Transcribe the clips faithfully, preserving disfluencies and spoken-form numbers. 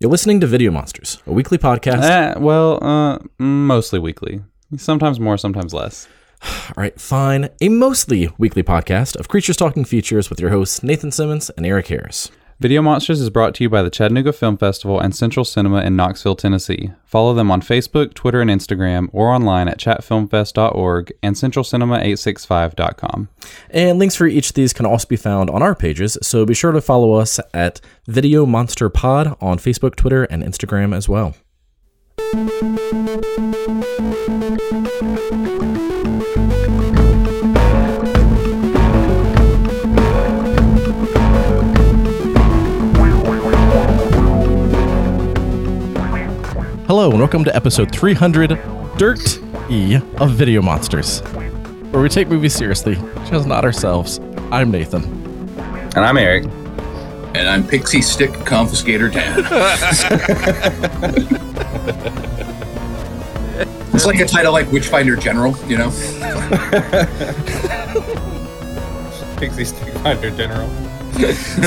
You're listening to Video Monsters, a weekly podcast. Uh, well, uh, mostly weekly. Sometimes more, sometimes less. All right, fine. A mostly weekly podcast of Creatures Talking Features with your hosts Nathan Simmons and Eric Harris. Video Monsters is brought to you by the Chattanooga Film Festival and Central Cinema in Knoxville, Tennessee. Follow them on Facebook, Twitter, and Instagram, or online at chatt film fest dot org and central cinema eight six five dot com. And links for each of these can also be found on our pages, so be sure to follow us at Video Monster Pod on Facebook, Twitter, and Instagram as well. Hello and welcome to episode three hundred, Dirt E, of Video Monsters, where we take movies seriously, just not ourselves. I'm Nathan. And I'm Eric. And I'm Pixie Stick Confiscator Dan. It's like a title like Witchfinder General, you know? Pixie Stick Finder General.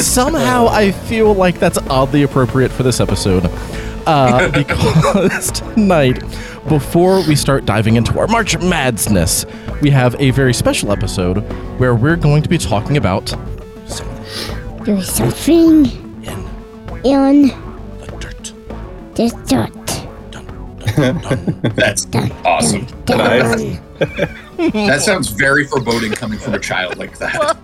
Somehow I feel like that's oddly appropriate for this episode. Uh, because tonight, before we start diving into our March Madness, we have a very special episode where we're going to be talking about something. There's something in, in the dirt. The dirt. Dun, dun, dun, dun. That's dun, awesome. Dun, dun, dun. That sounds very foreboding coming from a child like that.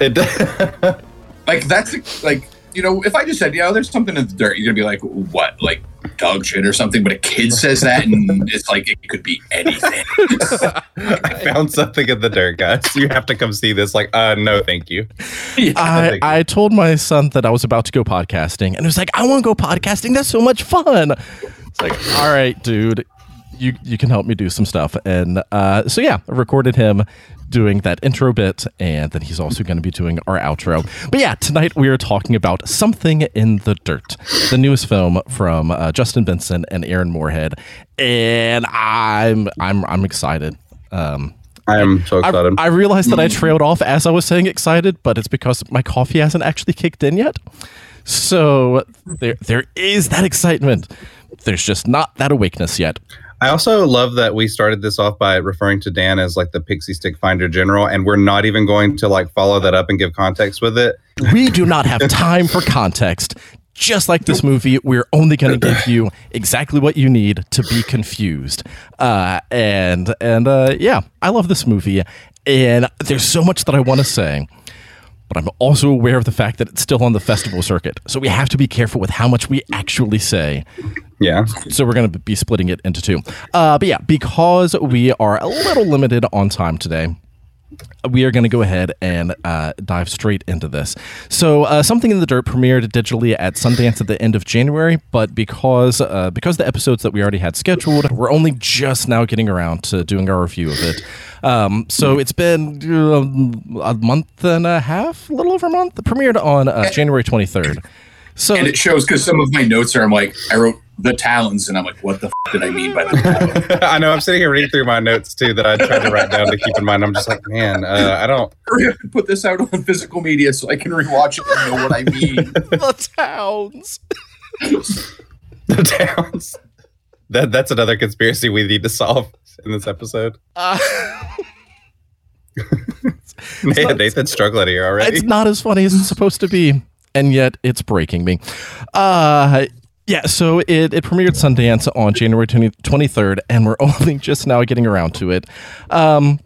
It does. Like, that's like. You know, if I just said, you know, there's something in the dirt, you're going to be like, what, like dog shit or something? But a kid says that, and it's like, it could be anything. I found something in the dirt, guys. You have to come see this. Like, uh, no, thank you. Yeah, I, thank I you. told my son that I was about to go podcasting, and he was like, I want to go podcasting. That's so much fun. It's like, all right, dude, you, you can help me do some stuff. And uh, so, yeah, I recorded him doing that intro bit, and then he's also going to be doing our outro. But yeah, tonight we are talking about Something in the Dirt, the newest film from uh, Justin Benson and Aaron Moorhead, and I'm I'm I'm excited. Um, I am so excited. I, I realized that I trailed off as I was saying excited, but it's because my coffee hasn't actually kicked in yet. So there there is that excitement. There's just not that awakeness yet. I also love that we started this off by referring to Dan as like the Pixie Stick Finder General, and we're not even going to like follow that up and give context with it. We do not have time for context. Just like this movie, we're only going to give you exactly what you need to be confused. Uh, and and uh, yeah, I love this movie, and there's so much that I want to say. But I'm also aware of the fact that it's still on the festival circuit. So we have to be careful with how much we actually say. Yeah. So we're going to be splitting it into two. Uh, but yeah, because we are a little limited on time today, we are going to go ahead and uh, dive straight into this. So uh, Something in the Dirt premiered digitally at Sundance at the end of January. But because uh, because the episodes that we already had scheduled, we're only just now getting around to doing our review of it. Um, so it's been uh, a month and a half, a little over a month. It premiered on uh, January twenty-third. So, and it shows because some of my notes are, I'm like, I wrote the Talons, and I'm like, what the f*** did I mean by the Talons? I know, I'm sitting here reading through my notes, too, that I tried to write down to keep in mind. I'm just like, man, uh, I don't... Hurry up and put this out on physical media so I can rewatch it and know what I mean. The Talons. The Talons. That, that's another conspiracy we need to solve in this episode. Uh, Nathan, not, Nathan's struggling here already. It's not as funny as it's supposed to be. And yet it's breaking me. Uh, yeah, so it, it premiered Sundance on January twenty-third, and we're only just now getting around to it. Um,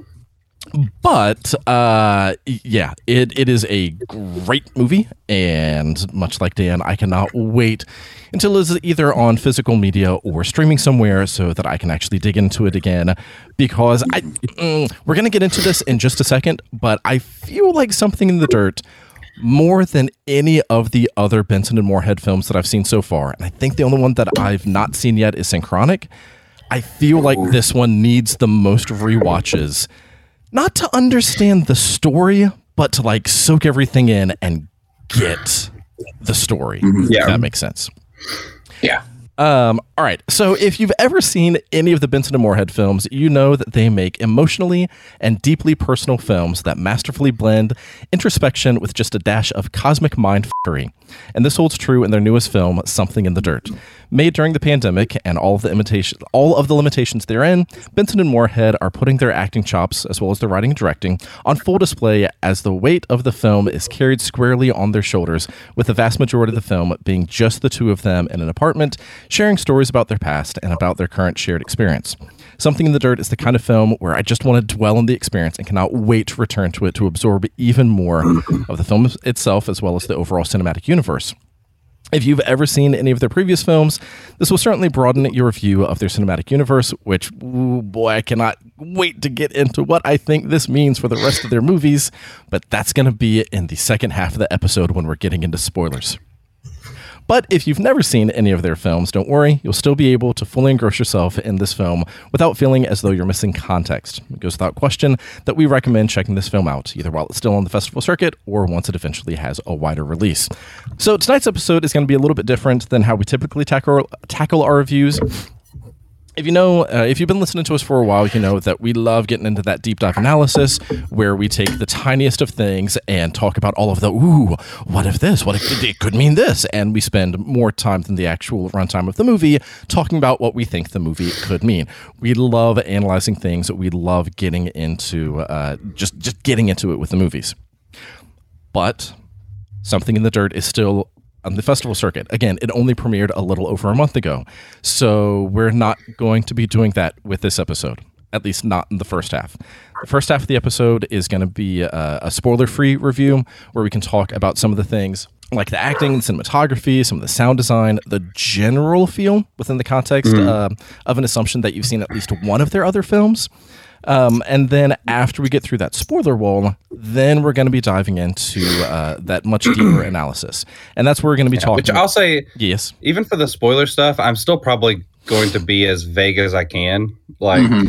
but, uh, yeah, it, it is a great movie, and much like Dan, I cannot wait until it's either on physical media or streaming somewhere so that I can actually dig into it again, because I mm, we're going to get into this in just a second, but I feel like Something in the Dirt, more than any of the other Benson and Moorhead films that I've seen so far, and I think the only one that I've not seen yet is Synchronic, I feel like this one needs the most rewatches. Not to understand the story, but to like soak everything in and get the story. Yeah. If that makes sense. Yeah. Um, All right, so if you've ever seen any of the Benson and Moorhead films, you know that they make emotionally and deeply personal films that masterfully blend introspection with just a dash of cosmic mindfuckery. And this holds true in their newest film, Something in the Dirt. Made during the pandemic and all of the imitation, all of the limitations therein, Benson and Moorhead are putting their acting chops, as well as their writing and directing, on full display as the weight of the film is carried squarely on their shoulders, with the vast majority of the film being just the two of them in an apartment, sharing stories about their past and about their current shared experience. Something in the Dirt is the kind of film where I just want to dwell on the experience and cannot wait to return to it to absorb even more of the film itself, as well as the overall cinematic universe. If you've ever seen any of their previous films, this will certainly broaden your view of their cinematic universe, which, ooh, boy, I cannot wait to get into what I think this means for the rest of their movies, but that's going to be in the second half of the episode when we're getting into spoilers. But if you've never seen any of their films, don't worry, you'll still be able to fully engross yourself in this film without feeling as though you're missing context. It goes without question that we recommend checking this film out, either while it's still on the festival circuit or once it eventually has a wider release. So tonight's episode is going to be a little bit different than how we typically tackle, tackle our reviews. If you know, uh, if you've been listening to us for a while, you know that we love getting into that deep dive analysis where we take the tiniest of things and talk about all of the, ooh, what if this, what if it could mean this? And we spend more time than the actual runtime of the movie talking about what we think the movie could mean. We love analyzing things. We love getting into, uh, just, just getting into it with the movies. But Something in the Dirt is still on the festival circuit. Again, it only premiered a little over a month ago, so we're not going to be doing that with this episode, at least not in the first half. The first half of the episode is going to be a, a spoiler-free review where we can talk about some of the things like the acting and cinematography, some of the sound design, the general feel within the context mm. uh, of an assumption that you've seen at least one of their other films. Um, and then after we get through that spoiler wall, then we're going to be diving into uh, that much deeper analysis. And that's where we're going to be yeah, talking. Which I'll say, yes, even for the spoiler stuff, I'm still probably going to be as vague as I can, like mm-hmm.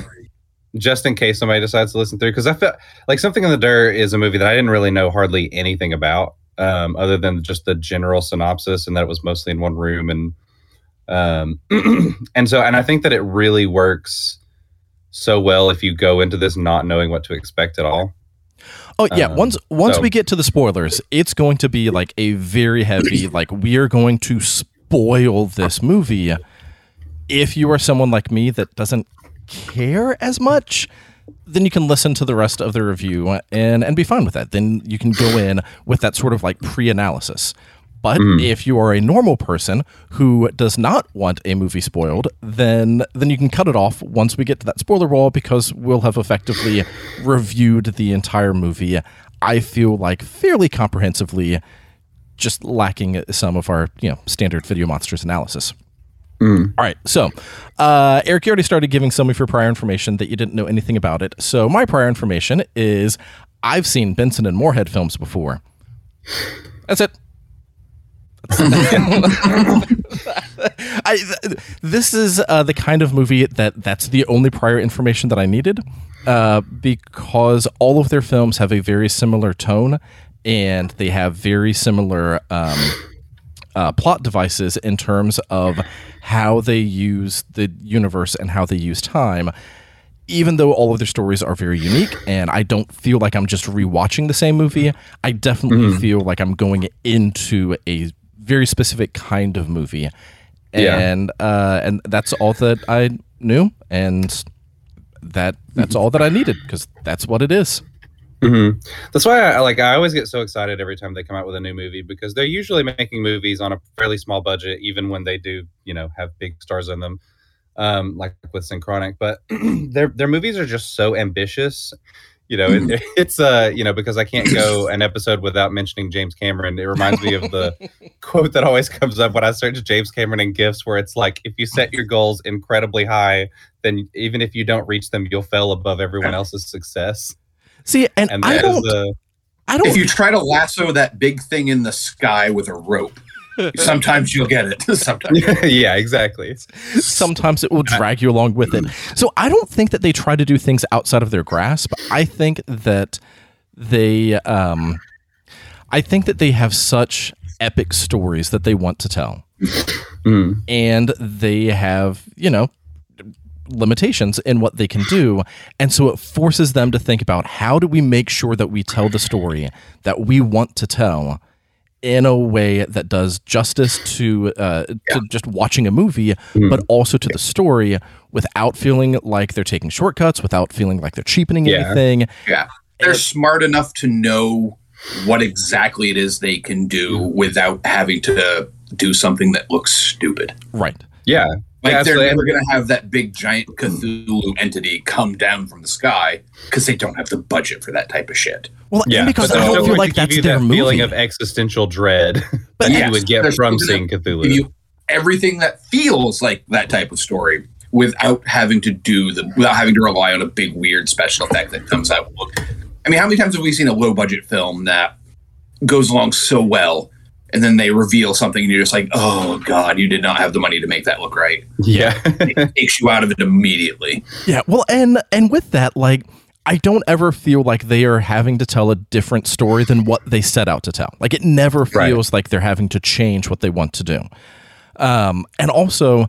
just in case somebody decides to listen through. Because I felt like Something in the Dirt is a movie that I didn't really know hardly anything about um, other than just the general synopsis and that it was mostly in one room. And um, and so and I think that it really works so well if you go into this not knowing what to expect at all. Oh yeah, um, once once so. we get to the spoilers, it's going to be like a very heavy, like we are going to spoil this movie. If you are someone like me that doesn't care as much, then you can listen to the rest of the review and and be fine with that. Then you can go in with that sort of like pre-analysis. But mm. if you are a normal person who does not want a movie spoiled, then then you can cut it off once we get to that spoiler wall, because we'll have effectively reviewed the entire movie, I feel like, fairly comprehensively, just lacking some of our, you know, standard Video Monsters analysis. Mm. All right, so uh, Eric, you already started giving some of your prior information that you didn't know anything about it. So my prior information is I've seen Benson and Moorhead films before. That's it. I, th- this is uh, the kind of movie that that's the only prior information that I needed, uh, because all of their films have a very similar tone and they have very similar um, uh, plot devices in terms of how they use the universe and how they use time, even though all of their stories are very unique. And I don't feel like I'm just rewatching the same movie. I definitely mm-hmm. feel like I'm going into a very specific kind of movie, and yeah. uh, and that's all that I knew, and that that's all that I needed, because that's what it is. Mm-hmm. That's why I like I always get so excited every time they come out with a new movie, because they're usually making movies on a fairly small budget, even when they do, you know, have big stars in them, um, like with Synchronic. But their their movies are just so ambitious. You know, it, it's, uh, you know, because I can't go an episode without mentioning James Cameron. It reminds me of the quote that always comes up when I search James Cameron and GIFs, where it's like, if you set your goals incredibly high, then even if you don't reach them, you'll fail above everyone else's success. See, and, and I don't, is, uh, I don't. If you try to lasso that big thing in the sky with a rope, sometimes you'll get it. Sometimes, yeah, exactly. Sometimes it will drag you along with it. So I don't think that they try to do things outside of their grasp. I think that they, um, I think that they have such epic stories that they want to tell. mm. and they have, you know, limitations in what they can do. And so it forces them to think about, how do we make sure that we tell the story that we want to tell in a way that does justice to, uh, yeah. to just watching a movie, mm. but also to the story, without feeling like they're taking shortcuts, without feeling like they're cheapening yeah. anything. Yeah. They're it, smart enough to know what exactly it is they can do without having to do something that looks stupid. Right. Yeah. Like, yeah, they're never going to have that big, giant Cthulhu entity come down from the sky because they don't have the budget for that type of shit. Well, yeah, and because so I don't feel like that's their that movie. Feeling of existential dread that yes, you would get from seeing Cthulhu. You, everything that feels like that type of story without having to do the, without having to rely on a big, weird special effect that comes out. I mean, how many times have we seen a low-budget film that goes along so well, and then they reveal something and you're just like, oh God, you did not have the money to make that look right. Yeah. It takes you out of it immediately. Yeah. Well, and, and with that, like, I don't ever feel like they are having to tell a different story than what they set out to tell. Like, it never feels right. like they're having to change what they want to do. Um, and also,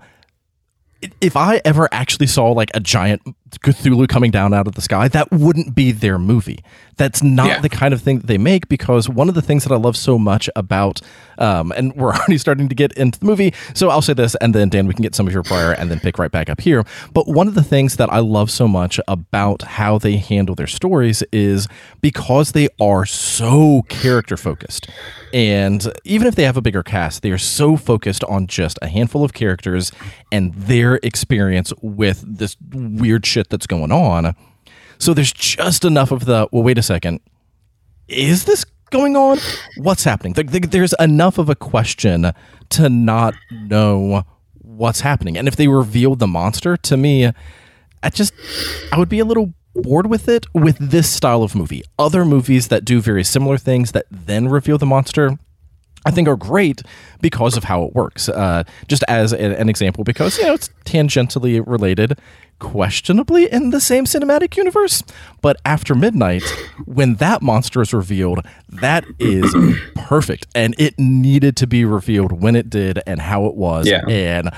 if I ever actually saw like a giant Cthulhu coming down out of the sky, that wouldn't be their movie. That's not yeah. the kind of thing that they make, because one of the things that I love so much about, um, and we're already starting to get into the movie, so I'll say this, and then Dan, we can get some of your prior and then pick right back up here. But one of the things that I love so much about how they handle their stories is because they are so character focused. And even if they have a bigger cast, they are so focused on just a handful of characters and their experience with this weird shit that's going on. So there's just enough of the, well, wait a second, is this going on? What's happening? There's enough of a question to not know what's happening. And if they revealed the monster, to me, I just, I would be a little bored with it with this style of movie. Other movies that do very similar things that then reveal the monster, I think are great because of how it works. Uh, just as a, an example, because, you know, it's tangentially related, questionably in the same cinematic universe. But After Midnight, when that monster is revealed, that is perfect. And it needed to be revealed when it did and how it was. Yeah. And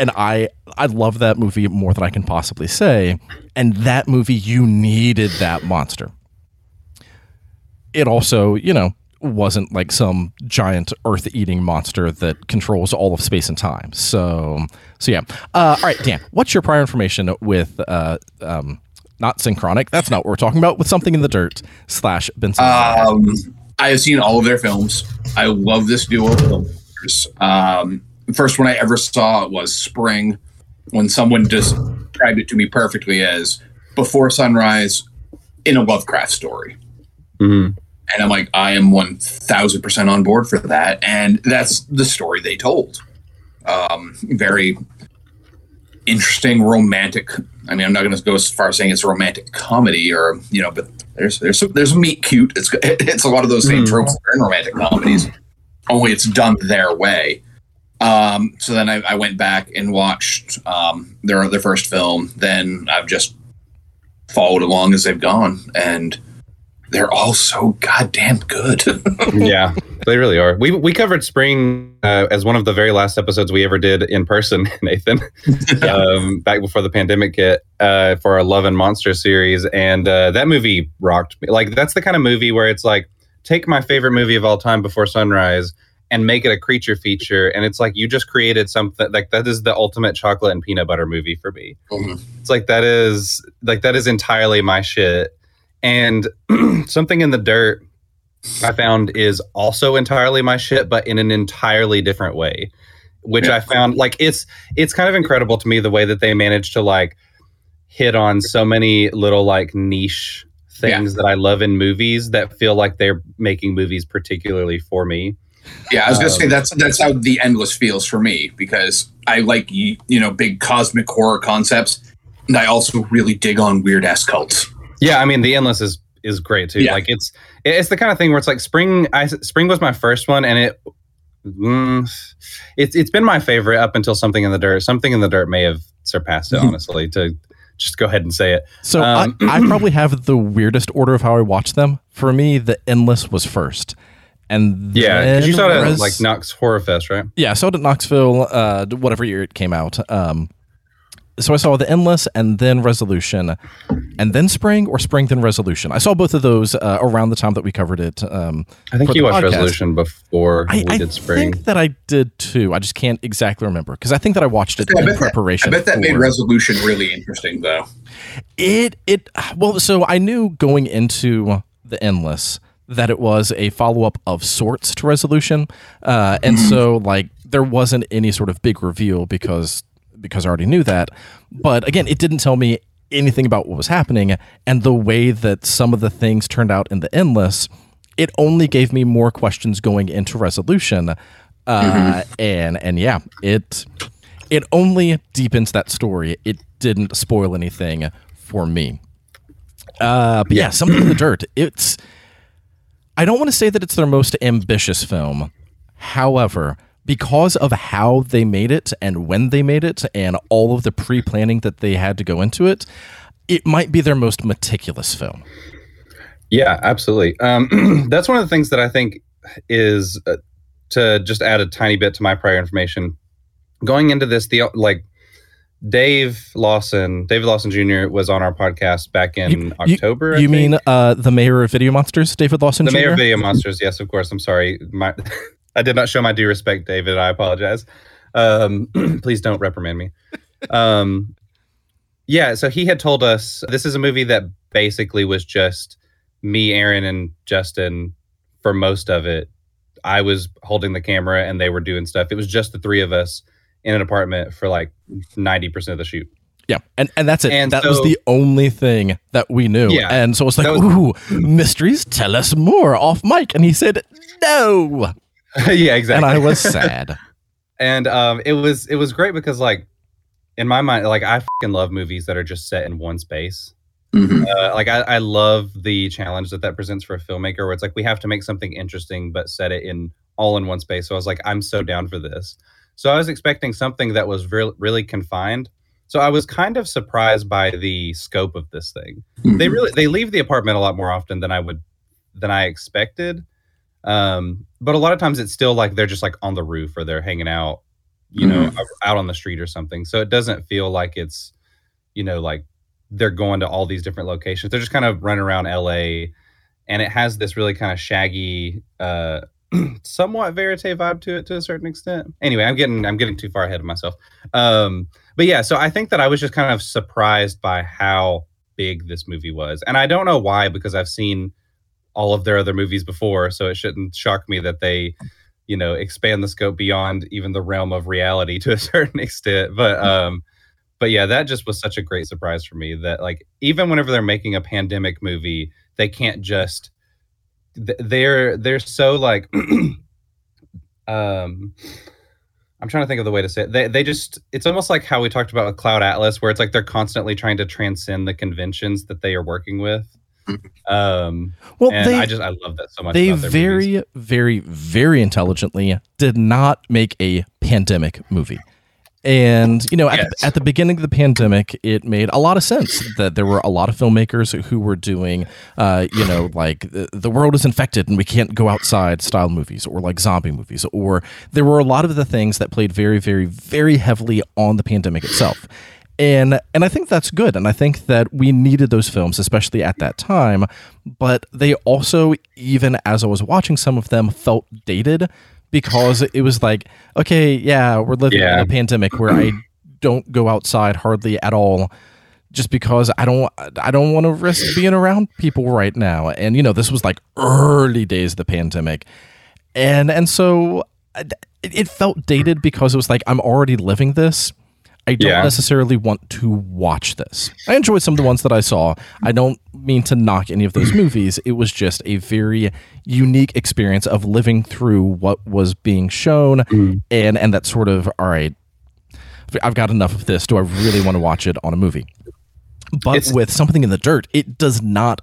and I, I love that movie more than I can possibly say. And that movie, you needed that monster. It also, you know, wasn't like some giant earth-eating monster that controls all of space and time. So, so yeah. Uh, all right, Dan, what's your prior information with uh, um, not Synchronic? That's not what we're talking about. With Something in the Dirt slash Benson. Um, I have seen all of their films. I love this duo of filmmakers. Um, the first one I ever saw was Spring, when someone just described it to me perfectly as Before Sunrise in a Lovecraft story. Mm-hmm. And I'm like, I am one thousand percent on board for that. And that's the story they told. Um, very interesting, romantic. I mean, I'm not going to go as far as saying it's a romantic comedy or, you know, but there's there's there's meat cute. It's it's a lot of those same mm. tropes that are in romantic comedies, only it's done their way. Um, so then I, I went back and watched um, their, their first film. Then I've just followed along as they've gone. And they're all so goddamn good. Yeah, they really are. We we covered Spring uh, as one of the very last episodes we ever did in person, Nathan, um, back before the pandemic hit uh, for our Love and Monster series. And uh, that movie rocked me. Like, that's the kind of movie where it's like, take my favorite movie of all time, Before Sunrise, and make it a creature feature. And it's like, you just created something like that is the ultimate chocolate and peanut butter movie for me. Mm-hmm. It's like, that is like, that is entirely my shit. And Something in the Dirt, I found, is also entirely my shit, but in an entirely different way, which yeah. I found, like, it's it's kind of incredible to me the way that they managed to, like, hit on so many little, like, niche things yeah. that I love in movies that feel like they're making movies particularly for me. Yeah, I was um, going to say, that's that's how The Endless feels for me, because I like, you know, big cosmic horror concepts, and I also really dig on weird-ass cults. Yeah, I mean, The Endless is, is great too. Yeah. Like, it's it's the kind of thing where it's like Spring. I Spring was my first one, and it mm, it's it's been my favorite up until Something in the Dirt. Something in the Dirt may have surpassed it, honestly. To just go ahead and say it. So um, I, I probably have the weirdest order of how I watched them. For me, The Endless was first. And yeah, because you saw it at like Knox Horror Fest, right? Yeah, I saw it at Knoxville, uh, whatever year it came out. Um, so I saw The Endless and then Resolution and then Spring, or Spring then Resolution. I saw both of those uh, around the time that we covered it. Um, I think you watched podcast. Resolution before I, we did Spring. I think that I did too. I just can't exactly remember because I think that I watched it I in preparation. That, I bet that made Resolution really interesting, though. It it well, so I knew going into The Endless that it was a follow-up of sorts to Resolution. Uh, and so, like, there wasn't any sort of big reveal because because I already knew that. But, again, it didn't tell me anything about what was happening. And the way that some of the things turned out in The Endless, it only gave me more questions going into Resolution. Uh, mm-hmm. And, and yeah, it it only deepens that story. It didn't spoil anything for me. Uh, but, yeah, yeah Something in the Dirt. It's... I don't want to say that it's their most ambitious film. However, because of how they made it and when they made it and all of the pre-planning that they had to go into it, it might be their most meticulous film. Yeah, absolutely. Um, that's one of the things that I think is, uh, to just add a tiny bit to my prior information, going into this, the like Dave Lawson, David Lawson Junior was on our podcast back in you, you, October. I you think. mean uh, the mayor of Video Monsters, David Lawson the Junior? The mayor of Video Monsters, yes, of course. I'm sorry. My, I did not show my due respect, David. I apologize. Um, please don't reprimand me. Um, yeah, so he had told us, this is a movie that basically was just me, Aaron, and Justin for most of it. I was holding the camera and they were doing stuff. It was just the three of us in an apartment for like ninety percent of the shoot. Yeah, and, and that's it. And that so, was the only thing that we knew. Yeah, and so it's like, was, ooh, mysteries, tell us more off mic. And he said, no. Yeah, exactly. And I was sad. And um, it was it was great because, like, in my mind, like, I fucking love movies that are just set in one space. Mm-hmm. Uh, like, I, I love the challenge that that presents for a filmmaker where it's like, we have to make something interesting, but set it in all in one space. So I was like, I'm so down for this. So I was expecting something that was re- really confined. So I was kind of surprised by the scope of this thing. Mm-hmm. They really they leave the apartment a lot more often than I would than I expected. Um, but a lot of times it's still like they're just like on the roof or they're hanging out, you mm-hmm. know, out on the street or something. So it doesn't feel like it's, you know, like they're going to all these different locations. They're just kind of running around L A, and it has this really kind of shaggy, uh, somewhat verite vibe to it to a certain extent. Anyway, I'm getting I'm getting too far ahead of myself. Um, but yeah, so I think that I was just kind of surprised by how big this movie was. And I don't know why, because I've seen all of their other movies before, so it shouldn't shock me that they, you know, expand the scope beyond even the realm of reality to a certain extent. But um, but yeah, that just was such a great surprise for me that, like, even whenever they're making a pandemic movie, they can't just They're they're so like, um, I'm trying to think of the way to say it. They they just it's almost like how we talked about with Cloud Atlas, where it's like they're constantly trying to transcend the conventions that they are working with. Um, well, and they, I just I love that so much. They very movies. very very intelligently did not make a pandemic movie, and you know yes. at, at the beginning of the pandemic, it made a lot of sense that there were a lot of filmmakers who were doing, uh, you know, like the, the world is infected and we can't go outside style movies, or like zombie movies, or there were a lot of the things that played very, very, very heavily on the pandemic itself. And and I think that's good. And I think that we needed those films, especially at that time. But they also, even as I was watching some of them, felt dated, because it was like, okay, yeah, we're living yeah. in a pandemic where I don't go outside hardly at all, just because I don't I don't want to risk being around people right now. And, you know, this was like early days of the pandemic. And and so it felt dated because it was like, I'm already living this. I don't yeah. necessarily want to watch this. I enjoyed some of the ones that I saw. I don't mean to knock any of those movies. It was just a very unique experience of living through what was being shown, mm. and, and that sort of, all right, I've got enough of this. Do I really want to watch it on a movie? But it's, with Something in the Dirt, it does not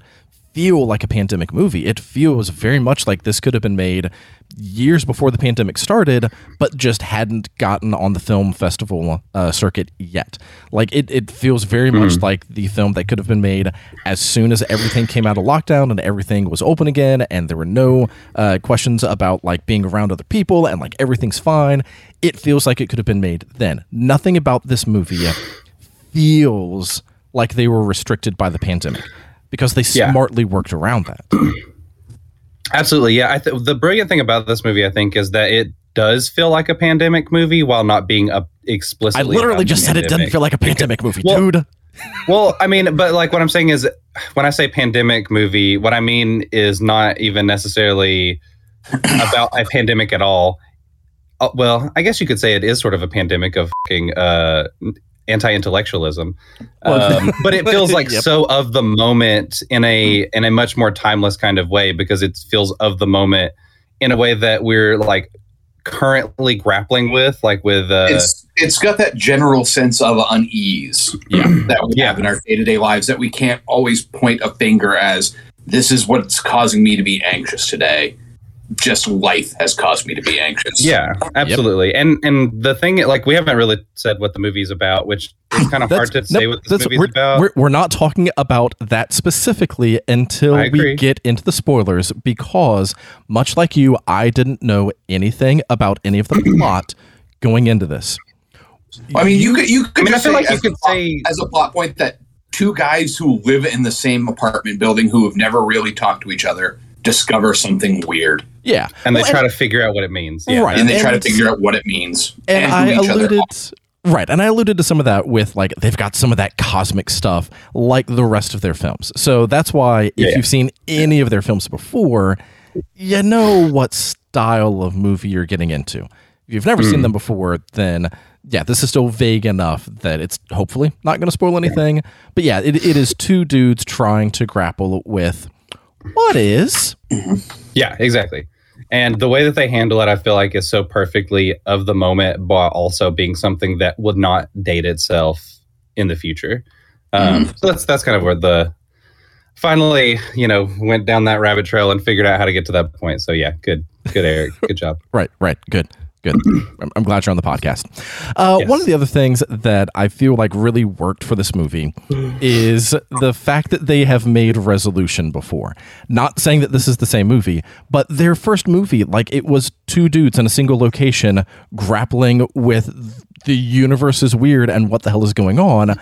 feel like a pandemic movie. It feels very much like this could have been made years before the pandemic started, but just hadn't gotten on the film festival uh, circuit yet. Like it, it feels very mm. much like the film that could have been made as soon as everything came out of lockdown and everything was open again, and there were no uh, questions about like being around other people and like everything's fine. It feels like it could have been made then. Nothing about this movie feels like they were restricted by the pandemic, because they yeah. smartly worked around that. Absolutely, yeah. I th- the brilliant thing about this movie, I think, is that it does feel like a pandemic movie while not being a- explicitly. I literally just said pandemic. It doesn't feel like a pandemic movie, well, dude. Well, I mean, but like what I'm saying is, when I say pandemic movie, what I mean is not even necessarily about a pandemic at all. Uh, well, I guess you could say it is sort of a pandemic of fucking uh, anti-intellectualism, um, but it feels like yep. so of the moment in a in a much more timeless kind of way, because it feels of the moment in a way that we're like currently grappling with, like with uh, it's it's got that general sense of unease yeah. that we yeah. have in our day-to-day lives, that we can't always point a finger as this is what's causing me to be anxious today. Just life has caused me to be anxious. Yeah, absolutely. Yep. And and the thing, like, we haven't really said what the movie's about, which is kind of hard to say no, what this movie's we're, about. We're, we're not talking about that specifically until we get into the spoilers, because much like you, I didn't know anything about any of the plot going into this. I mean, you could, you could I mean, just I feel say, like you could plot, say as a plot point that two guys who live in the same apartment building who have never really talked to each other discover something weird. Yeah. And they well, try and, to figure out what it means. Yeah. Right. And they and, try to figure out what it means. And, and I alluded right. And I alluded to some of that with like they've got some of that cosmic stuff like the rest of their films. So that's why if yeah. you've seen any of their films before, you know what style of movie you're getting into. If you've never mm. seen them before, then yeah, this is still vague enough that it's hopefully not going to spoil anything. Yeah. But yeah, it, it is two dudes trying to grapple with what is. Yeah, exactly. And the way that they handle it, I feel like, is so perfectly of the moment, but also being something that would not date itself in the future. Um, mm-hmm. So that's that's kind of where the finally, you know, went down that rabbit trail and figured out how to get to that point. So yeah, good, good, Eric, good job. Right, right, good, good. I'm glad you're on the podcast. Uh, yes. One of the other things that I feel like really worked for this movie is the fact that they have made Resolution before. Not saying that this is the same movie, but their first movie, like it was two dudes in a single location grappling with the universe is weird and what the hell is going on.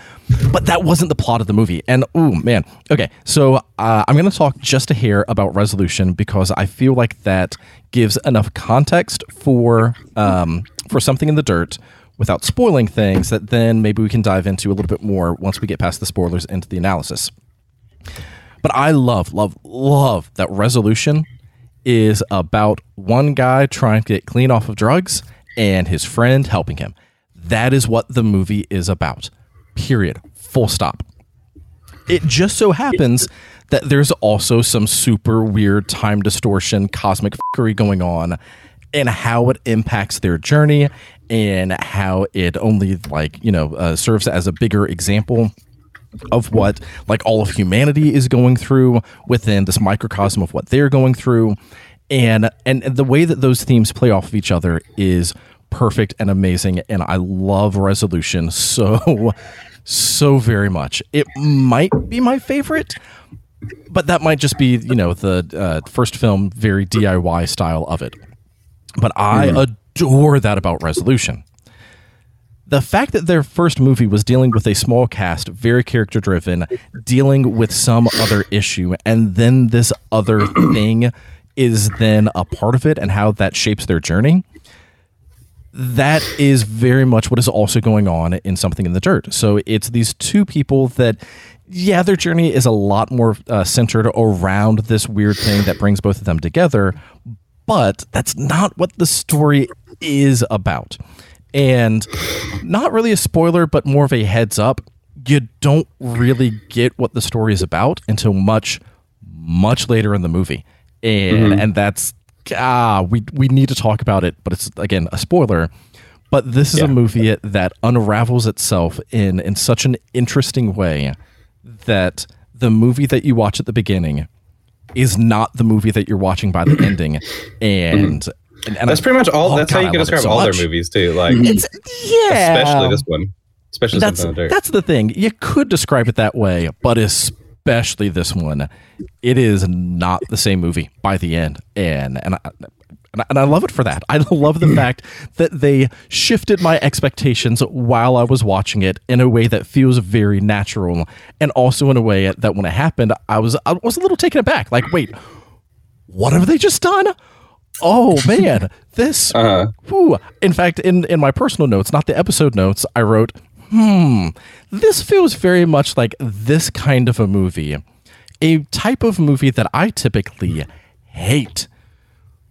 But that wasn't the plot of the movie. And oh man, okay. So uh, I'm going to talk just a hair about Resolution, because I feel like that gives enough context for um, for Something in the Dirt without spoiling things that then maybe we can dive into a little bit more once we get past the spoilers into the analysis. But I love, love, love that Resolution is about one guy trying to get clean off of drugs and his friend helping him. That is what the movie is about. Period. Full stop. It just so happens that there's also some super weird time distortion, cosmic fuckery going on, and how it impacts their journey, and how it only like, you know, uh, serves as a bigger example of what like all of humanity is going through within this microcosm of what they're going through. And, and the way that those themes play off of each other is perfect and amazing. And I love Resolution so, so very much. It might be my favorite, but that might just be, you know, the uh, first film, very D I Y style of it. But I mm. adore that about Resolution. The fact that their first movie was dealing with a small cast, very character driven, dealing with some other issue, and then this other thing is then a part of it and how that shapes their journey. That is very much what is also going on in Something in the Dirt. So it's these two people that, yeah, their journey is a lot more uh, centered around this weird thing that brings both of them together, but that's not what the story is about. And not really a spoiler, but more of a heads up. You don't really get what the story is about until much, much later in the movie. And mm-hmm. and that's, ah, we, we need to talk about it, but it's, again, a spoiler. But this is yeah. a movie that unravels itself in, in such an interesting way that the movie that you watch at the beginning is not the movie that you're watching by the ending. And, and, and that's I, pretty much all. Oh, that's God, how you can describe so all much. Their movies too. Like, it's, yeah, especially this one. Especially that's in the dirt. That's the thing. You could describe it that way, but especially this one, it is not the same movie by the end. And and. I, And I love it for that. I love the fact that they shifted my expectations while I was watching it in a way that feels very natural, and also in a way that when it happened, I was I was a little taken aback. Like, wait, what have they just done? Oh man, this. Uh-huh. Whew. In fact, in in my personal notes, not the episode notes, I wrote, "Hmm, this feels very much like this kind of a movie, a type of movie that I typically hate."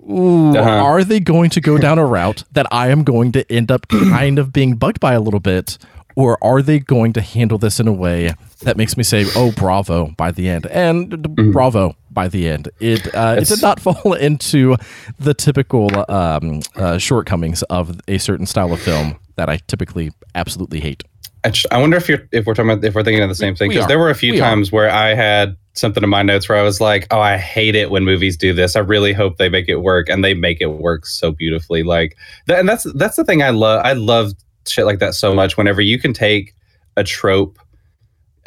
Ooh, uh-huh. Are they going to go down a route that I am going to end up kind of being bugged by a little bit, or are they going to handle this in a way that makes me say, oh, bravo by the end? And mm-hmm. bravo by the end. It uh, it did not fall into the typical um, uh, shortcomings of a certain style of film that I typically absolutely hate. I, just, I wonder if you're if we're talking about, if we're thinking of the same thing, because there were a few we times are. where I had something in my notes where I was like, oh, I hate it when movies do this. I really hope they make it work, and they make it work so beautifully. Like, th- and that's that's the thing I love. I love shit like that so much. Whenever you can take a trope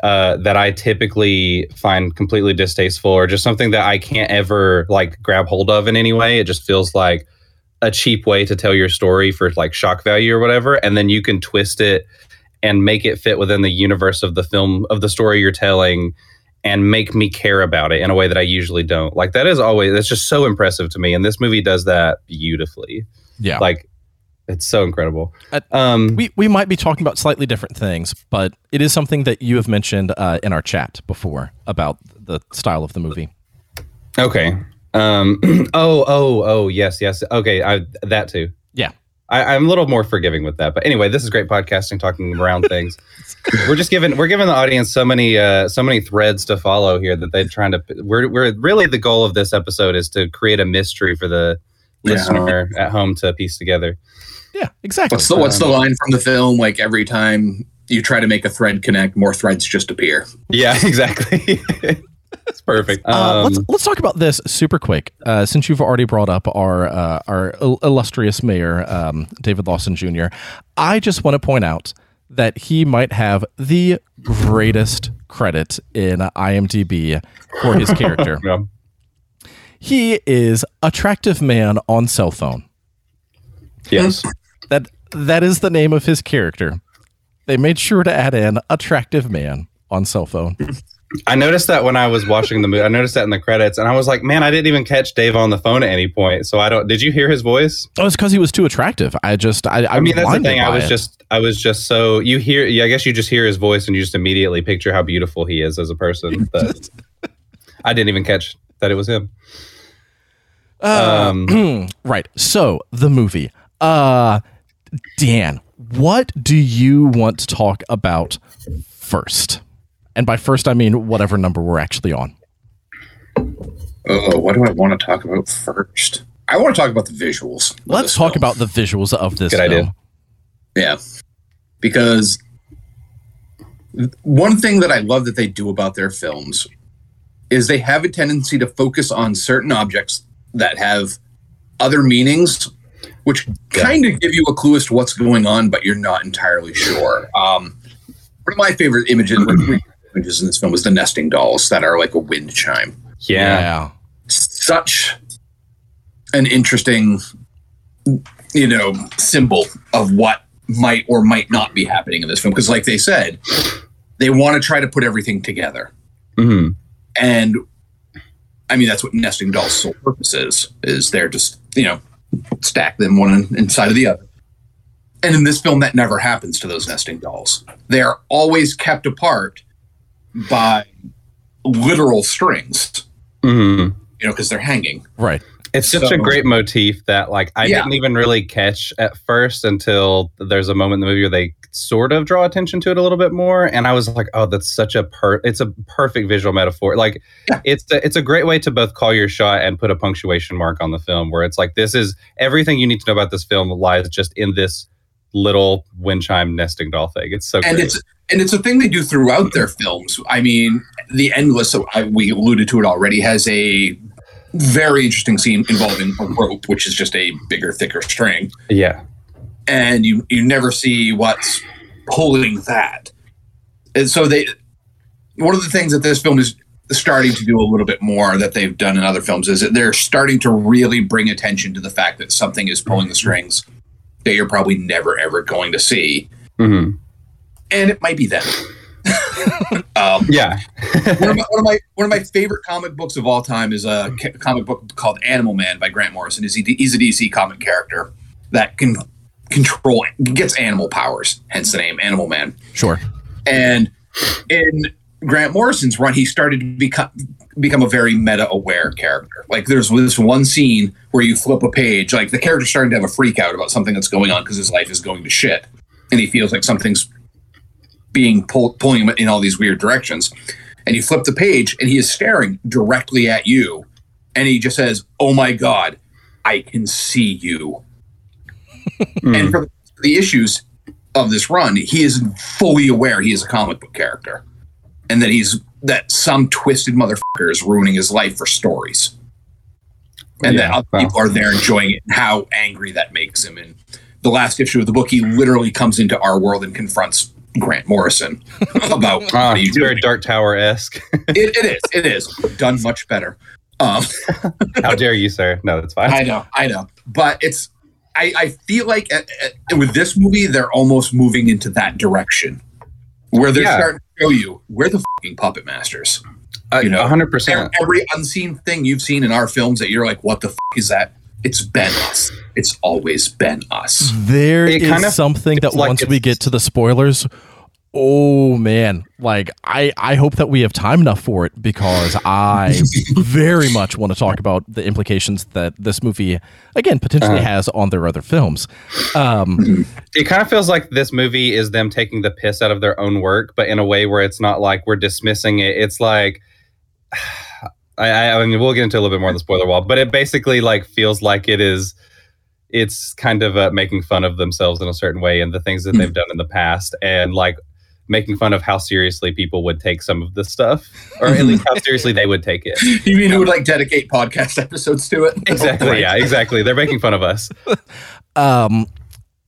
uh, that I typically find completely distasteful, or just something that I can't ever like grab hold of in any way, it just feels like a cheap way to tell your story for like shock value or whatever, and then you can twist it and make it fit within the universe of the film, of the story you're telling, and make me care about it in a way that I usually don't. Like, that is always, that's just so impressive to me. And this movie does that beautifully. Yeah. Like, it's so incredible. Uh, um, we, we might be talking about slightly different things, but it is something that you have mentioned uh, in our chat before about the style of the movie. Okay. Um, oh, oh, oh, yes, yes. Okay, I, that too. Yeah. I, I'm a little more forgiving with that, but anyway, this is great podcasting, talking around things. We're just giving we're giving the audience so many uh, so many threads to follow here that they're trying to. We're we're really the goal of this episode is to create a mystery for the yeah. listener at home to piece together. Yeah, exactly. What's the what's the line from the film? Like, every time you try to make a thread connect, more threads just appear. Yeah, exactly. It's perfect. Um, uh, let's let's talk about this super quick, uh, since you've already brought up our uh, our il- illustrious mayor, um, David Lawson Junior I just want to point out that he might have the greatest credit in I M D B for his character. Yeah. He is attractive man on cell phone. Yes, that that is the name of his character. They made sure to add in attractive man on cell phone. I noticed that when I was watching the movie. I noticed that in the credits, and I was like, "Man, I didn't even catch Dave on the phone at any point." So I don't. Did you hear his voice? Oh, it's because he was too attractive. I just. I. I, I mean, that's the thing. I was it. just. I was just so you hear. Yeah, I guess you just hear his voice, and you just immediately picture how beautiful he is as a person. But I didn't even catch that it was him. Uh, um. Right. So the movie. Uh, Dan, what do you want to talk about first? And by first, I mean whatever number we're actually on. Oh, what do I want to talk about first? I want to talk about the visuals. Let's talk film. about the visuals of this Good film. Idea. Yeah. Because one thing that I love that they do about their films is they have a tendency to focus on certain objects that have other meanings, which yeah. kind of give you a clue as to what's going on, but you're not entirely sure. Um, one of my favorite images... images in this film was the nesting dolls that are like a wind chime. Yeah. yeah. Such an interesting, you know, symbol of what might or might not be happening in this film. Because like they said, they want to try to put everything together. Mm-hmm. And I mean, that's what nesting dolls' sole purpose is, is they're just, you know, stack them one inside of the other. And in this film, that never happens to those nesting dolls. They are always kept apart by literal strings, mm-hmm. you know, because they're hanging. Right. It's so, such a great motif that, like, I yeah. didn't even really catch at first until there's a moment in the movie where they sort of draw attention to it a little bit more, and I was like, "Oh, that's such a per- it's a perfect visual metaphor." Like, yeah. it's a, it's a great way to both call your shot and put a punctuation mark on the film, where it's like, "This is everything you need to know about this film lies just in this little wind chime nesting doll thing. It's so and great. It's, and it's a thing they do throughout their films. I mean, The Endless, so I, we alluded to it already, has a very interesting scene involving a rope, which is just a bigger, thicker string. Yeah. And you, you never see what's pulling that. And so they, one of the things that this film is starting to do a little bit more that they've done in other films is that they're starting to really bring attention to the fact that something is pulling the strings that you're probably never, ever going to see. Mm-hmm. And it might be them. um, yeah. one, of my, one, of my, one of my favorite comic books of all time is a ca- comic book called Animal Man by Grant Morrison. He's a, he's a D C comic character that can control, gets animal powers, hence the name Animal Man. Sure. And in Grant Morrison's run, he started to become become a very meta-aware character. Like, there's this one scene where you flip a page, like, the character's starting to have a freak out about something that's going on because his life is going to shit. And he feels like something's being pull, pulling him in all these weird directions. And you flip the page, and he is staring directly at you. And he just says, "Oh my God, I can see you." And for the issues of this run, he is fully aware he is a comic book character. And that he's that some twisted motherfucker is ruining his life for stories, and yeah, that other wow. people are there enjoying it, and how angry that makes him. And the last issue of the book, he literally comes into our world and confronts Grant Morrison about what ah, are you doing? Very Dark Tower esque. it, it is. It is done much better. Um, how dare you, sir? No, that's fine. I know. I know. But it's. I, I feel like at, at, with this movie, they're almost moving into that direction, where they're yeah. starting. You, we're the fucking puppet masters. Uh, you know, one hundred percent. Every unseen thing you've seen in our films that you're like, what the fuck is that? It's been us. It's always been us. There it is kind of, something that like once we get to the spoilers, oh man, like I, I hope that we have time enough for it, because I very much want to talk about the implications that this movie, again, potentially uh, has on their other films. Um, it kind of feels like this movie is them taking the piss out of their own work, but in a way where it's not like we're dismissing it. It's like, I, I mean, we'll get into a little bit more on the spoiler wall, but it basically like feels like it is... It's kind of uh, making fun of themselves in a certain way and the things that they've done in the past, and like making fun of how seriously people would take some of this stuff, or at least how seriously they would take it. You mean who would like dedicate podcast episodes to it? Exactly. Yeah, exactly. They're making fun of us. Um,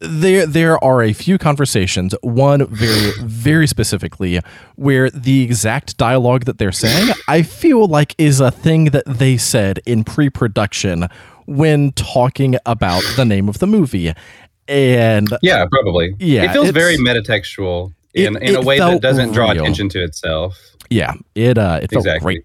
there, there are a few conversations, one very, very specifically, where the exact dialogue that they're saying, I feel like is a thing that they said in pre-production when talking about the name of the movie. And yeah, probably. Yeah, it feels very metatextual in, it, in a way that doesn't draw real. attention to itself. Yeah, it uh, it felt exactly. great.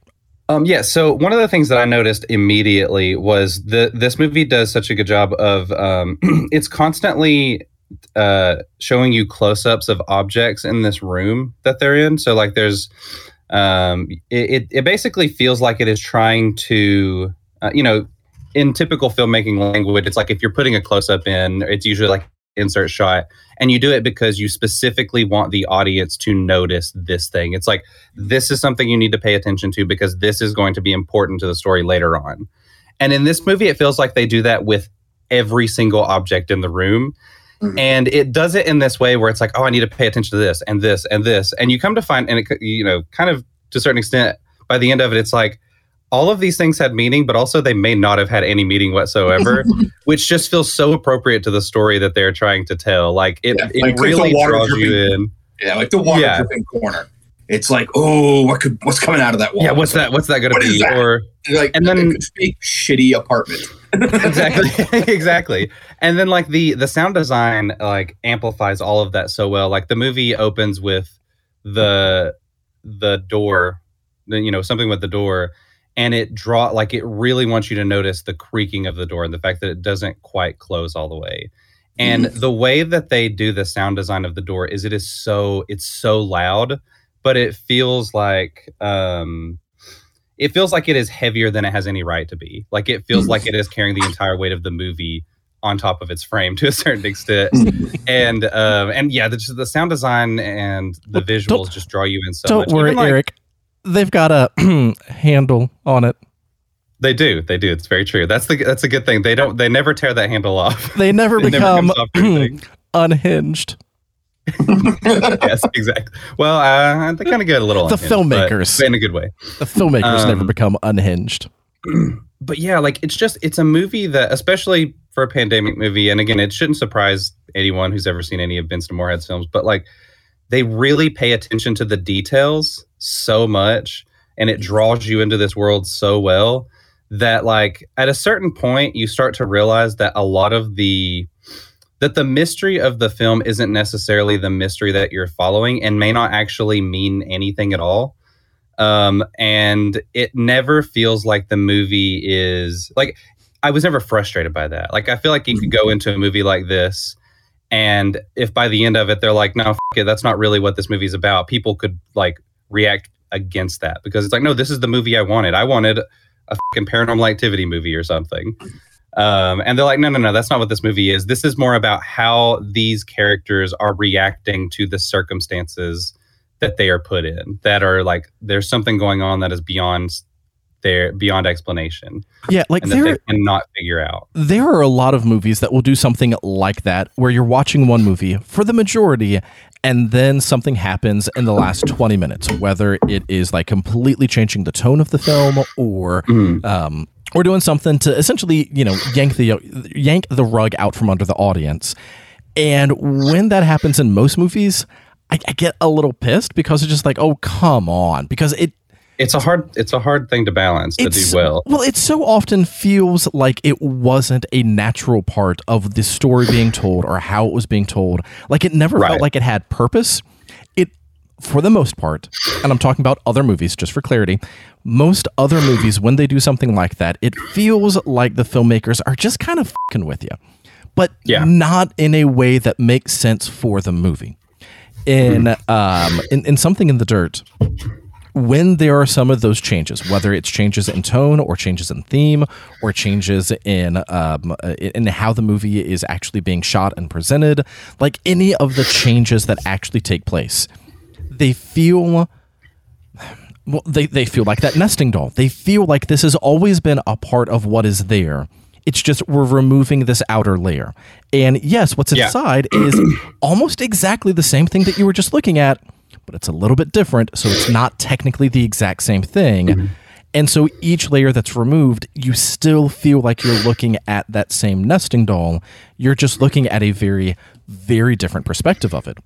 Um, yeah, so one of the things that I noticed immediately was the this movie does such a good job of um, it's constantly uh, showing you close-ups of objects in this room that they're in. So like there's um, it, it it basically feels like it is trying to uh, you know. In typical filmmaking language, it's like if you're putting a close-up in, it's usually like insert shot, and you do it because you specifically want the audience to notice this thing. It's like, this is something you need to pay attention to because this is going to be important to the story later on. And in this movie, it feels like they do that with every single object in the room. Mm-hmm. And it does it in this way where it's like, oh, I need to pay attention to this and this and this. And you come to find, and it, you know, kind of to a certain extent, by the end of it, it's like, all of these things had meaning, but also they may not have had any meaning whatsoever, which just feels so appropriate to the story that they're trying to tell. Like it, yeah, it like really draws dripping, you in. Yeah, like the water yeah. dripping corner. It's like, oh, what could what's coming out of that wall? Yeah, what's that? What's that going to be? Or like, and then a shitty apartment. exactly, exactly. And then like the the sound design like amplifies all of that so well. Like the movie opens with the the door, you know, something with the door. And it draw like it really wants you to notice the creaking of the door and the fact that it doesn't quite close all the way. And mm-hmm. the way that they do the sound design of the door is it is so it's so loud, but it feels like um, it feels like it is heavier than it has any right to be. Like it feels mm-hmm. like it is carrying the entire weight of the movie on top of its frame to a certain extent. and um, and yeah, the, the sound design and the but visuals just draw you in so don't much. Don't worry, like, Eric. They've got a handle on it. They do. They do. It's very true. That's the that's a good thing. They don't they never tear that handle off. They never become never off unhinged. Yes, exactly. Well, uh, they kind of get a little the unhinged, filmmakers in a good way. The filmmakers um, never become unhinged. But yeah, like it's just it's a movie that, especially for a pandemic movie, and again, it shouldn't surprise anyone who's ever seen any of Benson and Moorhead's films. But like, they really pay attention to the details so much, and it draws you into this world so well that, like, at a certain point, you start to realize that a lot of the that the mystery of the film isn't necessarily the mystery that you're following, and may not actually mean anything at all. Um, and it never feels like the movie is like I was never frustrated by that. Like, I feel like you could go into a movie like this, and if by the end of it, they're like, no, f- it, that's not really what this movie is about, people could like react against that, because it's like, no, this is the movie I wanted. I wanted a fucking Paranormal Activity movie or something. Um, and they're like, no, no, no, that's not what this movie is. This is more about how these characters are reacting to the circumstances that they are put in, that are like, there's something going on that is beyond their beyond explanation. Yeah, like and there, that they cannot figure out. There are a lot of movies that will do something like that, where you're watching one movie for the majority, and then something happens in the last twenty minutes, whether it is like completely changing the tone of the film, or mm. um, or doing something to essentially, you know, yank the yank the rug out from under the audience. And when that happens in most movies, I, I get a little pissed, because it's just like, oh, come on, because it. It's a hard it's a hard thing to balance, to do well. Well, it so often feels like it wasn't a natural part of the story being told, or how it was being told. Like, it never right. felt like it had purpose. It, for the most part, and I'm talking about other movies just for clarity, most other movies, when they do something like that, it feels like the filmmakers are just kind of fucking with you, but yeah. not in a way that makes sense for the movie. In um in, in Something in the Dirt, when there are some of those changes, whether it's changes in tone, or changes in theme, or changes in um, in how the movie is actually being shot and presented, like any of the changes that actually take place, they feel well, they, they feel like that nesting doll. They feel like this has always been a part of what is there. It's just we're removing this outer layer. And yes, what's inside yeah. is almost exactly the same thing that you were just looking at, but it's a little bit different, so it's not technically the exact same thing. Mm-hmm. And so each layer that's removed, you still feel like you're looking at that same nesting doll. You're just looking at a very, very different perspective of it.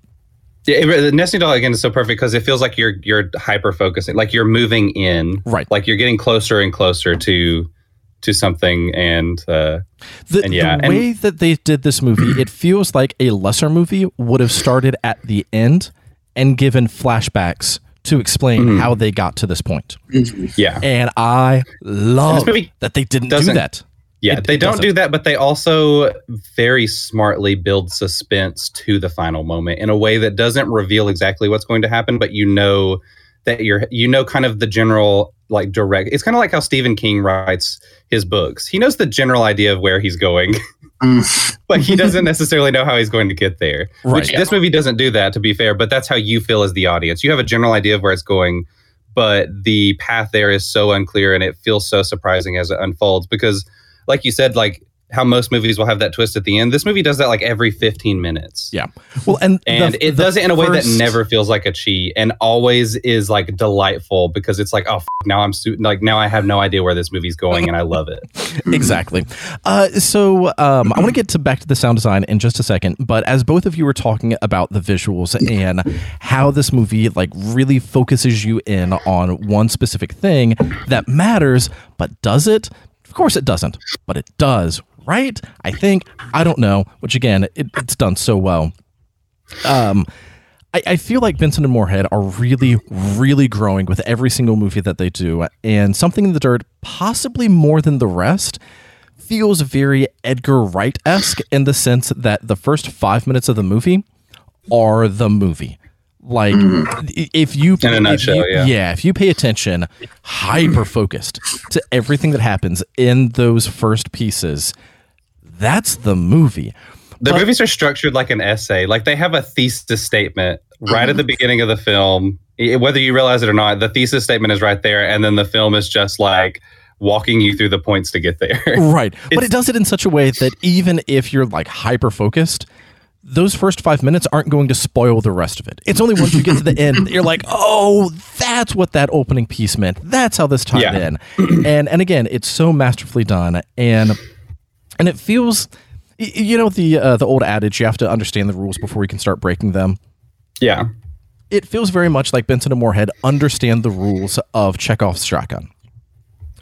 Yeah, it, the nesting doll, again, is so perfect, because it feels like you're you're hyper-focusing, like you're moving in. Right. Like you're getting closer and closer to to something, and uh, the, and yeah. the way and, that they did this movie, it feels like a lesser movie would have started at the end and given flashbacks to explain mm. how they got to this point. Yeah. And I love that they didn't do that. Yeah, it, they it don't doesn't. do that, but they also very smartly build suspense to the final moment in a way that doesn't reveal exactly what's going to happen, but you know that you're, you know, kind of the general, like, direct. It's kind of like how Stephen King writes his books. He knows the general idea of where he's going. But he doesn't necessarily know how he's going to get there. Right. Which, yeah. This movie doesn't do that, to be fair, but that's how you feel as the audience. You have a general idea of where it's going, but the path there is so unclear, and it feels so surprising as it unfolds. Because, like you said, like how most movies will have that twist at the end, this movie does that like every fifteen minutes. Yeah. Well, and and the, it does it in a way first... that never feels like a cheat, and always is like delightful, because it's like, oh, f- now I'm su- like now I have no idea where this movie's going, and I love it. Exactly. Uh, so um, I want to get to back to the sound design in just a second, but as both of you were talking about the visuals and how this movie like really focuses you in on one specific thing that matters, but does it? Of course it doesn't, but it does. Right? I think. I don't know. Which, again, it, it's done so well. Um, I, I feel like Benson and Moorhead are really, really growing with every single movie that they do. And Something in the Dirt, possibly more than the rest, feels very Edgar Wright-esque in the sense that the first five minutes of the movie are the movie. Like, if you, pay, in a nutshell, if you yeah. yeah, if you pay attention, hyper focused to everything that happens in those first pieces, that's the movie. The but, movies are structured like an essay. Like, they have a thesis statement right at the beginning of the film. Whether you realize it or not, the thesis statement is right there, and then the film is just like walking you through the points to get there. Right, it's, but it does it in such a way that even if you're like hyper focused, those first five minutes aren't going to spoil the rest of it. It's only once you get to the end that you're like, oh, that's what that opening piece meant. That's how this tied yeah. in. And and again, it's so masterfully done. And and it feels, you know, the uh, the old adage, you have to understand the rules before you can start breaking them. Yeah. It feels very much like Benson and Moorhead understand the rules of Chekhov's shotgun.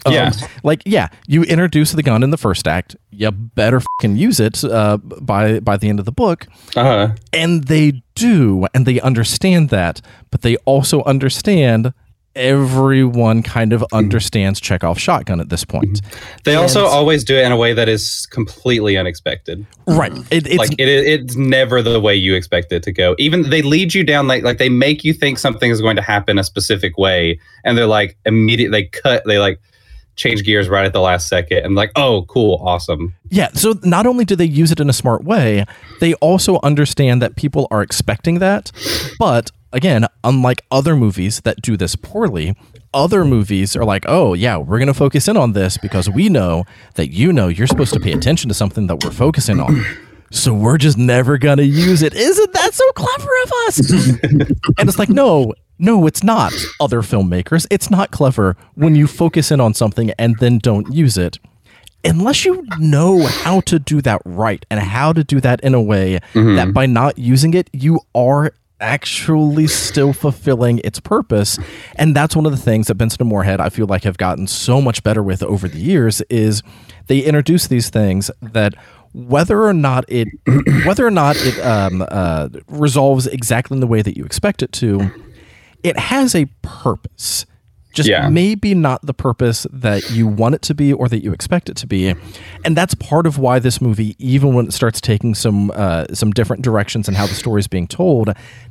Um, yeah. Like, yeah, you introduce the gun in the first act. You better fucking use it uh, by by the end of the book. Uh-huh. And they do, and they understand that, but they also understand everyone kind of understands Chekhov's shotgun at this point. They and, also always do it in a way that is completely unexpected. Right. It, it's, like, it, it's never the way you expect it to go. Even they lead you down, like, like they make you think something is going to happen a specific way, and they're like immediately they cut, they like, change gears right at the last second and like, oh, cool, awesome. Yeah, so not only do they use it in a smart way, they also understand that people are expecting that. But again, unlike other movies that do this poorly, other movies are like, oh, yeah, we're going to focus in on this because we know that you know you're supposed to pay attention to something that we're focusing on. So we're just never going to use it. Isn't that so clever of us? And it's like, no, no, it's not, other filmmakers. It's not clever when you focus in on something and then don't use it. Unless you know how to do that right and how to do that in a way mm-hmm. that by not using it, you are actually still fulfilling its purpose. And that's one of the things that Benson and Moorhead, I feel like, have gotten so much better with over the years is they introduce these things that whether or not it whether or not it um, uh, resolves exactly in the way that you expect it to, it has a purpose. Just yeah. maybe not the purpose that you want it to be or that you expect it to be. And that's part of why this movie, even when it starts taking some uh, some different directions in how the story is being told,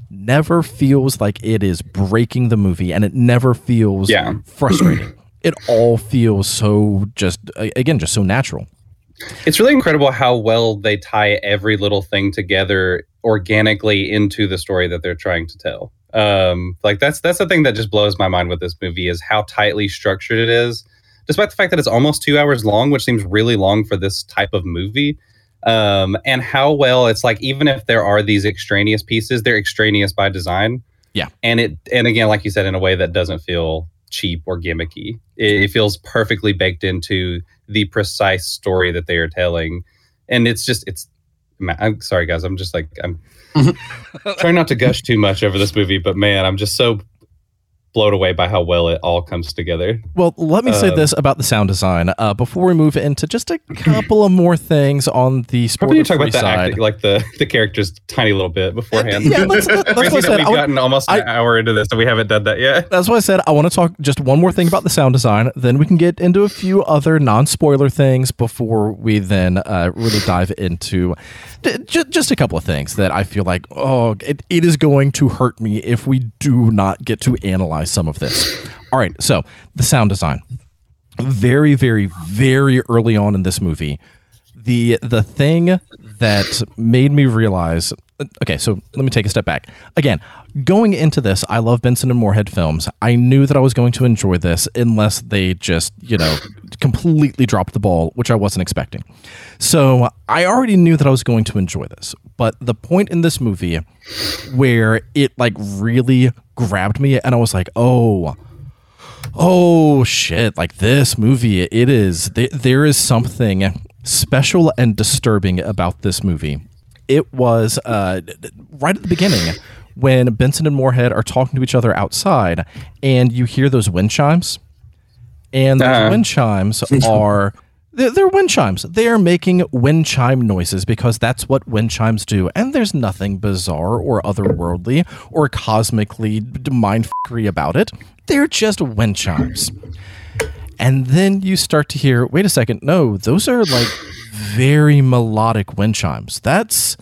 never feels like it is breaking the movie, and it never feels yeah. frustrating. It all feels so just, again, just so natural. It's really incredible how well they tie every little thing together organically into the story that they're trying to tell. Um, like that's that's the thing that just blows my mind with this movie is how tightly structured it is, despite the fact that it's almost two hours long, which seems really long for this type of movie. Um, and how well it's like, even if there are these extraneous pieces, they're extraneous by design. Yeah, and it and again, like you said, in a way that doesn't feel cheap or gimmicky. It, it feels perfectly baked into the precise story that they are telling, and it's just it's. I'm sorry, guys. I'm just like I'm trying not to gush too much over this movie, but man, I'm just so blown away by how well it all comes together. Well, let me um, say this about the sound design uh, before we move into just a couple of more things on the spoiler free side. Probably you talk about the acting, like the the characters, tiny little bit beforehand. Yeah, that's, that's what I said. We've I, gotten almost an I, hour into this, and we haven't done that yet. That's why I said I want to talk just one more thing about the sound design. Then we can get into a few other non-spoiler things before we then uh, really dive into d- j- just a couple of things that I feel like oh, it, it is going to hurt me if we do not get to analyze some of this. All right, so the sound design. Very, very, very early on in this movie, the the thing that made me realize, okay, so let me take a step back. Again, going into this, I love Benson and Moorhead films. I knew that I was going to enjoy this unless they just, you know, completely dropped the ball, which I wasn't expecting. So I already knew that I was going to enjoy this. But the point in this movie where it like really grabbed me and I was like, oh, oh shit, like this movie, it is, th- there is something special and disturbing about this movie. It was uh, right at the beginning when Benson and Moorhead are talking to each other outside and you hear those wind chimes. And those uh, wind chimes are, they're, they're wind chimes. They are making wind chime noises because that's what wind chimes do. And there's nothing bizarre or otherworldly or cosmically mindfuckery about it. They're just wind chimes. And then you start to hear, wait a second, no, those are like very melodic wind chimes. That's,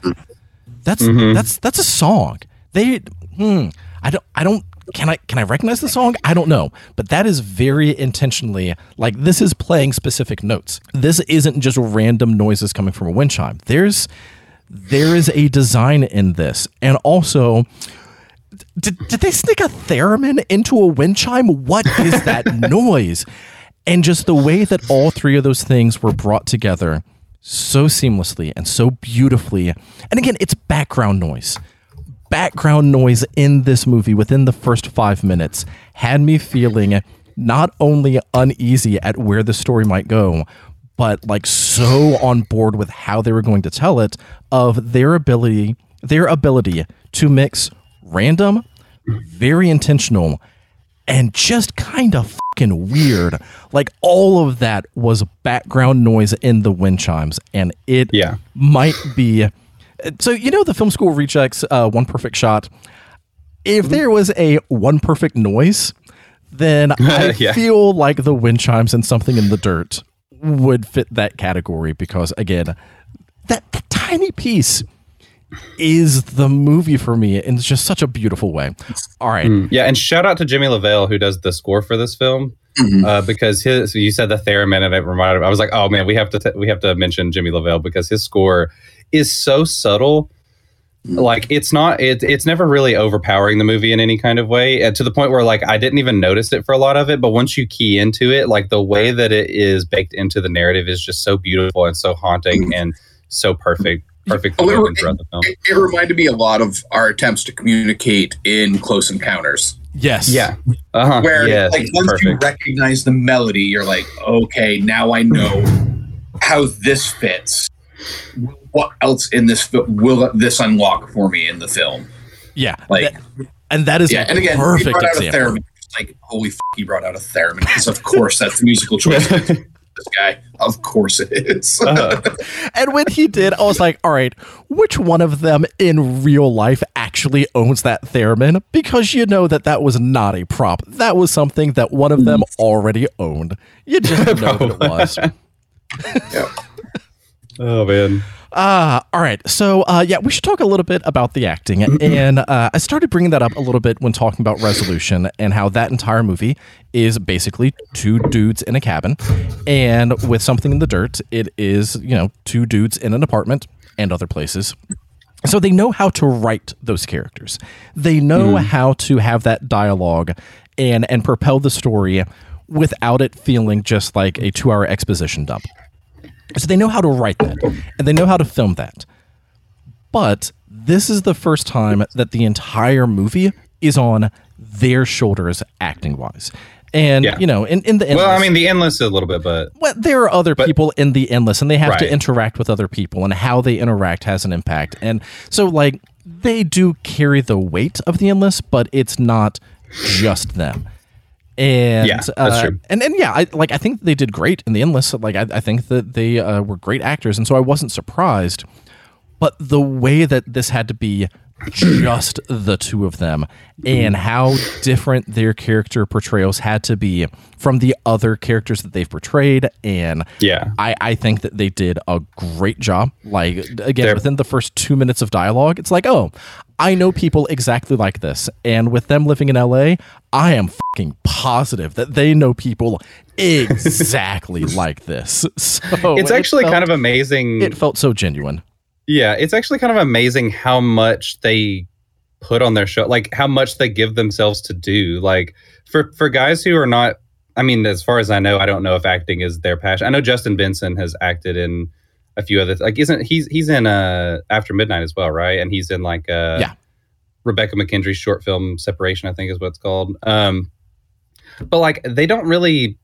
that's, mm-hmm. that's, that's a song. They, hmm, I don't, I don't, Can I can I recognize the song? I don't know. But that is very intentionally, like this is playing specific notes. This isn't just random noises coming from a wind chime. There's there is a design in this. And also, did, did they sneak a theremin into a wind chime? What is that noise? And just the way that all three of those things were brought together so seamlessly and so beautifully. And again, it's background noise. Background noise in this movie within the first five minutes had me feeling not only uneasy at where the story might go, but like so on board with how they were going to tell it, of their ability, their ability to mix random, very intentional, and just kind of fucking weird. Like all of that was background noise in the wind chimes, and it yeah. might be. So you know the Film School Rejects uh, One Perfect Shot? If there was a one perfect noise, then I yeah. feel like the wind chimes and Something in the Dirt would fit that category, because again, that, that tiny piece is the movie for me in just such a beautiful way. All right. Mm. Yeah, and shout out to Jimmy Lavelle, who does the score for this film. Mm-hmm. Uh, because his, so you said the theremin, and it reminded me. I was like, oh man, we have to t- we have to mention Jimmy Lavelle, because his score is so subtle. Like it's not, it, it's never really overpowering the movie in any kind of way, and to the point where like I didn't even notice it for a lot of it. But once you key into it, like the way that it is baked into the narrative is just so beautiful and so haunting mm-hmm. and so perfect. Perfect. Oh, it, it, it, it reminded me a lot of our attempts to communicate in Close Encounters. Yes. Yeah. Uh-huh. Where yes. like once perfect. you recognize the melody, you're like, okay, now I know how this fits. What else in this will this unlock for me in the film? Yeah, like, that, and that is yeah, and again, perfect he brought out example. A theremin. Like, holy f- he brought out a theremin, because of course that's the musical choice. This guy, of course it is. uh-huh. And when he did, I was like, all right, which one of them in real life actually owns that theremin? Because you know that that was not a prop. That was something that one of them already owned. You just know what it was. Yeah. Oh man. Uh, all right. So, uh, yeah, we should talk a little bit about the acting. And uh, I started bringing that up a little bit when talking about Resolution and how that entire movie is basically two dudes in a cabin. And with Something in the Dirt, it is, you know, two dudes in an apartment and other places. So they know how to write those characters. They know mm. how to have that dialogue and, and propel the story without it feeling just like a two-hour exposition dump. So they know how to write that, and they know how to film that. But this is the first time that the entire movie is on their shoulders acting-wise. And, yeah. you know, in, in The Endless... Well, I mean, The Endless a little bit, but... Well, there are other but, people in The Endless, and they have right. to interact with other people, and how they interact has an impact. And so, like, they do carry the weight of The Endless, but it's not just them. And yeah, that's uh, true. And and yeah, I like I think they did great in The Endless. Like I, I think that they uh, were great actors, and so I wasn't surprised. But the way that this had to be just the two of them, and how different their character portrayals had to be from the other characters that they've portrayed, and yeah, I, I think that they did a great job. Like again, They're- within the first two minutes of dialogue, it's like, oh, I know people exactly like this, and with them living in L A, I am fucking positive that they know people exactly like this. So it's actually it felt, kind of amazing. It felt so genuine. Yeah, it's actually kind of amazing how much they put on their show, like how much they give themselves to do. Like for for guys who are not, I mean, as far as I know, I don't know if acting is their passion. I know Justin Benson has acted in a few other, like isn't he's he's in uh, After Midnight as well, right? And he's in like uh, yeah. Rebecca McKendry's short film Separation, I think is what it's called. Um, but like they don't really.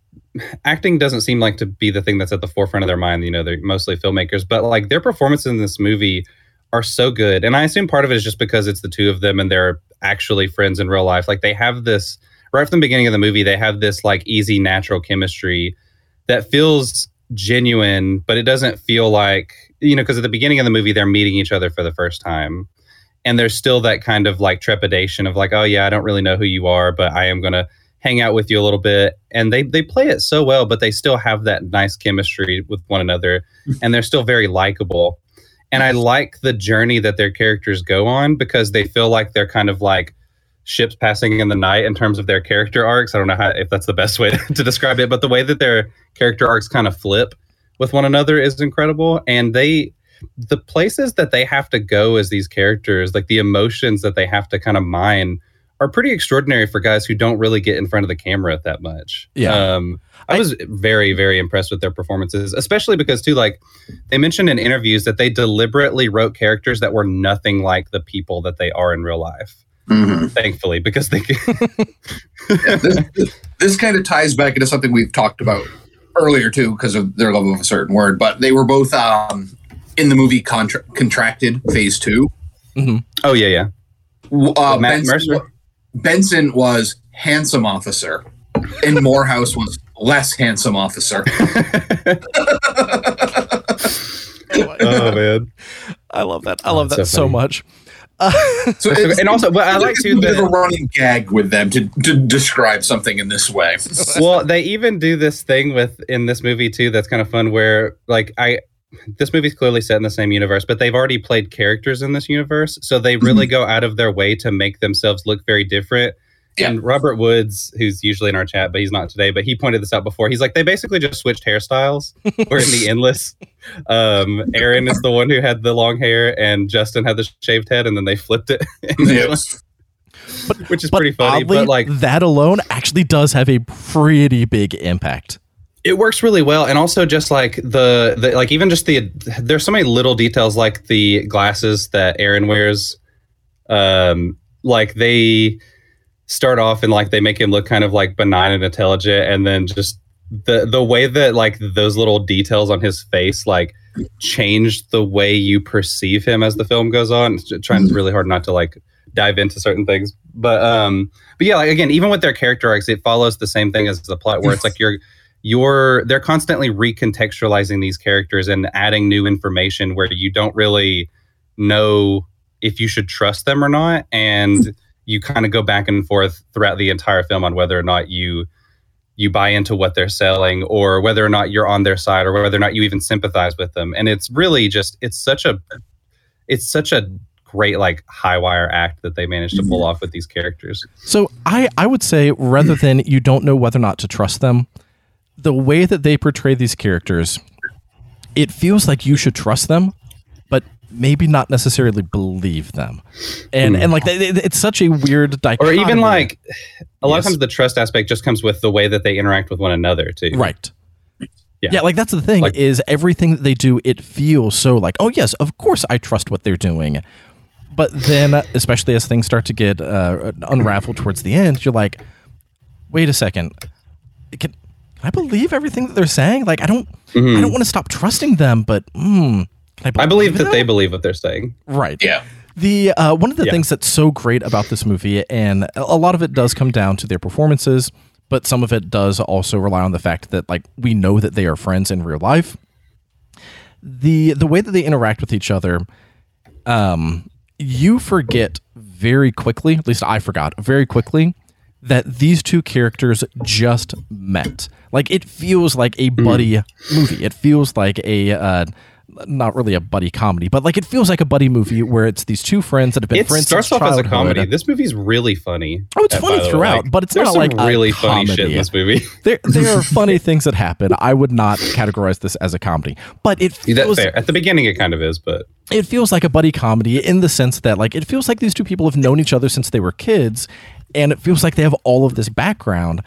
Acting doesn't seem like to be the thing that's at the forefront of their mind. You know, they're mostly filmmakers, but like their performances in this movie are so good. And I assume part of it is just because it's the two of them and they're actually friends in real life. Like they have this right from the beginning of the movie, they have this like easy, natural chemistry that feels genuine, but it doesn't feel like, you know, because at the beginning of the movie, they're meeting each other for the first time. And there's still that kind of like trepidation of like, oh yeah, I don't really know who you are, but I am going to hang out with you a little bit. And they, they play it so well, but they still have that nice chemistry with one another. And they're still very likable. And I like the journey that their characters go on, because they feel like they're kind of like ships passing in the night in terms of their character arcs. I don't know how, if that's the best way to, to describe it, but the way that their character arcs kind of flip with one another is incredible. And they, the places that they have to go as these characters, like the emotions that they have to kind of mine, are pretty extraordinary for guys who don't really get in front of the camera that much. Yeah. Um, I, I was very, very impressed with their performances, especially because, too, like they mentioned in interviews that they deliberately wrote characters that were nothing like the people that they are in real life. Mm-hmm. Thankfully, because they yeah, this, this, this kind of ties back into something we've talked about earlier, too, because of their love of a certain word. But they were both um, in the movie Contra- Contracted Phase two. Mm-hmm. Oh, yeah, yeah. Uh, Benson, Benson was handsome officer, and Morehouse was less handsome officer. Oh, man. I love that. I love oh, that so, so much. Uh, so it's, and also, but I like to do a running gag with them to, to describe something in this way. Well, they even do this thing with in this movie too. That's kind of fun. Where like I, this movie's clearly set in the same universe, but they've already played characters in this universe, so they really mm-hmm. go out of their way to make themselves look very different. Yeah. And Robert Woods, who's usually in our chat, but he's not today, but he pointed this out before. He's like, they basically just switched hairstyles. We're in The Endless. Um, Aaron is the one who had the long hair, and Justin had the shaved head, and then they flipped it. Yes. but, Which is but pretty funny. Oddly, but like that alone actually does have a pretty big impact. It works really well, and also just like the, the like even just the there's so many little details, like the glasses that Aaron wears. Um, like they. Start off and like they make him look kind of like benign and intelligent, and then just the the way that like those little details on his face like change the way you perceive him as the film goes on. It's trying really hard not to like dive into certain things, but um but yeah, like again, even with their character arcs, it follows the same thing as the plot, where it's like you're you're they're constantly recontextualizing these characters and adding new information where you don't really know if you should trust them or not, and you kind of go back and forth throughout the entire film on whether or not you you buy into what they're selling, or whether or not you're on their side, or whether or not you even sympathize with them. And it's really just it's such a it's such a great like high wire act that they managed to pull off with these characters. So I, I would say, rather than you don't know whether or not to trust them, the way that they portray these characters, it feels like you should trust them, maybe not necessarily believe them. And mm. and like they, they, it's such a weird dichotomy. Or even like a lot yes. of times the trust aspect just comes with the way that they interact with one another too. Right. Yeah, yeah like that's the thing, like, is everything that they do, it feels so like, oh yes, of course I trust what they're doing. But then, especially as things start to get uh, unraveled towards the end, you're like, wait a second. Can, can I believe everything that they're saying? Like I don't mm-hmm. I don't want to stop trusting them, but mm, I believe, I believe that them? They believe what they're saying. Right. Yeah. The uh, one of the yeah. things that's so great about this movie, and a lot of it does come down to their performances, but some of it does also rely on the fact that like we know that they are friends in real life. The the way that they interact with each other, um, you forget very quickly, at least I forgot very quickly, that these two characters just met. Like it feels like a buddy mm. movie. It feels like a... Uh, not really a buddy comedy, but like it feels like a buddy movie where it's these two friends that have been it friends since childhood. It starts off as a comedy. This movie's really funny. Oh, it's funny throughout, like, but it's not like really a funny comedy. Shit in this movie. There, there are funny things that happen. I would not categorize this as a comedy, but it feels fair. At the beginning it kind of is, but it feels like a buddy comedy in the sense that like it feels like these two people have known each other since they were kids, and it feels like they have all of this background.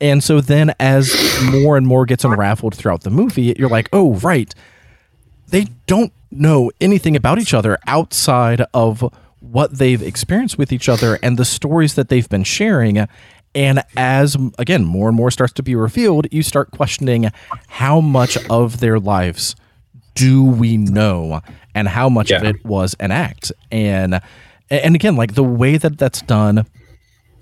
And so then, as more and more gets unraveled throughout the movie, you're like, oh, right. They don't know anything about each other outside of what they've experienced with each other and the stories that they've been sharing. And as, again, more and more starts to be revealed, you start questioning how much of their lives do we know and how much yeah. of it was an act. And, and again, like the way that that's done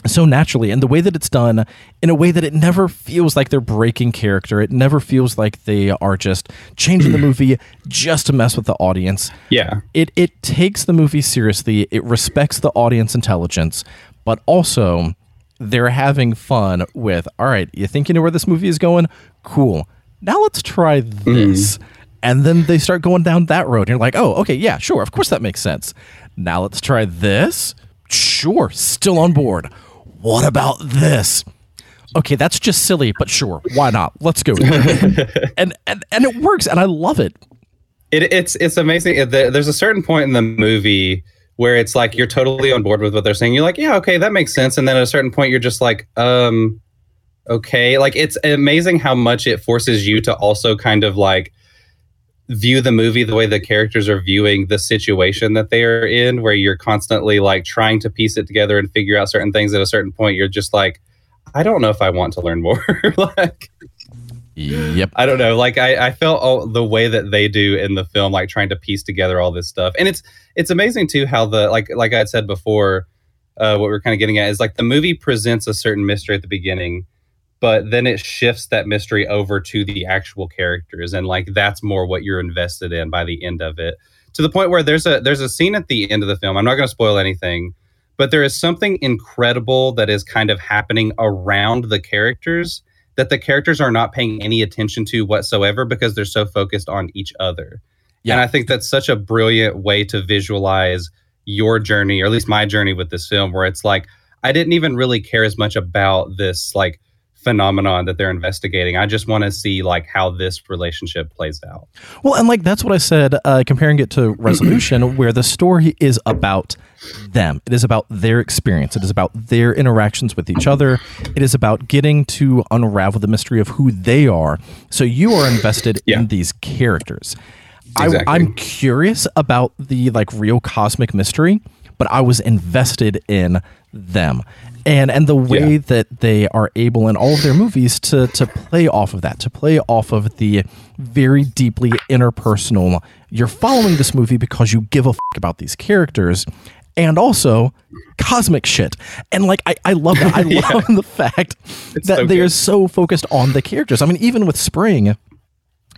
so naturally, and the way that it's done in a way that it never feels like they're breaking character. It never feels like they are just changing the movie just to mess with the audience. Yeah. It it takes the movie seriously. It respects the audience intelligence, but also they're having fun with, all right, you think you know where this movie is going? Cool. Now let's try this. Mm. And then they start going down that road. And you're like, oh, okay, yeah, sure. Of course that makes sense. Now let's try this. Sure. Still on board. What about this? Okay, that's just silly, but sure, why not? Let's go. and, and and it works, and I love it. It it's it's amazing. There's a certain point in the movie where it's like you're totally on board with what they're saying. You're like, yeah, okay, that makes sense. And then at a certain point, you're just like, um, okay. Like, it's amazing how much it forces you to also kind of like view the movie the way the characters are viewing the situation that they are in, where you're constantly like trying to piece it together and figure out certain things. At a certain point, you're just like, I don't know if I want to learn more. Like, yep. I don't know. Like I, I felt all the way that they do in the film, like trying to piece together all this stuff. And it's it's amazing too how the like like I had said before, uh, what we're kind of getting at is like the movie presents a certain mystery at the beginning, but then it shifts that mystery over to the actual characters, and like that's more what you're invested in by the end of it. To the point where there's a there's a scene at the end of the film. I'm not going to spoil anything, but there is something incredible that is kind of happening around the characters that the characters are not paying any attention to whatsoever because they're so focused on each other. Yeah. And I think that's such a brilliant way to visualize your journey, or at least my journey with this film, where it's like, I didn't even really care as much about this like phenomenon that they're investigating. I just want to see like how this relationship plays out. Well, and like, that's what I said, uh, comparing it to Resolution, where the story is about them. It is about their experience. It is about their interactions with each other. It is about getting to unravel the mystery of who they are. So you are invested yeah. in these characters. Exactly. I, I'm curious about the like real cosmic mystery, but I was invested in them and and the way yeah. that they are able in all of their movies to to play off of that, to play off of the very deeply interpersonal. You're following this movie because you give a f- about these characters. And also cosmic shit. And like, I, I love that. I yeah. love the fact it's that so they good. are so focused on the characters. I mean, even with Spring,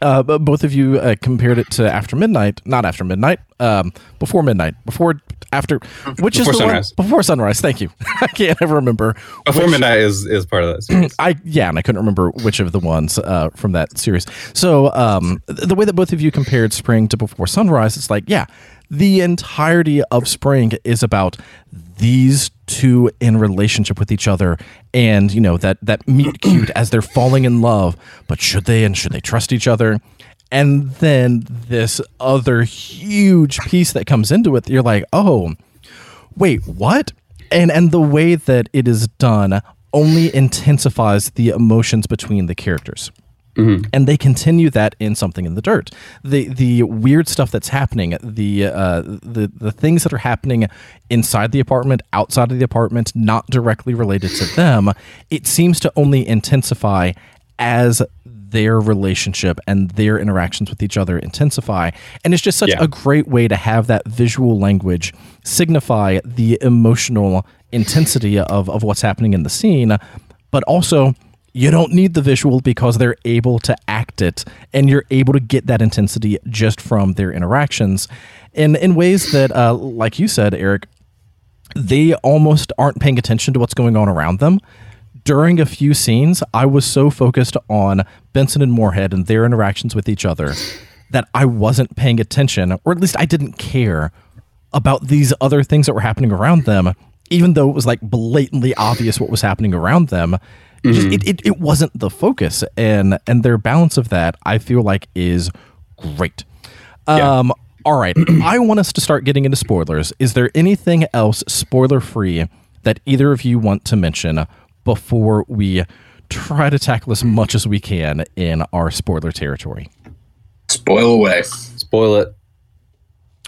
uh, both of you uh, compared it to After Midnight, not After Midnight, um, Before Midnight, before, after, which before is the sunrise. One, Before Sunrise. Thank you. I can't ever remember. Before which, Midnight is, is part of that series. I, yeah. And I couldn't remember which of the ones uh, from that series. So um, the way that both of you compared Spring to Before Sunrise, it's like, yeah, the entirety of Spring is about these two in relationship with each other, and you know that that meet cute as they're falling in love. But should they and should they trust each other? And then this other huge piece that comes into it, you're like, oh, wait, what? And and the way that it is done only intensifies the emotions between the characters. Mm-hmm. And they continue that in Something in the Dirt. The the weird stuff that's happening, the uh, the the things that are happening inside the apartment, outside of the apartment, not directly related to them, it seems to only intensify as their relationship and their interactions with each other intensify. And it's just such yeah. a great way to have that visual language signify the emotional intensity of, of what's happening in the scene, but also you don't need the visual because they're able to act it, and you're able to get that intensity just from their interactions in, in ways that, uh, like you said, Eric, they almost aren't paying attention to what's going on around them. During a few scenes, I was so focused on Benson and Moorhead and their interactions with each other that I wasn't paying attention, or at least I didn't care about these other things that were happening around them, even though it was like blatantly obvious what was happening around them. It, just, it, it, it wasn't the focus, and and their balance of that, I feel like, is great. Um, yeah. All right, I want us to start getting into spoilers. Is there anything else spoiler-free that either of you want to mention before we try to tackle as much as we can in our spoiler territory? Spoil away. Spoil it.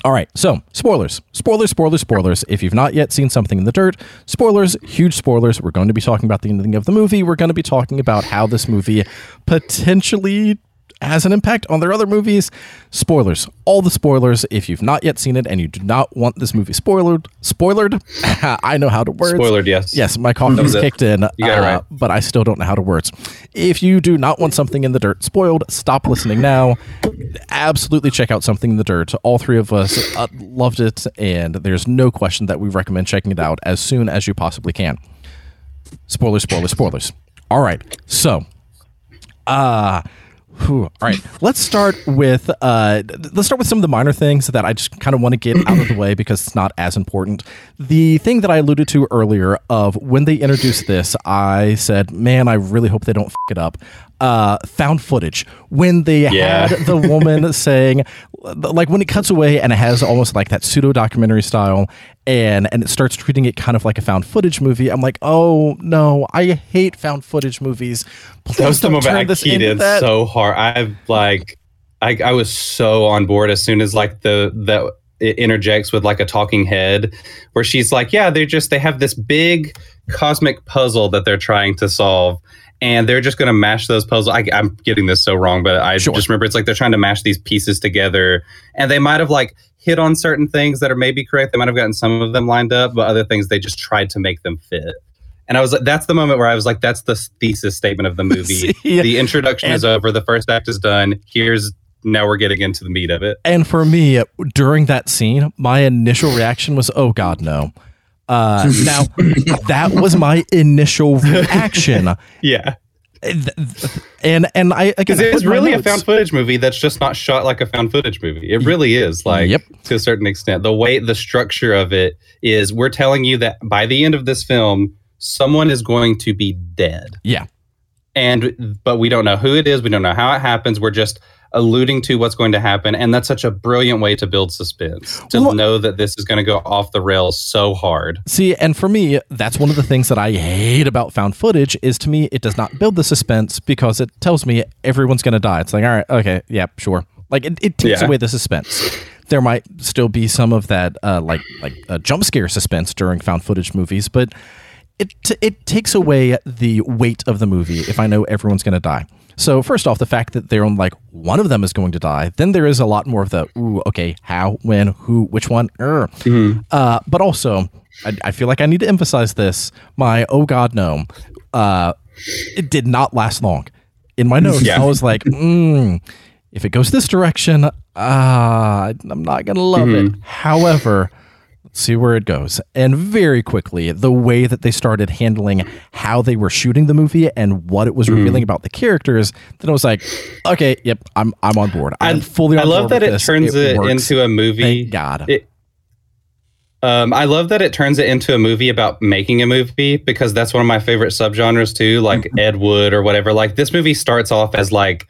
All right, so spoilers, spoilers, spoilers, spoilers. If you've not yet seen Something in the Dirt, spoilers, huge spoilers. We're going to be talking about the ending of the movie. We're going to be talking about how this movie potentially has an impact on their other movies. Spoilers, all the spoilers. If you've not yet seen it and you do not want this movie spoiled, spoilered, I know how to words. Spoilered, yes. Yes, my coffee's kicked in, uh, right. But I still don't know how to words. If you do not want Something in the Dirt spoiled, stop listening now. Absolutely check out Something in the Dirt. All three of us uh, loved it, and there's no question that we recommend checking it out as soon as you possibly can. Spoilers, spoilers, spoilers. All right, so... Uh, Whew. All right, let's start with uh, let's start with some of the minor things that I just kind of want to get out of the way because it's not as important. The thing that I alluded to earlier of when they introduced this, I said, man, I really hope they don't f*** it up. uh, found footage when they yeah. had the woman saying, like, when it cuts away and it has almost like that pseudo documentary style, and and it starts treating it kind of like a found footage movie. I'm like, oh no, I hate found footage movies. Please that was the moment I keyed in that. so hard. I've like, I I was so on board as soon as like the the. It interjects with like a talking head where she's like, yeah, they just, they have this big cosmic puzzle that they're trying to solve, and they're just going to mash those puzzles. I, I'm getting this so wrong, but I sure. just remember it's like they're trying to mash these pieces together, and they might have like hit on certain things that are maybe correct. They might have gotten some of them lined up, but other things they just tried to make them fit. And I was like, that's the moment where I was like, that's the thesis statement of the movie. See, yeah. The introduction and- is over. The first act is done. Here's Now we're getting into the meat of it. And for me, during that scene, my initial reaction was, oh, God, no. Uh, now, that was my initial reaction. Yeah. And and I... Because it is really a found footage movie that's just not shot like a found footage movie. It really is, like, yep. to a certain extent. The way, the structure of it is, we're telling you that by the end of this film, someone is going to be dead. Yeah. And, but we don't know who it is. We don't know how it happens. We're just... alluding to what's going to happen, and that's such a brilliant way to build suspense, to well, know that this is going to go off the rails so hard. See, and for me, that's one of the things that I hate about found footage is, to me, it does not build the suspense because it tells me everyone's going to die. It's like, all right, okay, yeah, sure. Like, it, it takes yeah. away the suspense. There might still be some of that, uh, like, like uh, jump scare suspense during found footage movies, but it t- it takes away the weight of the movie if I know everyone's going to die. So first off, the fact that they're on, like, one of them is going to die, then there is a lot more of the, ooh, okay, how, when, who, which one, er. Mm-hmm. Uh, but also, I, I feel like I need to emphasize this, my oh god no, uh, it did not last long. In my notes, yeah. I was like, mm, if it goes this direction, uh, I'm not going to love mm-hmm. it. However... see where it goes. And very quickly, the way that they started handling how they were shooting the movie and what it was mm. revealing about the characters, then it was like, okay, yep, I'm I'm on board. I'm I, fully on board. I love board that with it this. turns it, it into a movie. Thank God. It, um, I love that it turns it into a movie about making a movie, because that's one of my favorite subgenres too, like Ed Wood or whatever. Like, this movie starts off as like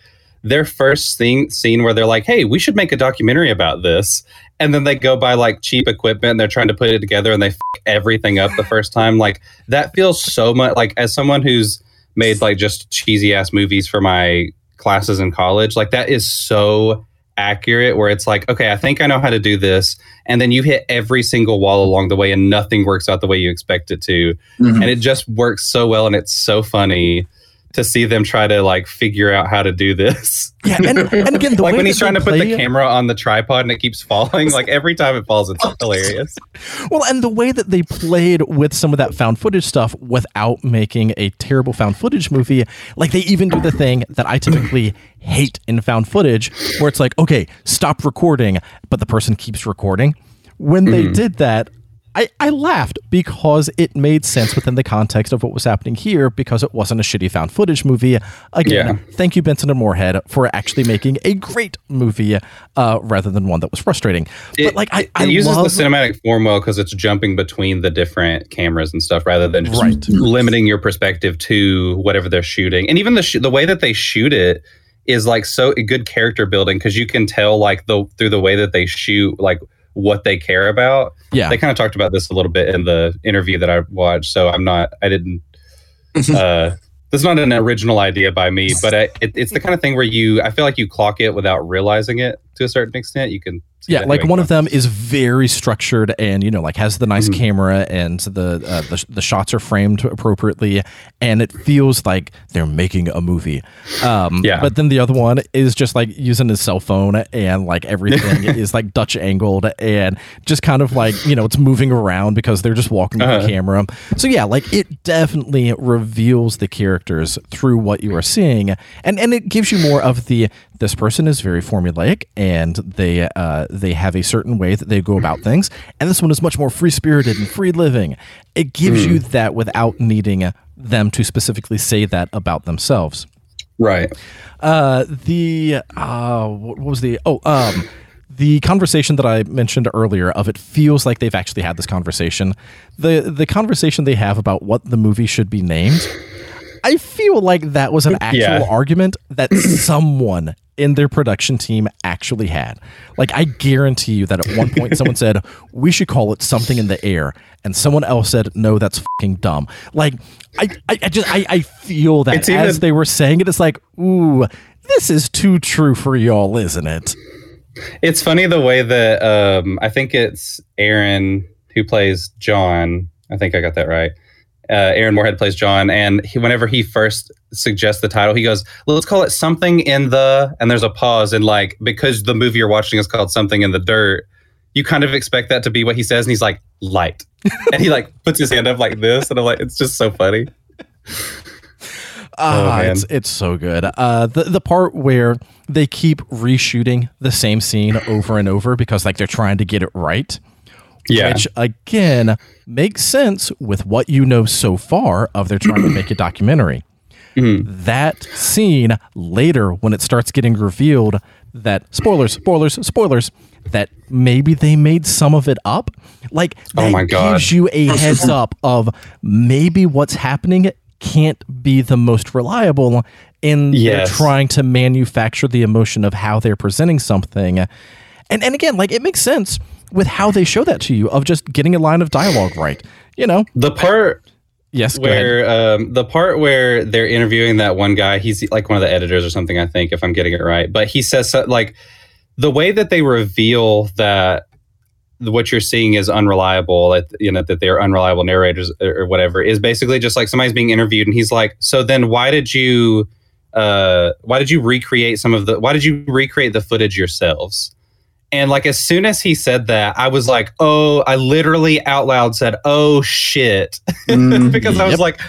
their first thing, scene where they're like, hey, we should make a documentary about this. And then they go buy like cheap equipment and they're trying to put it together and they f- everything up the first time. Like, that feels so much like, as someone who's made like just cheesy ass movies for my classes in college, like, that is so accurate where it's like, okay, I think I know how to do this. And then you hit every single wall along the way and nothing works out the way you expect it to. Mm-hmm. And it just works so well. And it's so funny to see them try to like figure out how to do this. Yeah, and, and again, the like way when he's trying to put the camera on the tripod and it keeps falling, like every time it falls, it's hilarious. Well, and the way that they played with some of that found footage stuff without making a terrible found footage movie, like they even do the thing that I typically hate in found footage, where it's like, okay, stop recording, but the person keeps recording. When they mm-hmm. did that, I, I laughed because it made sense within the context of what was happening here, because it wasn't a shitty found footage movie. Again, yeah. thank you, Benson and Moorhead, for actually making a great movie uh, rather than one that was frustrating. It, but like, I, it I uses love, the cinematic form well because it's jumping between the different cameras and stuff rather than just right. limiting your perspective to whatever they're shooting. And even the sh- the way that they shoot it is like so good character building, because you can tell like the through the way that they shoot like what they care about. Yeah, they kind of talked about this a little bit in the interview that I watched, so I'm not I didn't uh this is not an original idea by me, but I, it, it's the kind of thing where you I feel like you clock it without realizing it to a certain extent. You can see yeah like one of them is very structured and, you know, like has the nice mm-hmm. camera and the, uh, the the shots are framed appropriately and it feels like they're making a movie. Um yeah. But then the other one is just like using his cell phone and like everything is like Dutch angled and just kind of like, you know, it's moving around because they're just walking uh-huh. with the camera. So yeah, like it definitely reveals the characters through what you are seeing, and and it gives you more of the this person is very formulaic and they uh, they have a certain way that they go about things, and this one is much more free-spirited and free living. It gives mm. you that without needing them to specifically say that about themselves. Right. Uh, the uh, what was the oh um the conversation that I mentioned earlier of it feels like they've actually had this conversation. The the conversation they have about what the movie should be named. I feel like that was an actual yeah. argument that someone in their production team actually had. Like, I guarantee you that at one point someone said, we should call it Something in the Air. And someone else said, no, that's fucking dumb. Like, I, I, I just, I, I feel that it's as even, they were saying it, it's like, ooh, this is too true for y'all, isn't it? It's funny the way that, um, I think it's Aaron who plays John. I think I got that right. Uh, Aaron Moorhead plays John, and he, whenever he first suggests the title, he goes, let's call it Something in the, and there's a pause, and like, because the movie you're watching is called Something in the Dirt, you kind of expect that to be what he says, and he's like, light. And he like puts his hand up like this, and I'm like, it's just so funny. Ah, oh, it's it's so good. Uh, the the part where they keep reshooting the same scene over and over because like they're trying to get it right. Yeah. Which, again, makes sense with what you know so far of they're trying to make a documentary. Mm-hmm. That scene later, when it starts getting revealed that, spoilers, spoilers, spoilers, that maybe they made some of it up. Like, that oh my God. gives you a heads up of maybe what's happening can't be the most reliable in yes. they're trying to manufacture the emotion of how they're presenting something. And and again, like, it makes sense with how they show that to you of just getting a line of dialogue right. You know, the part yes where um the part where they're interviewing that one guy, he's like one of the editors or something, I think, if I'm getting it right, but he says so, like the way that they reveal that what you're seeing is unreliable, you know, that they're unreliable narrators or whatever, is basically just like somebody's being interviewed and he's like, so then why did you uh why did you recreate some of the why did you recreate the footage yourselves? And like, as soon as he said that, I was like, oh, I literally out loud said, oh, shit, mm, because yep. I was like,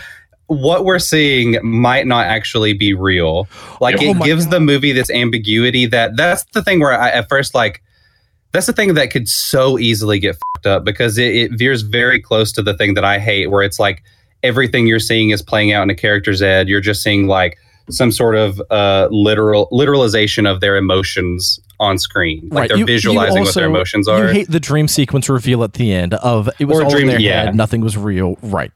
what we're seeing might not actually be real. Like, oh, it gives God. the movie this ambiguity that that's the thing where I at first like that's the thing that could so easily get fucked up, because it, it veers very close to the thing that I hate, where it's like everything you're seeing is playing out in a character's head. You're just seeing like some sort of uh, literal literalization of their emotions on screen. Like right. they're you, visualizing you also, what their emotions are. You hate the dream sequence reveal at the end of it was or all dream, in their yeah. head, nothing was real. Right.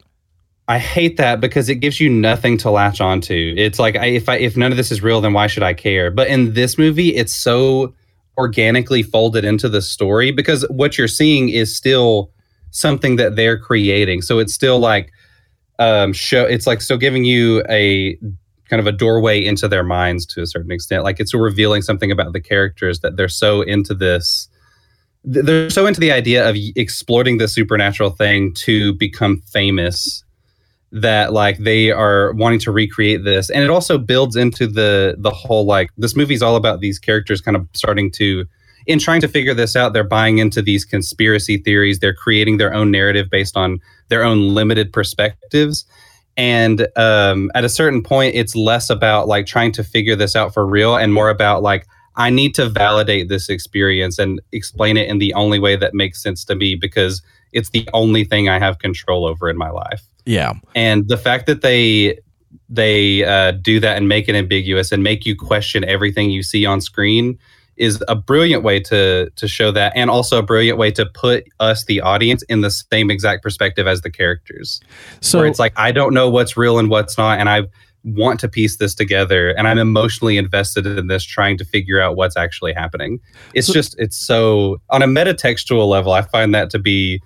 I hate that because it gives you nothing to latch onto. It's like, I, if I, if none of this is real, then why should I care? But in this movie, it's so organically folded into the story because what you're seeing is still something that they're creating. So it's still like, um, show. it's like still giving you a kind of a doorway into their minds to a certain extent. Like, it's revealing something about the characters that they're so into this. They're so into the idea of exploiting the supernatural thing to become famous that like they are wanting to recreate this. And it also builds into the, the whole, like, this movie's all about these characters kind of starting to, in trying to figure this out, they're buying into these conspiracy theories. They're creating their own narrative based on their own limited perspectives. And um, at a certain point, it's less about like trying to figure this out for real and more about like, I need to validate this experience and explain it in the only way that makes sense to me because it's the only thing I have control over in my life. Yeah. And the fact that they they uh, do that and make it ambiguous and make you question everything you see on screen is a brilliant way to to show that, and also a brilliant way to put us, the audience, in the same exact perspective as the characters. So where it's like, I don't know what's real and what's not, and I want to piece this together, and I'm emotionally invested in this, trying to figure out what's actually happening. It's so, just, it's so, on a metatextual level, I find that to be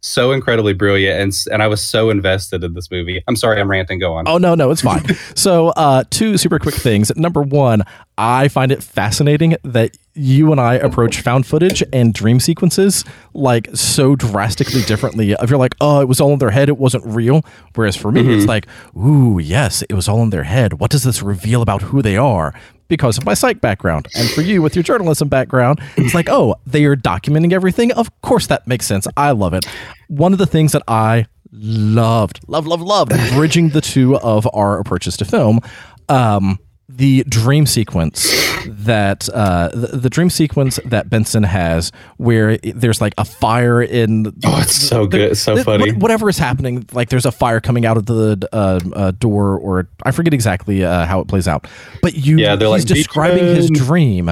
so incredibly brilliant, and and I was so invested in this movie. I'm sorry, I'm ranting. Go on. Oh no, no, it's fine. So, uh, two super quick things. Number one, I find it fascinating that you and I approach found footage and dream sequences like so drastically differently. If you're like, oh, it was all in their head, it wasn't real. Whereas for me, mm-hmm. it's like, ooh, yes, it was all in their head. What does this reveal about who they are? Because of my psych background. And for you with your journalism background, it's like, oh, they are documenting everything. Of course that makes sense. I love it. One of the things that I loved, love, love, loved, bridging the two of our approaches to film, um, the dream sequence that uh, the, the dream sequence that Benson has, where there's like a fire in. Oh, it's so the, good, it's so the, funny. Whatever is happening, like there's a fire coming out of the uh, uh, door, or I forget exactly uh, how it plays out. But you, yeah, he's like, describing his dream,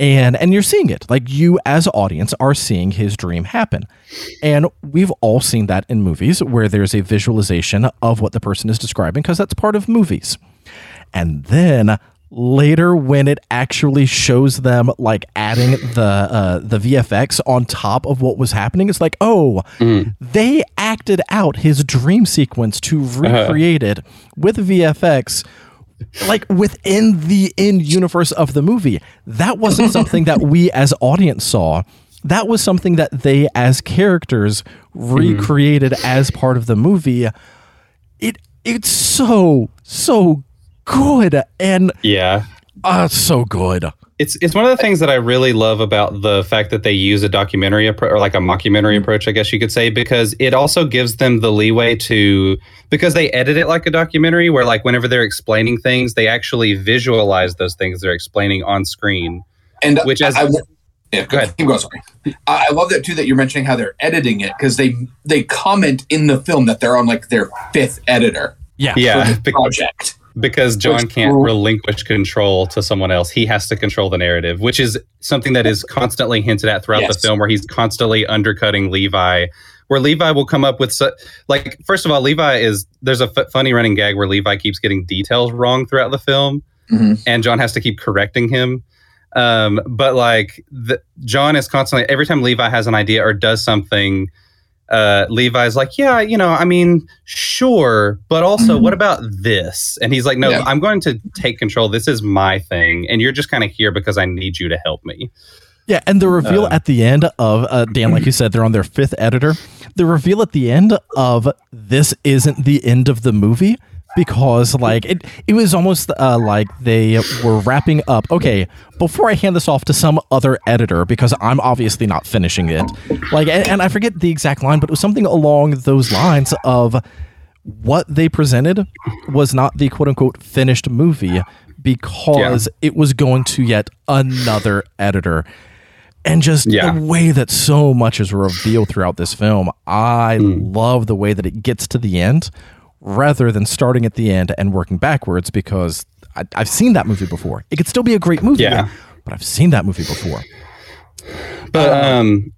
And and you're seeing it. Like, you as an audience are seeing his dream happen. And we've all seen that in movies where there's a visualization of what the person is describing, because that's part of movies. And then later, when it actually shows them like adding the uh, the V F X on top of what was happening, it's like, oh, mm. they acted out his dream sequence to recreate uh-huh. it with V F X, like within the in-universe of the movie. That wasn't something that we as audience saw. That was something that they as characters recreated mm. as part of the movie. It it's so so good. Good and yeah, uh, so good. It's it's one of the things that I really love about the fact that they use a documentary appro- or like a mockumentary mm-hmm. approach, I guess you could say, because it also gives them the leeway to, because they edit it like a documentary, where like whenever they're explaining things, they actually visualize those things they're explaining on screen. And which as I, I, yeah, go ahead. Keep going, sorry. I love that too, that you're mentioning how they're editing it, because they they comment in the film that they're on like their fifth editor. Yeah, yeah, the project. Because John can't relinquish control to someone else. He has to control the narrative, which is something that is constantly hinted at throughout yes. the film, where he's constantly undercutting Levi, where Levi will come up with... Su- like, first of all, Levi is... There's a f- funny running gag where Levi keeps getting details wrong throughout the film, mm-hmm. and John has to keep correcting him. Um, but, like, the, John is constantly... Every time Levi has an idea or does something... Uh, Levi's like, yeah, you know, I mean, sure, but also, mm-hmm. what about this? And he's like, no, yeah. I'm going to take control. This is my thing, and you're just kind of here because I need you to help me. Yeah, and the reveal um, at the end of, uh, Dan, like you said, they're on their fifth editor. The reveal at the end of this isn't the end of the movie, because like it, it was almost uh, like they were wrapping up. Okay, before I hand this off to some other editor, because I'm obviously not finishing it. Like, and, and I forget the exact line, but it was something along those lines of what they presented was not the quote unquote finished movie, because yeah. it was going to yet another editor. And just yeah. the way that so much is revealed throughout this film, I mm. love the way that it gets to the end, rather than starting at the end and working backwards, because I, I've seen that movie before. It could still be a great movie, yeah. but I've seen that movie before. But uh, um,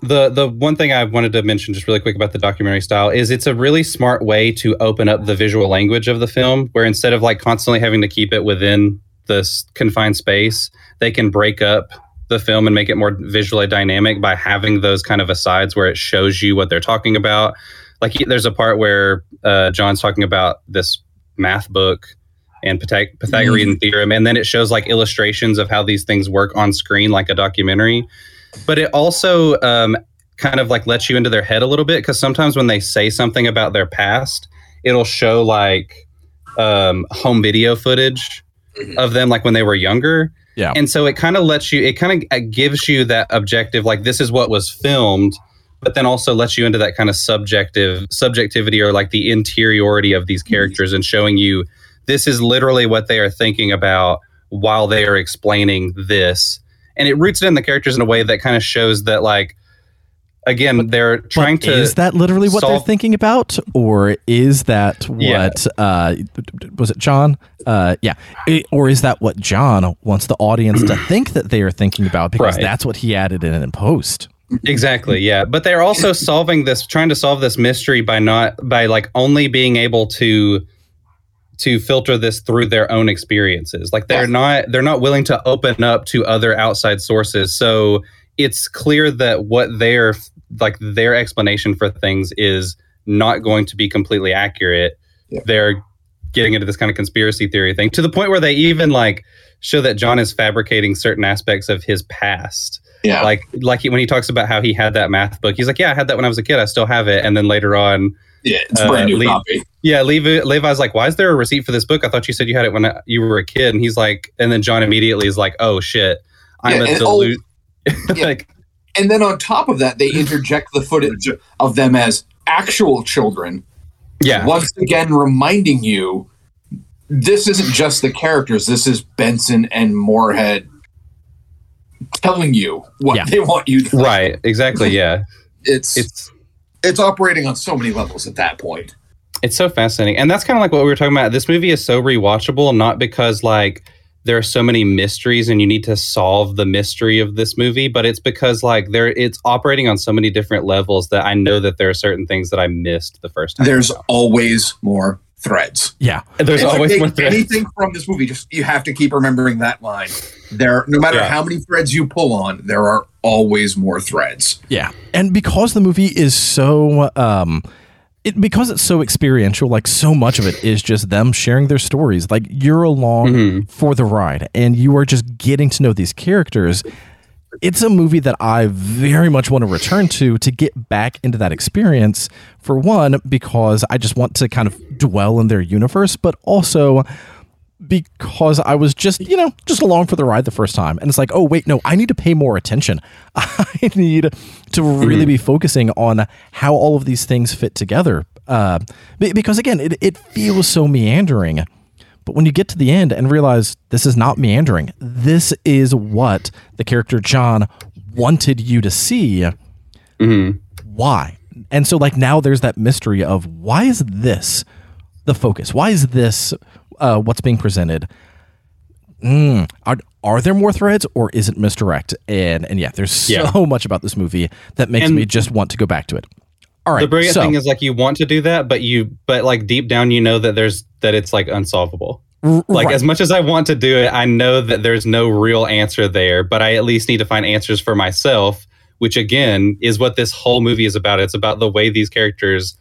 the the one thing I wanted to mention just really quick about the documentary style is it's a really smart way to open up the visual language of the film, where instead of like constantly having to keep it within this confined space, they can break up the film and make it more visually dynamic by having those kind of asides where it shows you what they're talking about. Like, he, there's a part where uh, John's talking about this math book and Pythag- Pythagorean mm-hmm. theorem, and then it shows, like, illustrations of how these things work on screen, like a documentary. But it also um, kind of, like, lets you into their head a little bit, because sometimes when they say something about their past, it'll show, like, um, home video footage mm-hmm. of them, like, when they were younger. Yeah. And so it kind of lets you, it kind of gives you that objective, like, this is what was filmed, but then also lets you into that kind of subjective subjectivity or like the interiority of these characters, and showing you this is literally what they are thinking about while they are explaining this. And it roots it in the characters in a way that kind of shows that, like, again, but, they're trying to... Is that literally what solve- they're thinking about? Or is that what... Yeah. Uh, was it John? Uh, yeah. It, or is that what John wants the audience to think that they are thinking about? Because right. that's what he added in in post. Exactly, yeah. But they're also solving this, trying to solve this mystery by not, by like only being able to to filter this through their own experiences. Like, they're not, they're not willing to open up to other outside sources. So it's clear that what their, like their explanation for things is not going to be completely accurate. Yeah. They're getting into this kind of conspiracy theory thing, to the point where they even like show that John is fabricating certain aspects of his past. Yeah, like like he, when he talks about how he had that math book, he's like, "Yeah, I had that when I was a kid. I still have it." And then later on, yeah, it's uh, brand new Le- copy. Yeah, Levi, Levi's like, "Why is there a receipt for this book? I thought you said you had it when I, you were a kid." And he's like, and then John immediately is like, "Oh shit, I'm yeah, a delusion." Yeah. Like, and then on top of that, they interject the footage of them as actual children. Yeah, once again reminding you, this isn't just the characters. This is Benson and Moorhead telling you what yeah. they want you to think. Right, exactly, yeah. it's it's it's operating on so many levels at that point. It's so fascinating. And that's kind of like what we were talking about. This movie is so rewatchable, not because like there are so many mysteries and you need to solve the mystery of this movie, but it's because like there it's operating on so many different levels that I know that there are certain things that I missed the first time. There's always more threads. Yeah. There's it's always like, more threads. Anything from this movie, just you have to keep remembering that line. There no matter yeah. how many threads you pull on, there are always more threads. Yeah. And because the movie is so um It, because it's so experiential, like so much of it is just them sharing their stories. Like you're along mm-hmm. for the ride and you are just getting to know these characters. It's a movie that I very much want to return to, to get back into that experience. For one, because I just want to kind of dwell in their universe, but also because I was just, you know, just along for the ride the first time. And it's like, oh, wait, no, I need to pay more attention. I need to really mm-hmm. be focusing on how all of these things fit together. Uh, because, again, it, it feels so meandering. But when you get to the end and realize this is not meandering, this is what the character John wanted you to see. Mm-hmm. Why? And so, like, now there's that mystery of why is this the focus? Why is this... Uh, what's being presented? Mm, are are there more threads, or is it misdirect? And and yeah, there's so yeah. much about this movie that makes and me just want to go back to it. All right. The brilliant so, thing is like you want to do that, but you but like deep down you know that there's that it's like unsolvable. Like right. as much as I want to do it, I know that there's no real answer there. But I at least need to find answers for myself, which again is what this whole movie is about. It's about the way these characters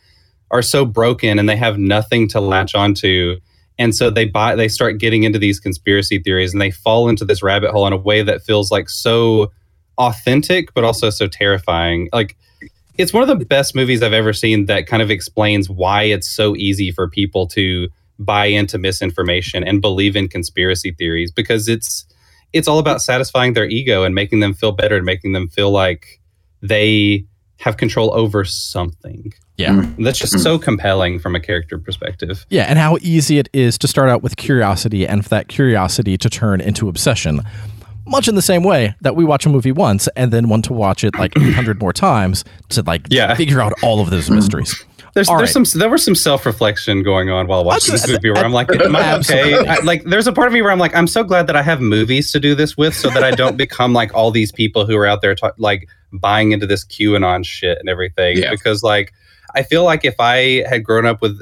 are so broken and they have nothing to latch onto. And so they buy, they start getting into these conspiracy theories and they fall into this rabbit hole in a way that feels like so authentic, but also so terrifying. Like it's one of the best movies I've ever seen that kind of explains why it's so easy for people to buy into misinformation and believe in conspiracy theories, because it's, it's all about satisfying their ego and making them feel better and making them feel like they have control over something. Yeah. Mm-hmm. That's just so compelling from a character perspective. Yeah. And how easy it is to start out with curiosity and for that curiosity to turn into obsession. Much in the same way that we watch a movie once and then want to watch it like eight hundred more times to like yeah. figure out all of those mysteries. There's, there's right. some, there was some self-reflection going on while watching just, this movie where I'm like, am I okay? I, like, there's a part of me where I'm like, I'm so glad that I have movies to do this with so that I don't become like all these people who are out there ta- like buying into this QAnon shit and everything. Yeah. Because like, I feel like if I had grown up with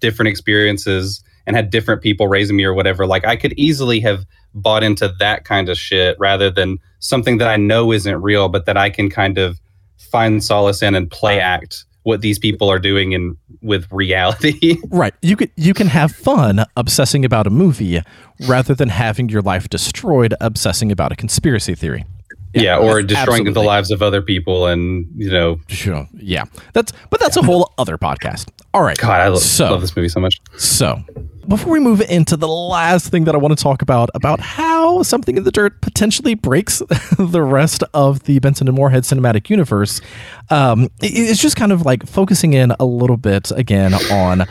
different experiences and had different people raising me or whatever, like I could easily have bought into that kind of shit rather than something that I know isn't real, but that I can kind of find solace in and play act what these people are doing in with reality. Right. You could, you can have fun obsessing about a movie rather than having your life destroyed obsessing about a conspiracy theory. Yeah, yeah, or destroying absolutely. the lives of other people and, you know. Sure. Yeah. That's but that's yeah. a whole other podcast. All right. God, I lo- so, love this movie so much. So before we move into the last thing that I want to talk about, about how Something in the Dirt potentially breaks the rest of the Benson and Moorhead cinematic universe, um, it's just kind of like focusing in a little bit again on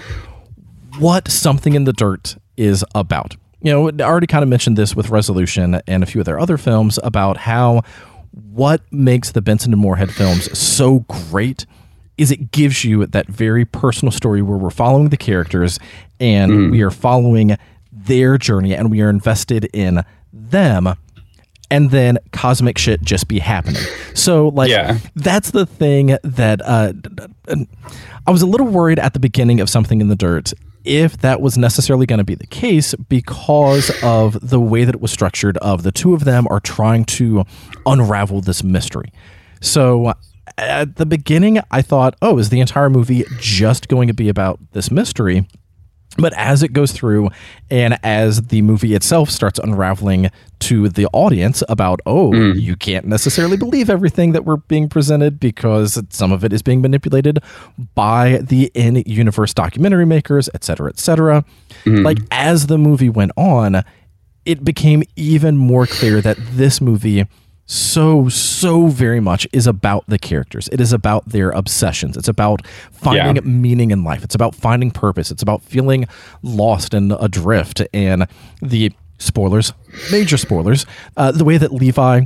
what Something in the Dirt is about. You know, I already kind of mentioned this with Resolution and a few of their other films about how what makes the Benson and Moorhead films so great is it gives you that very personal story where we're following the characters and mm. we are following their journey and we are invested in them, and then cosmic shit just be happening. So like, yeah. that's the thing that uh, I was a little worried at the beginning of Something in the Dirt if that was necessarily going to be the case because of the way that it was structured of the two of them are trying to unravel this mystery. So at the beginning, I thought, oh, is the entire movie just going to be about this mystery? But as it goes through and as the movie itself starts unraveling to the audience about, oh, mm. you can't necessarily believe everything that we're being presented because some of it is being manipulated by the in-universe documentary makers, et cetera, et cetera. Mm. Like as the movie went on, it became even more clear that this movie so, so very much is about the characters. It is about their obsessions. It's about finding yeah. meaning in life. It's about finding purpose. It's about feeling lost and adrift. And the spoilers, major spoilers, uh, the way that Levi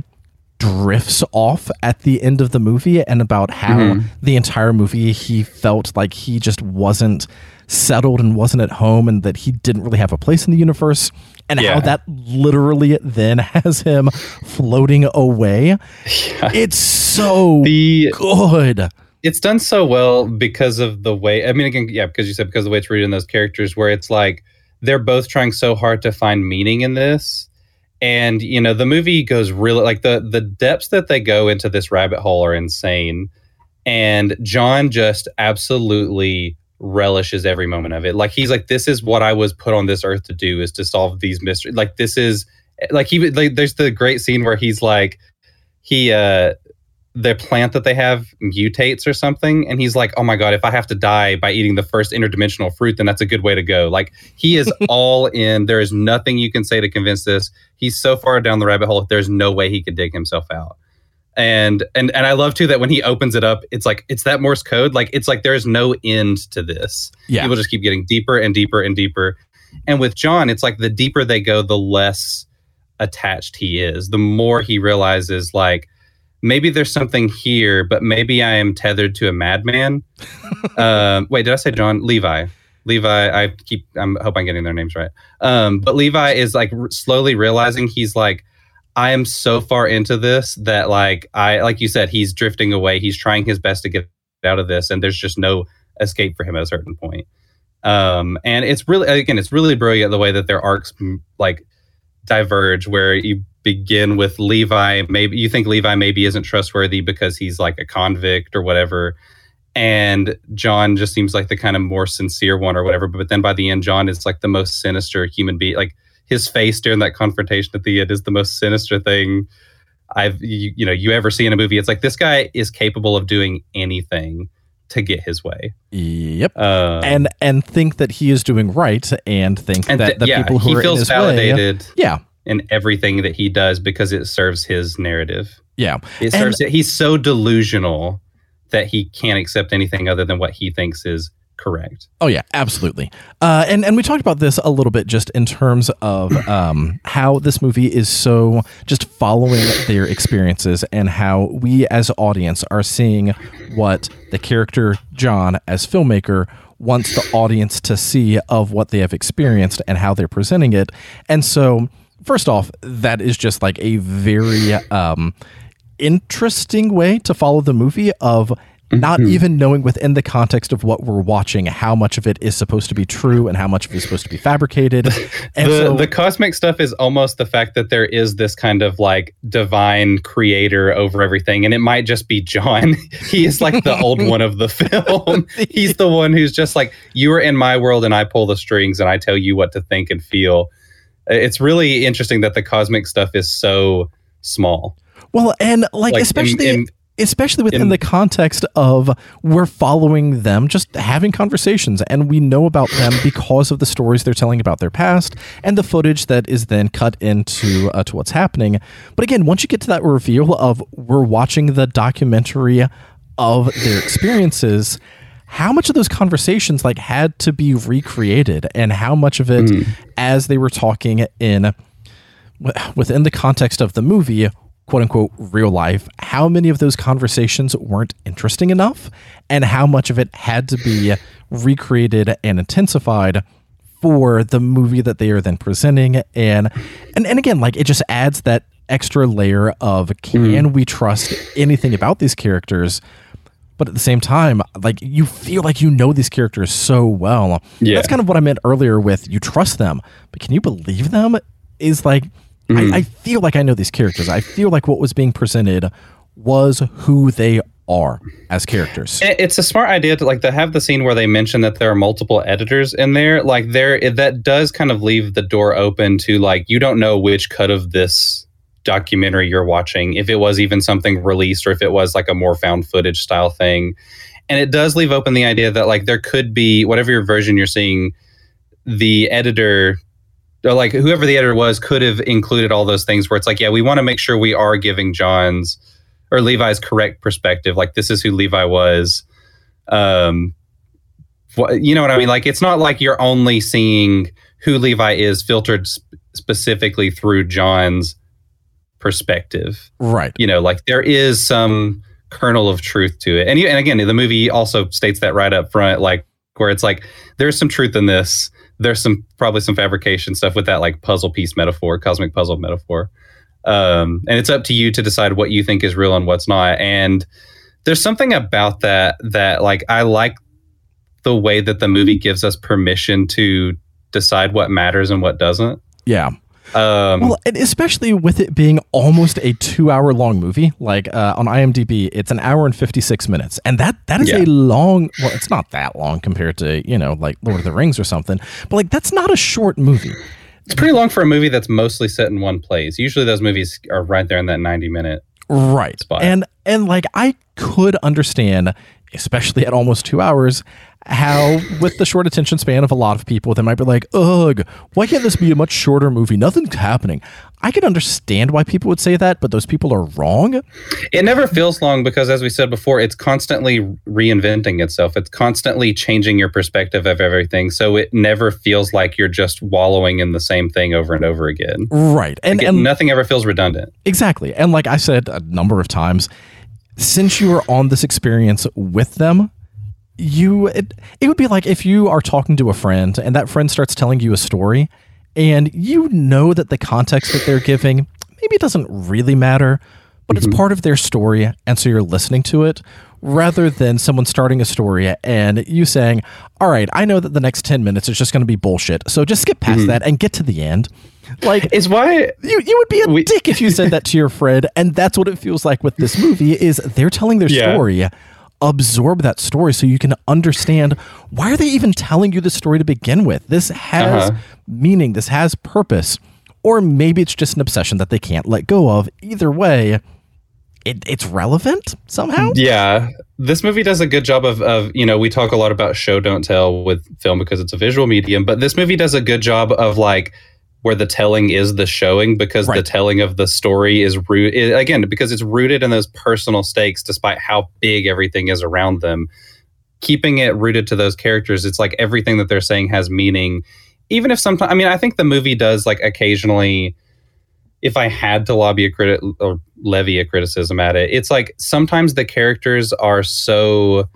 drifts off at the end of the movie, and about how mm-hmm. the entire movie he felt like he just wasn't settled and wasn't at home, and that he didn't really have a place in the universe, and yeah. how that literally then has him floating away. Yeah. It's so the, good. It's done so well because of the way, I mean, again, yeah, because you said because of the way it's written in those characters, where it's like they're both trying so hard to find meaning in this. And, you know, the movie goes really, like the, the depths that they go into this rabbit hole are insane. And John just absolutely relishes every moment of it. Like, he's like, this is what I was put on this earth to do, is to solve these mysteries. Like, this is like, he, like, there's the great scene where he's like, he, uh, the plant that they have mutates or something. And he's like, oh my God, if I have to die by eating the first interdimensional fruit, then that's a good way to go. Like, he is all in. There is nothing you can say to convince this. He's so far down the rabbit hole, there's no way he could dig himself out. And, and, and I love too that when he opens it up, it's like, it's that Morse code. Like, it's like, there's no end to this. Yeah. People just keep getting deeper and deeper and deeper. And with John, it's like the deeper they go, the less attached he is, the more he realizes, like, maybe there's something here, but maybe I am tethered to a madman. um, wait, did I say John? Levi. Levi, I keep, I hope I'm getting their names right. Um, but Levi is like r- slowly realizing he's like, I am so far into this that like, I, like you said, he's drifting away. He's trying his best to get out of this, and there's just no escape for him at a certain point. Um, and it's really, again, it's really brilliant the way that their arcs like diverge, where you begin with Levi. Maybe you think Levi maybe isn't trustworthy because he's like a convict or whatever, and John just seems like the kind of more sincere one or whatever. But then by the end, John is like the most sinister human being. Like, his face during that confrontation at the end is the most sinister thing I've you, you know you ever see in a movie. It's like, this guy is capable of doing anything to get his way. Yep. Um, and and think that he is doing right, and think and that the yeah, people who he are feels in his validated. Way, yeah. in everything that he does, because it serves his narrative. Yeah. It serves and, it. He's so delusional that he can't accept anything other than what he thinks is correct. Oh yeah, absolutely. Uh, and, and we talked about this a little bit just in terms of um, how this movie is so just following their experiences, and how we as audience are seeing what the character John as filmmaker wants the audience to see of what they have experienced and how they're presenting it. And so, first off, that is just like a very um, interesting way to follow the movie, of not mm-hmm. even knowing within the context of what we're watching how much of it is supposed to be true and how much of it is supposed to be fabricated. And the, so, the cosmic stuff is almost the fact that there is this kind of like divine creator over everything, and it might just be John. He is like the old one of the film. He's the one who's just like, you are in my world and I pull the strings and I tell you what to think and feel. It's really interesting that the cosmic stuff is so small. Well, and like, like especially in, in, especially within in, the context of we're following them just having conversations, and we know about them because of the stories they're telling about their past and the footage that is then cut into uh, to what's happening. But again, once you get to that reveal of we're watching the documentary of their experiences, how much of those conversations like had to be recreated, and how much of it mm. as they were talking in within the context of the movie, quote unquote, real life, how many of those conversations weren't interesting enough, and how much of it had to be recreated and intensified for the movie that they are then presenting. And, and, and again, like, it just adds that extra layer of, can mm. we trust anything about these characters? But at the same time, like, you feel like you know these characters so well. Yeah. That's kind of what I meant earlier with, you trust them, but can you believe them? Is like, mm. I, I feel like I know these characters. I feel like what was being presented was who they are as characters. It's a smart idea to like to have the scene where they mention that there are multiple editors in there. Like, there, that does kind of leave the door open to like, you don't know which cut of this documentary you're watching, if it was even something released, or if it was like a more found footage style thing. And it does leave open the idea that like, there could be, whatever your version you're seeing, the editor, or like whoever the editor was, could have included all those things where it's like, yeah, we want to make sure we are giving John's or Levi's correct perspective. Like, this is who Levi was. Um, you know what I mean? Like, it's not like you're only seeing who Levi is filtered sp- specifically through John's perspective. Right. You know, like there is some kernel of truth to it. And you, and again, the movie also states that right up front, like where it's like, there's some truth in this. There's some probably some fabrication stuff with that like puzzle piece metaphor, cosmic puzzle metaphor. Um, and it's up to you to decide what you think is real and what's not. And there's something about that that like I like the way that the movie gives us permission to decide what matters and what doesn't. Yeah. Um, well, and especially with it being almost a two-hour long movie, like uh, on IMDb, it's an hour and fifty-six minutes, and that that is yeah. a long. Well, it's not that long compared to, you know, like Lord of the Rings or something, but like that's not a short movie. It's pretty long for a movie that's mostly set in one place. Usually, those movies are right there in that ninety-minute right spot. And and like I could understand, especially at almost two hours. How, with the short attention span of a lot of people, they might be like, ugh, why can't this be a much shorter movie? Nothing's happening. I can understand why people would say that, but those people are wrong. It never feels long because, as we said before, it's constantly reinventing itself. It's constantly changing your perspective of everything. So it never feels like you're just wallowing in the same thing over and over again. Right. And, like, and nothing ever feels redundant. Exactly. And like I said a number of times, since you were on this experience with them, You, it, it would be like if you are talking to a friend and that friend starts telling you a story and you know that the context that they're giving, maybe it doesn't really matter, but mm-hmm. it's part of their story. And so you're listening to it rather than someone starting a story and you saying, all right, I know that the next ten minutes is just going to be bullshit. So just skip past mm-hmm. that and get to the end. Like it's why you, you would be a we, dick if you said that to your friend. And that's what it feels like with this movie is they're telling their yeah. story. Absorb that story so you can understand why are they even telling you the story to begin with. This has uh-huh. meaning, this has purpose, or maybe it's just an obsession that they can't let go of. Either way, it, it's relevant somehow. Yeah, this movie does a good job of, of, you know, we talk a lot about show don't tell with film because it's a visual medium, but this movie does a good job of like where the telling is the showing, because right. the telling of the story is rooted, again, because it's rooted in those personal stakes, despite how big everything is around them. Keeping it rooted to those characters, it's like everything that they're saying has meaning. Even if sometimes, I mean, I think the movie does like occasionally, if I had to lobby a critic or levy a criticism at it, it's like sometimes the characters are so...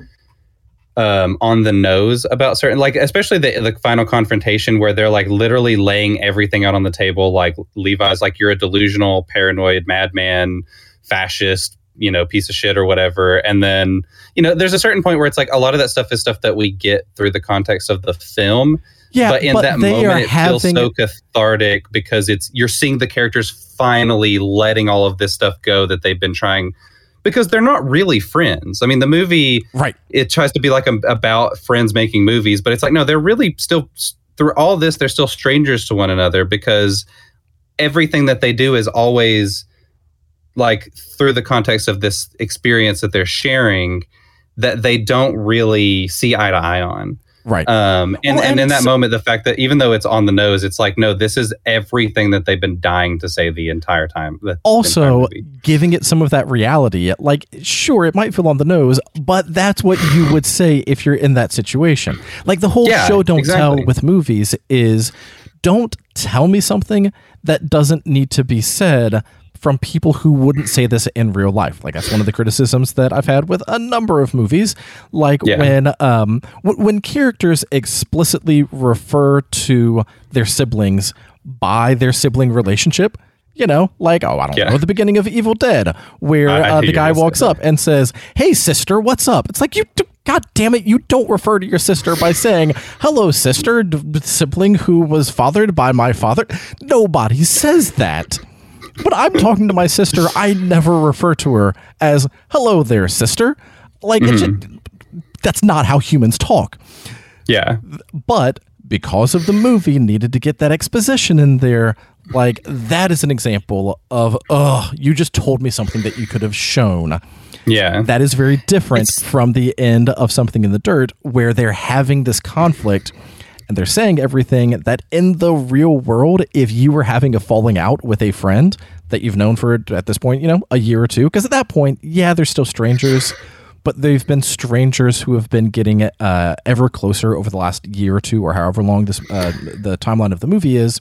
Um, on the nose about certain, like especially the the final confrontation where they're like literally laying everything out on the table. Like Levi's like, you're a delusional, paranoid, madman, fascist, you know, piece of shit or whatever. And then, you know, there's a certain point where it's like a lot of that stuff is stuff that we get through the context of the film. Yeah, but in but that moment, it having... feels so cathartic because it's you're seeing the characters finally letting all of this stuff go that they've been trying. Because they're not really friends. I mean, the movie, right. it tries to be like a, about friends making movies, but it's like, no, they're really still, through all this, they're still strangers to one another because everything that they do is always like through the context of this experience that they're sharing that they don't really see eye to eye on. Right. Um, and, well, and, and in that moment, the fact that even though it's on the nose, it's like, no, this is everything that they've been dying to say the entire time. The also, entire giving it some of that reality. Like, sure, it might feel on the nose, but that's what you would say if you're in that situation. Like the whole yeah, show don't exactly. tell with movies is don't tell me something that doesn't need to be said from people who wouldn't say this in real life. Like that's one of the criticisms that I've had with a number of movies. Like yeah. when um, w- when characters explicitly refer to their siblings by their sibling relationship, you know, like, oh, I don't yeah. know, the beginning of Evil Dead, where uh, the guy walks up and says, hey, sister, what's up? It's like, you, d- God damn it, you don't refer to your sister by saying, hello, sister, d- sibling who was fathered by my father. Nobody says that. But I'm talking to my sister. I never refer to her as hello there, sister. Like, mm-hmm. it's just, that's not how humans talk. Yeah. But because of the movie needed to get that exposition in there, like that is an example of, oh, you just told me something that you could have shown. Yeah. That is very different it's- from the end of Something in the Dirt, where they're having this conflict. And they're saying everything that in the real world, if you were having a falling out with a friend that you've known for, at this point, you know, a year or two, because at that point, yeah, they're still strangers, but they've been strangers who have been getting uh, ever closer over the last year or two or however long this uh, the timeline of the movie is.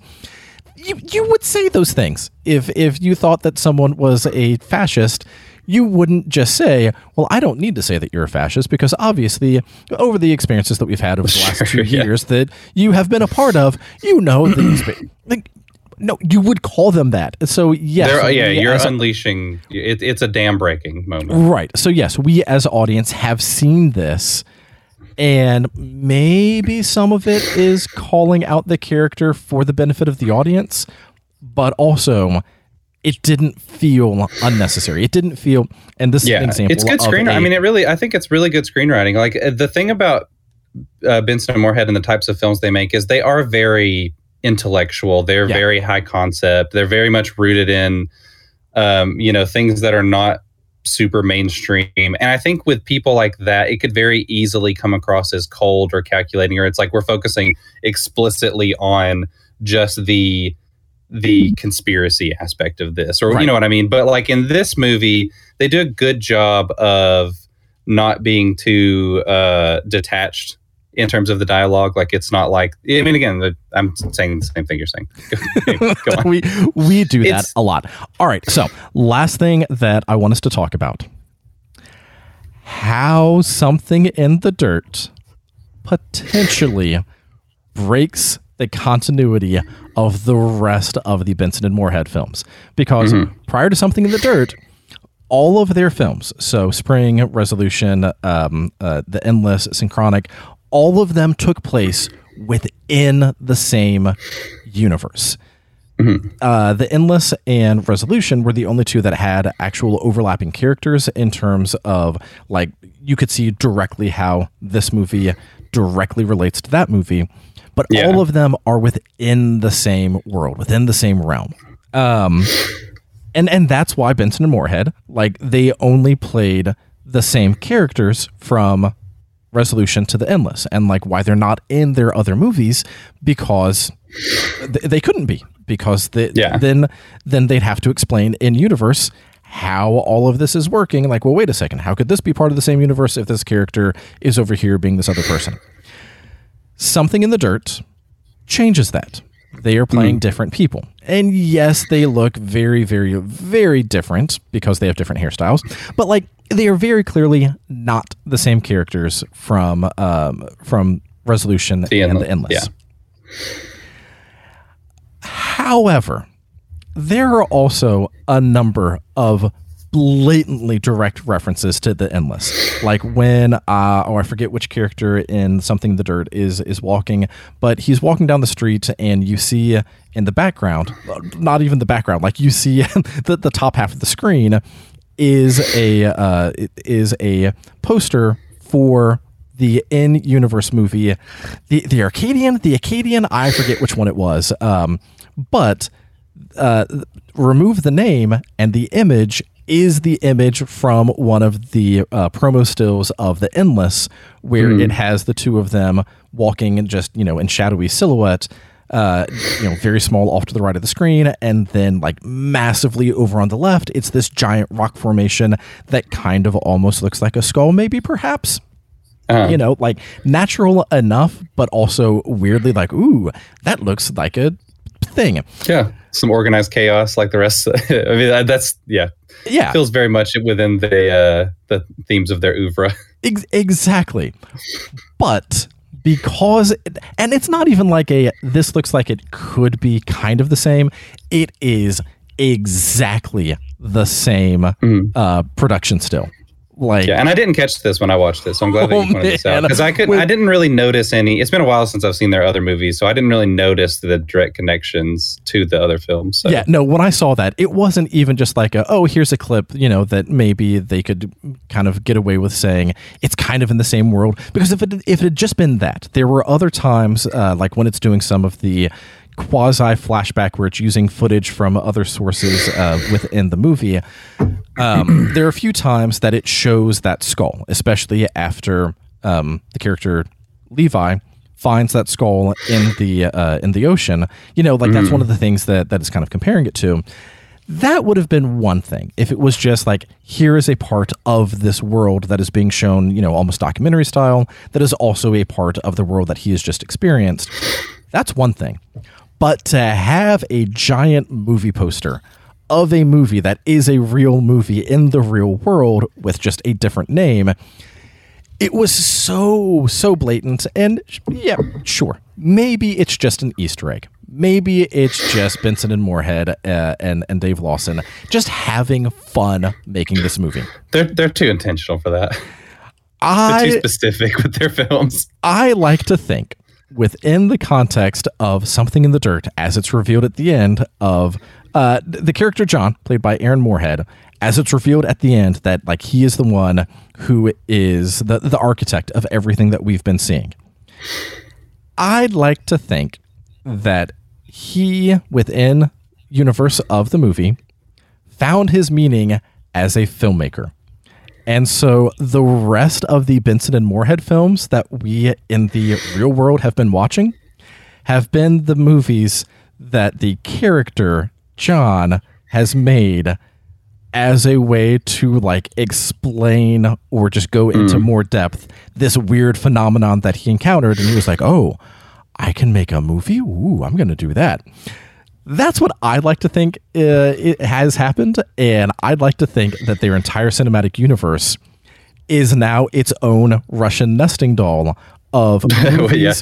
you you would say those things. If if you thought that someone was a fascist, you wouldn't just say, well, I don't need to say that you're a fascist, because obviously over the experiences that we've had over the sure, last two yeah. years that you have been a part of, you know, that like, no, you would call them that. So yes. There, yeah, we, you're as, unleashing. It, it's a dam breaking moment. Right. So yes, we as audience have seen this, and maybe some of it is calling out the character for the benefit of the audience, but also it didn't feel unnecessary. It didn't feel, and this yeah, is an example. It's good screenwriting. I mean, it really, I think it's really good screenwriting. Like uh, the thing about uh, Benson and Moorhead and the types of films they make is they are very intellectual. They're yeah. very high concept. They're very much rooted in, um, you know, things that are not super mainstream. And I think with people like that, it could very easily come across as cold or calculating, or it's like we're focusing explicitly on just the, the conspiracy aspect of this, or right. you know what I mean? But like in this movie, they do a good job of not being too uh, detached in terms of the dialogue. Like it's not like, I mean, again, the, I'm saying the same thing you're saying. Go, go on. we, we do that it's, a lot. All right. So last thing that I want us to talk about, how Something in the Dirt potentially breaks the continuity of the rest of the Benson and Moorhead films. Because mm-hmm. prior to Something in the Dirt, all of their films, so Spring, Resolution, um, uh, The Endless, Synchronic, all of them took place within the same universe. Mm-hmm. Uh, the Endless and Resolution were the only two that had actual overlapping characters in terms of, like, you could see directly how this movie directly relates to that movie. But yeah. all of them are within the same world, within the same realm. Um, and, and that's why Benson and Moorhead, like, they only played the same characters from Resolution to The Endless, and, like, why they're not in their other movies, because th- they couldn't be, because they, yeah. then then they'd have to explain in-universe how all of this is working. Like, well, wait a second, how could this be part of the same universe if this character is over here being this other person? Something in the Dirt changes that. They are playing mm-hmm. different people. And yes, they look very, very, very different because they have different hairstyles. But, like, they are very clearly not the same characters from um, from Resolution the and Endless. The Endless. Yeah. However, there are also a number of blatantly direct references to The Endless, like when uh oh I forget which character in Something in the Dirt is is walking, but he's walking down the street and you see in the background, not even the background, like you see the, the top half of the screen is a uh is a poster for the in-universe movie, the the Arcadian the Acadian I forget which one it was, um but uh remove the name and the image is the image from one of the uh, promo stills of The Endless, where mm. it has the two of them walking and just, you know, in shadowy silhouette, uh, you know, very small off to the right of the screen. And then, like, massively over on the left, it's this giant rock formation that kind of almost looks like a skull, maybe, perhaps. Uh-huh. You know, like, natural enough, but also weirdly like, ooh, that looks like a thing. Yeah. Some organized chaos like the rest. Of, I mean, that's, yeah. Yeah. Feels very much within the uh, the themes of their oeuvre. Ex- exactly. But because, it, and it's not even like a, this looks like it could be kind of the same. It is exactly the same mm. uh, production still. Like, yeah, and I didn't catch this when I watched this, so I'm glad oh, that you pointed this out, because I couldn't, With, I didn't really notice any. It's been a while since I've seen their other movies, so I didn't really notice the direct connections to the other films. So. Yeah, no, when I saw that, it wasn't even just like a, oh, here's a clip, you know, that maybe they could kind of get away with saying it's kind of in the same world, because if it if it had just been that, there were other times, uh, like when it's doing some of the quasi flashback where it's using footage from other sources uh, within the movie. Um, there are a few times that it shows that skull, especially after um, the character Levi finds that skull in the uh, in the ocean. You know, like mm. that's one of the things that that is kind of comparing it to. That would have been one thing if it was just like, here is a part of this world that is being shown, you know, almost documentary style, that is also a part of the world that he has just experienced. That's one thing. But to have a giant movie poster of a movie that is a real movie in the real world with just a different name, it was so, so blatant. And yeah, sure. Maybe it's just an Easter egg. Maybe it's just Benson and Moorhead uh, and, and Dave Lawson just having fun making this movie. They're, they're too intentional for that. I, they're too specific with their films. I like to think within the context of Something in the Dirt, as it's revealed at the end of uh, the character John, played by Aaron Moorhead, as it's revealed at the end that like he is the one who is the, the architect of everything that we've been seeing. I'd like to think that he, within universe of the movie, found his meaning as a filmmaker. And so the rest of the Benson and Moorhead films that we in the real world have been watching have been the movies that the character John has made as a way to like explain or just go into mm. more depth this weird phenomenon that he encountered. And he was like, oh, I can make a movie. Ooh, I'm going to do that. That's what I'd like to think uh, it has happened, and I'd like to think that their entire cinematic universe is now its own Russian nesting doll of movies well, yeah.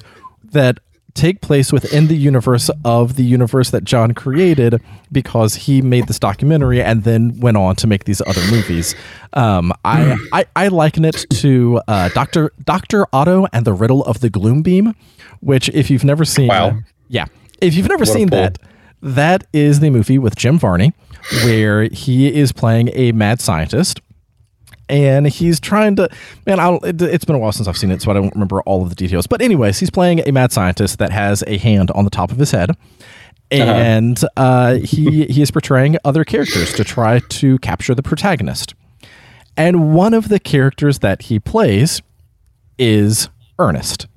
that take place within the universe of the universe that John created because he made this documentary and then went on to make these other movies. Um, I, I, I liken it to uh, Doctor Doctor Otto and the Riddle of the Gloombeam, which if you've never seen... Wow. Yeah. If you've never what seen that... That is the movie with Jim Varney where he is playing a mad scientist and he's trying to, man, I'll, it, it's been a while since I've seen it, so I don't remember all of the details. But anyways, he's playing a mad scientist that has a hand on the top of his head and uh-huh. uh, he, he is portraying other characters to try to capture the protagonist. And one of the characters that he plays is Ernest.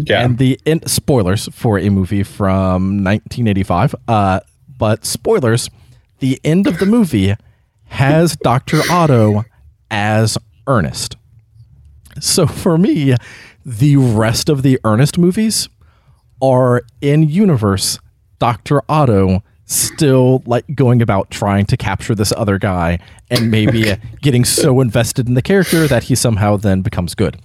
Yeah. And the end, spoilers for a movie from nineteen eighty-five, uh, but spoilers, the end of the movie has Doctor Otto as Ernest. So for me, the rest of the Ernest movies are in universe, Doctor Otto still like going about trying to capture this other guy and maybe getting so invested in the character that he somehow then becomes good.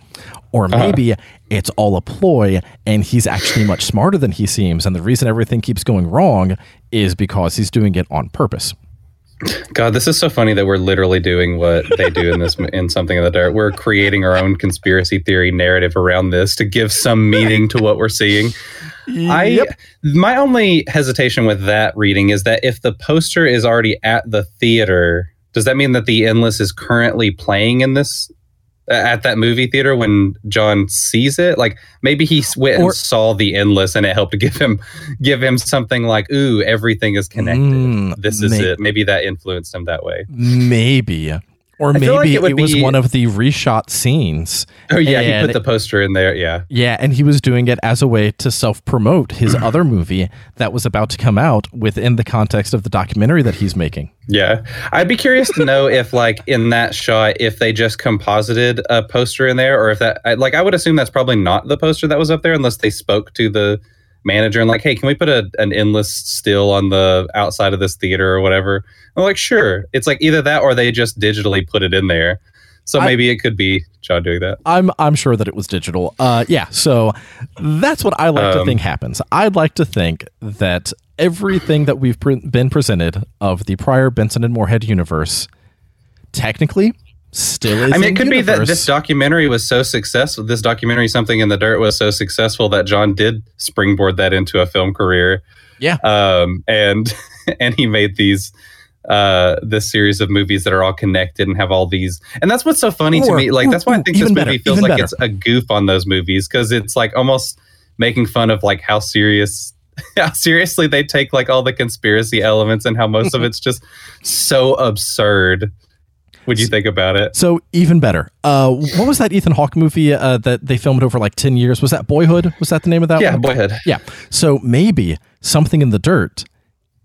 Or maybe uh-huh. it's all a ploy and he's actually much smarter than he seems. And the reason everything keeps going wrong is because he's doing it on purpose. God, this is so funny that we're literally doing what they do in this in Something in the Dirt. We're creating our own conspiracy theory narrative around this to give some meaning to what we're seeing. Yep. I my only hesitation with that reading is that if the poster is already at the theater, does that mean that The Endless is currently playing in this at that movie theater when John sees it? Like maybe he went and or, saw The Endless and it helped to give him give him something like, ooh, everything is connected. Mm, this is may- it. Maybe that influenced him that way. Maybe. Or I maybe like it, it was be... one of the reshot scenes. Oh yeah, he put the poster in there, yeah. Yeah, and he was doing it as a way to self-promote his other movie that was about to come out within the context of the documentary that he's making. Yeah. I'd be curious to know if like in that shot, if they just composited a poster in there or if that, like I would assume that's probably not the poster that was up there unless they spoke to the manager and like, hey, can we put a, an Endless still on the outside of this theater or whatever? I'm like, sure. It's like either that or they just digitally put it in there. So I, maybe it could be John doing that. I'm I'm sure that it was digital. Uh, yeah. So that's what I like um, to think happens. I'd like to think that everything that we've pre- been presented of the prior Benson and Moorhead universe technically still is. I mean, it could universe. be that this documentary was so successful. This documentary, Something in the Dirt, was so successful that John did springboard that into a film career. Yeah. Um. And and he made these uh this series of movies that are all connected and have all these. And that's what's so funny or, to me. Like ooh, that's why I think ooh, this movie better, feels like better. It's a goof on those movies because it's like almost making fun of like how serious. Yeah, seriously, they take like all the conspiracy elements and how most of it's just so absurd. What do you think about it? So even better. Uh, what was that Ethan Hawke movie uh, that they filmed over like ten years? Was that Boyhood? Was that the name of that yeah, one? Yeah, Boyhood. Yeah. So maybe Something in the Dirt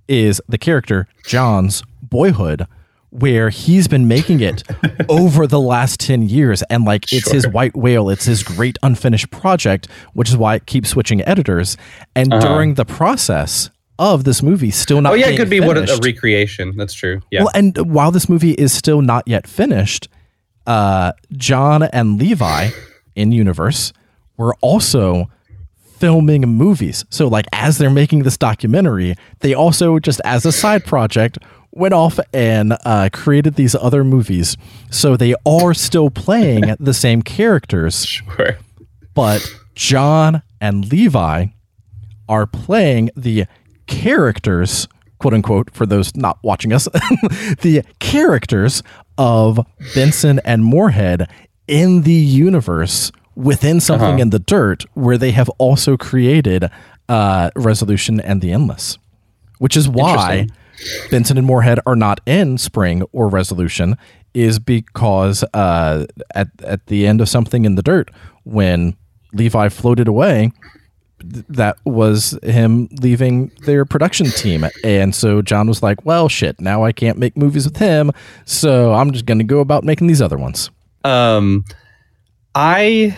is the character John's Boyhood, where he's been making it over the last ten years. And like, it's sure. his white whale. It's his great unfinished project, which is why it keeps switching editors. And uh-huh. during the process of this movie, still not. Oh yeah. It could be finished. What a, a recreation. That's true. Yeah. Well, and while this movie is still not yet finished, uh, John and Levi in universe were also filming movies. So like, as they're making this documentary, they also just as a side project went off and uh, created these other movies. So they are still playing the same characters. Sure. But John and Levi are playing the characters, quote unquote, for those not watching us, the characters of Benson and Moorhead in the universe within Something uh-huh. in the Dirt, where they have also created uh, Resolution and The Endless, which is why Benson and Moorhead are not in Spring or Resolution, is because uh, at at the end of Something in the Dirt, when Levi floated away, th- that was him leaving their production team. And so John was like, well, shit, now I can't make movies with him, so I'm just going to go about making these other ones. Um, I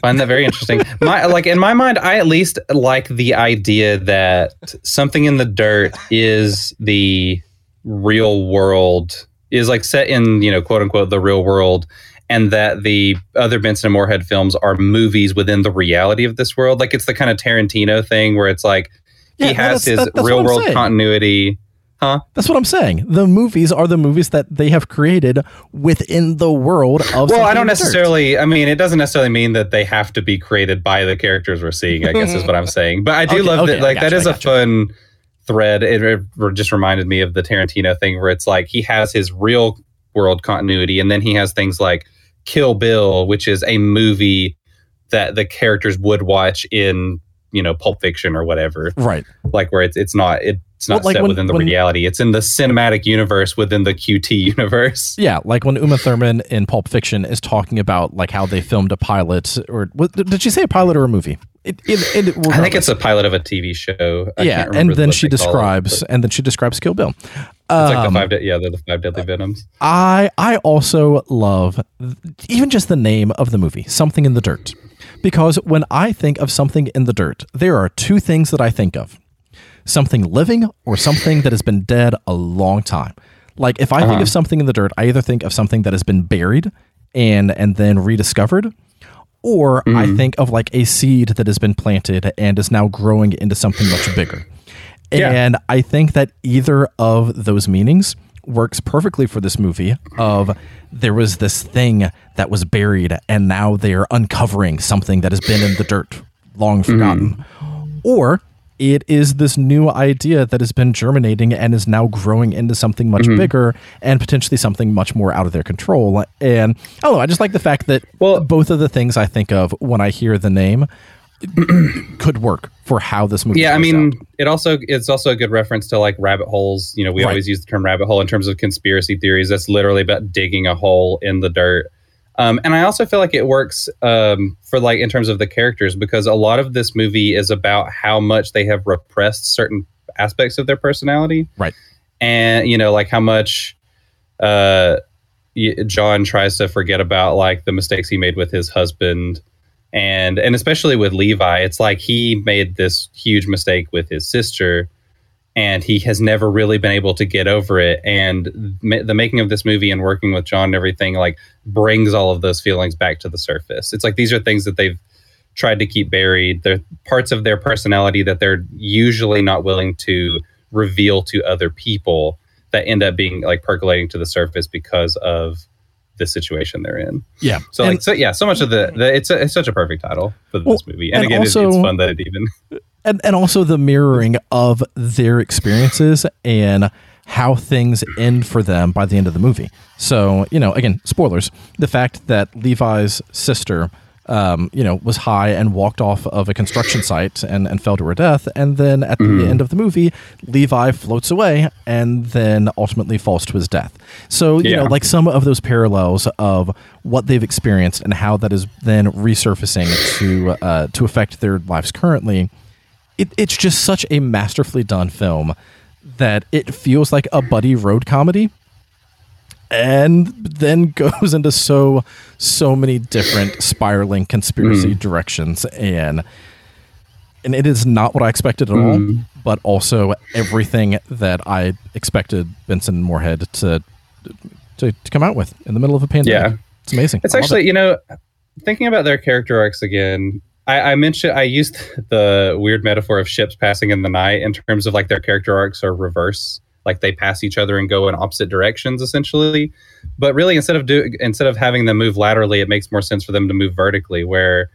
find that very interesting. My, like in my mind, I at least like the idea that Something in the Dirt is the real world, is like set in, you know, quote unquote, the real world, and that the other Benson and Moorhead films are movies within the reality of this world. Like it's the kind of Tarantino thing where it's like yeah, he has his that, real world saying. Continuity. Huh? That's what I'm saying. The movies are the movies that they have created within the world of. Well, I don't necessarily. I mean, it doesn't necessarily mean that they have to be created by the characters we're seeing, I guess is what I'm saying. But I do okay, love okay, that. Like, gotcha, that is a fun thread. It, it just reminded me of the Tarantino thing where it's like he has his real world continuity, and then he has things like Kill Bill, which is a movie that the characters would watch in, you know, Pulp Fiction or whatever. Right. Like where it's it's not it. It's not well, like set when, within the when, reality. It's in the cinematic universe within the Q T universe. Yeah, like when Uma Thurman in Pulp Fiction is talking about like how they filmed a pilot, or what, did she say a pilot or a movie? It, it, it, I think it's a pilot of a T V show. I yeah, can't remember and then she describes, it, and then she describes Kill Bill. Um, it's like the five, de- yeah, they're the five deadly venoms. I I also love even just the name of the movie, Something in the Dirt, because when I think of Something in the Dirt, there are two things that I think of. Something living or something that has been dead a long time. Like if I uh-huh. think of Something in the Dirt, I either think of something that has been buried and and then rediscovered, or mm. I think of like a seed that has been planted and is now growing into something much bigger. Yeah. And I think that either of those meanings works perfectly for this movie of there was this thing that was buried and now they're uncovering something that has been in the dirt long forgotten. Mm. Or it is this new idea that has been germinating and is now growing into something much mm-hmm. bigger and potentially something much more out of their control. And I don't know, I just like the fact that well, both of the things I think of when I hear the name could work for how this movie. Yeah, I mean, out. it also it's also a good reference to like rabbit holes. You know, we right. always use the term rabbit hole in terms of conspiracy theories. That's literally about digging a hole in the dirt. Um, and I also feel like it works um, for like in terms of the characters, because a lot of this movie is about how much they have repressed certain aspects of their personality. Right. And, you know, like how much uh, John tries to forget about like the mistakes he made with his husband. And and especially with Levi, it's like he made this huge mistake with his sister and he has never really been able to get over it. And ma- the making of this movie and working with John and everything like brings all of those feelings back to the surface. It's like these are things that they've tried to keep buried. They're parts of their personality that they're usually not willing to reveal to other people that end up being like percolating to the surface because of the situation they're in. Yeah. So and, like so yeah, so much of the, the it's a, it's such a perfect title for well, this movie. And, and again, also, it's, it's fun that it even. And and also the mirroring of their experiences and how things end for them by the end of the movie. So, you know, again, spoilers. The fact that Levi's sister, um, you know, was high and walked off of a construction site and, and fell to her death. And then at the mm. end of the movie, Levi floats away and then ultimately falls to his death. So, you yeah. know, like some of those parallels of what they've experienced and how that is then resurfacing to uh, to affect their lives currently. It, it's just such a masterfully done film that it feels like a buddy road comedy and then goes into so so many different spiraling conspiracy mm. directions, and and it is not what I expected at mm. all, but also everything that I expected Benson Moorhead to, to to come out with in the middle of a pandemic. Yeah, it's amazing. It's I actually, it. you know, thinking about their character arcs again, I, I mentioned I used the weird metaphor of ships passing in the night in terms of like their character arcs are reverse. Like they pass each other and go in opposite directions, essentially. But really, instead of do, instead of having them move laterally, it makes more sense for them to move vertically. Where,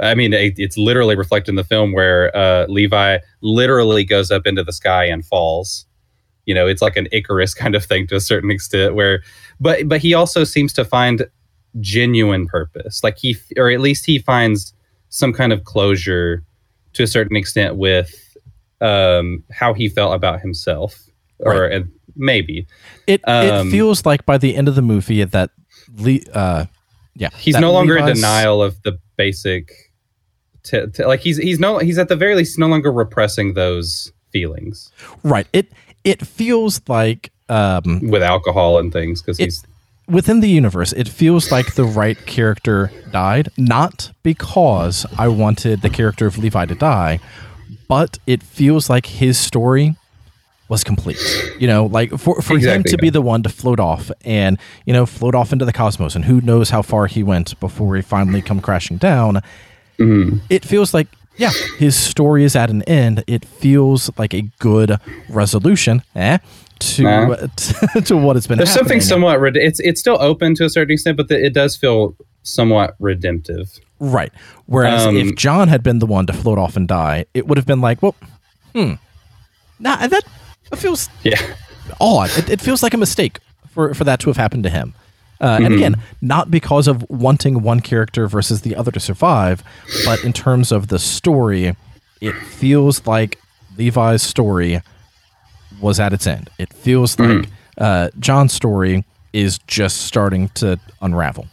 I mean, it, it's literally reflected in the film where uh, Levi literally goes up into the sky and falls. You know, it's like an Icarus kind of thing to a certain extent. Where, but but he also seems to find genuine purpose. Like he, or at least he finds some kind of closure to a certain extent with um, how he felt about himself. Right. Or maybe it, um, it feels like by the end of the movie that Le- uh, yeah, he's no longer Levi's... in denial of the basic t- t- like he's he's no he's at the very least no longer repressing those feelings. Right. It it feels like um, with alcohol and things because he's within the universe. It feels like the right character died, not because I wanted the character of Levi to die, but it feels like his story was complete, you know, like for, for exactly, him to yeah. be the one to float off and, you know, float off into the cosmos and who knows how far he went before he finally come crashing down. Mm. It feels like, yeah, his story is at an end. It feels like a good resolution eh, to, nah. to to what has been There's happening. Something somewhat, red- it's it's still open to a certain extent, but the, it does feel somewhat redemptive. Right. Whereas um, if John had been the one to float off and die, it would have been like, well, hmm, nah, that... It feels yeah. odd. It, it feels like a mistake for, for that to have happened to him. Uh, mm-hmm. And again, not because of wanting one character versus the other to survive, but in terms of the story, it feels like Levi's story was at its end. It feels like mm. uh, John's story is just starting to unravel.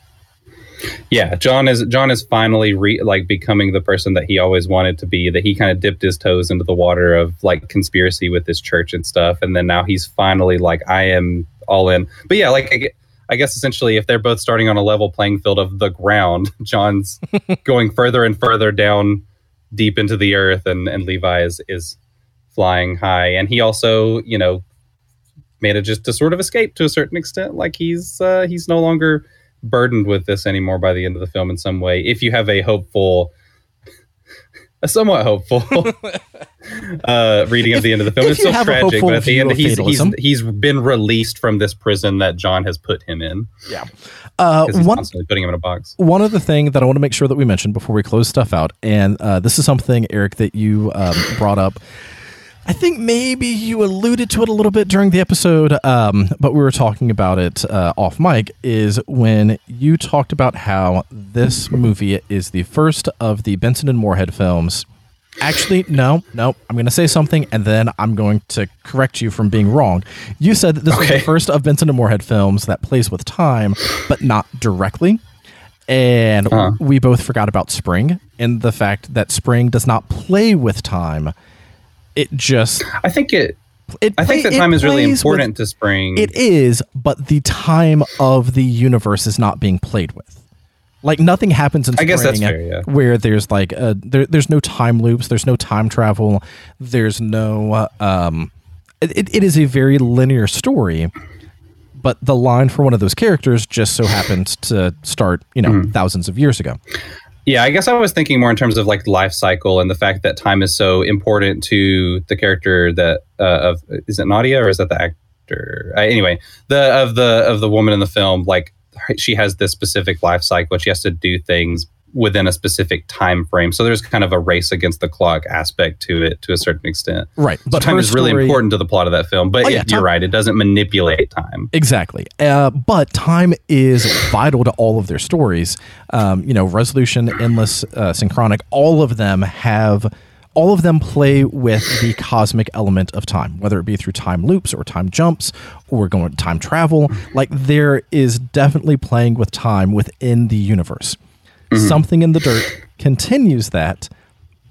Yeah, John is John is finally re, like becoming the person that he always wanted to be, that he kind of dipped his toes into the water of like conspiracy with this church and stuff. And then now he's finally like, I am all in. But yeah, like I guess essentially if they're both starting on a level playing field of the ground, John's going further and further down deep into the earth and, and Levi is, is flying high. And he also, you know, manages to sort of escape to a certain extent. Like he's uh, he's no longer... burdened with this anymore by the end of the film in some way, if you have a hopeful a somewhat hopeful uh reading of the end of the film. It's still tragic, but at the end he's, he's he's been released from this prison that John has put him in. Yeah uh he's one, constantly putting him in a box. One other thing that I want to make sure that we mention before we close stuff out, and uh this is something, Eric, that you um brought up. I think maybe you alluded to it a little bit during the episode, um, but we were talking about it uh, off mic, is when you talked about how this movie is the first of the Benson and Moorhead films. Actually, no, no, I'm going to say something, and then I'm going to correct you from being wrong. You said that this okay. was the first of Benson and Moorhead films that plays with time, but not directly. And uh-huh. we both forgot about Spring, and the fact that Spring does not play with time. It just... I think it... it I play, think that time is really important with, to Spring. It is, but the time of the universe is not being played with. Like, nothing happens in Spring I guess that's fair, yeah. where there's, like, a, there, there's no time loops, there's no time travel, there's no... Um, it, it is a very linear story, but the line for one of those characters just so happens to start, you know, mm. thousands of years ago. Yeah, I guess I was thinking more in terms of like life cycle and the fact that time is so important to the character that uh, of is it Nadia or is that the actor? Uh, anyway, the of the of the woman in the film, like she has this specific life cycle and she has to do things within a specific time frame. So there's kind of a race against the clock aspect to it to a certain extent. Right. But so time is really story, important to the plot of that film. But oh, yeah, it, you're right. It doesn't manipulate time. Exactly. Uh, but time is vital to all of their stories. Um, you know, Resolution, Endless, uh, Synchronic, all of them have, all of them play with the cosmic element of time, whether it be through time loops or time jumps or going to time travel. Like there is definitely playing with time within the universe. Mm-hmm. Something in the Dirt continues that,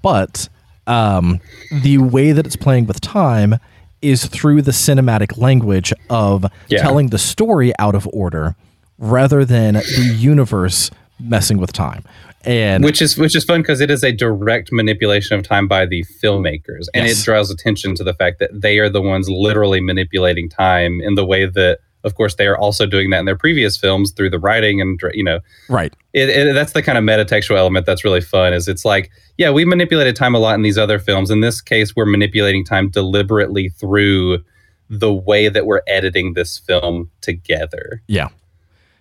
but um, the way that it's playing with time is through the cinematic language of yeah. telling the story out of order rather than the universe messing with time. And which is which is fun because it is a direct manipulation of time by the filmmakers. And yes. it draws attention to the fact that they are the ones literally manipulating time in the way that, of course, they are also doing that in their previous films through the writing and, you know. Right. It, it, that's the kind of metatextual element that's really fun is it's like, yeah, we manipulated time a lot in these other films. In this case, we're manipulating time deliberately through the way that we're editing this film together. Yeah.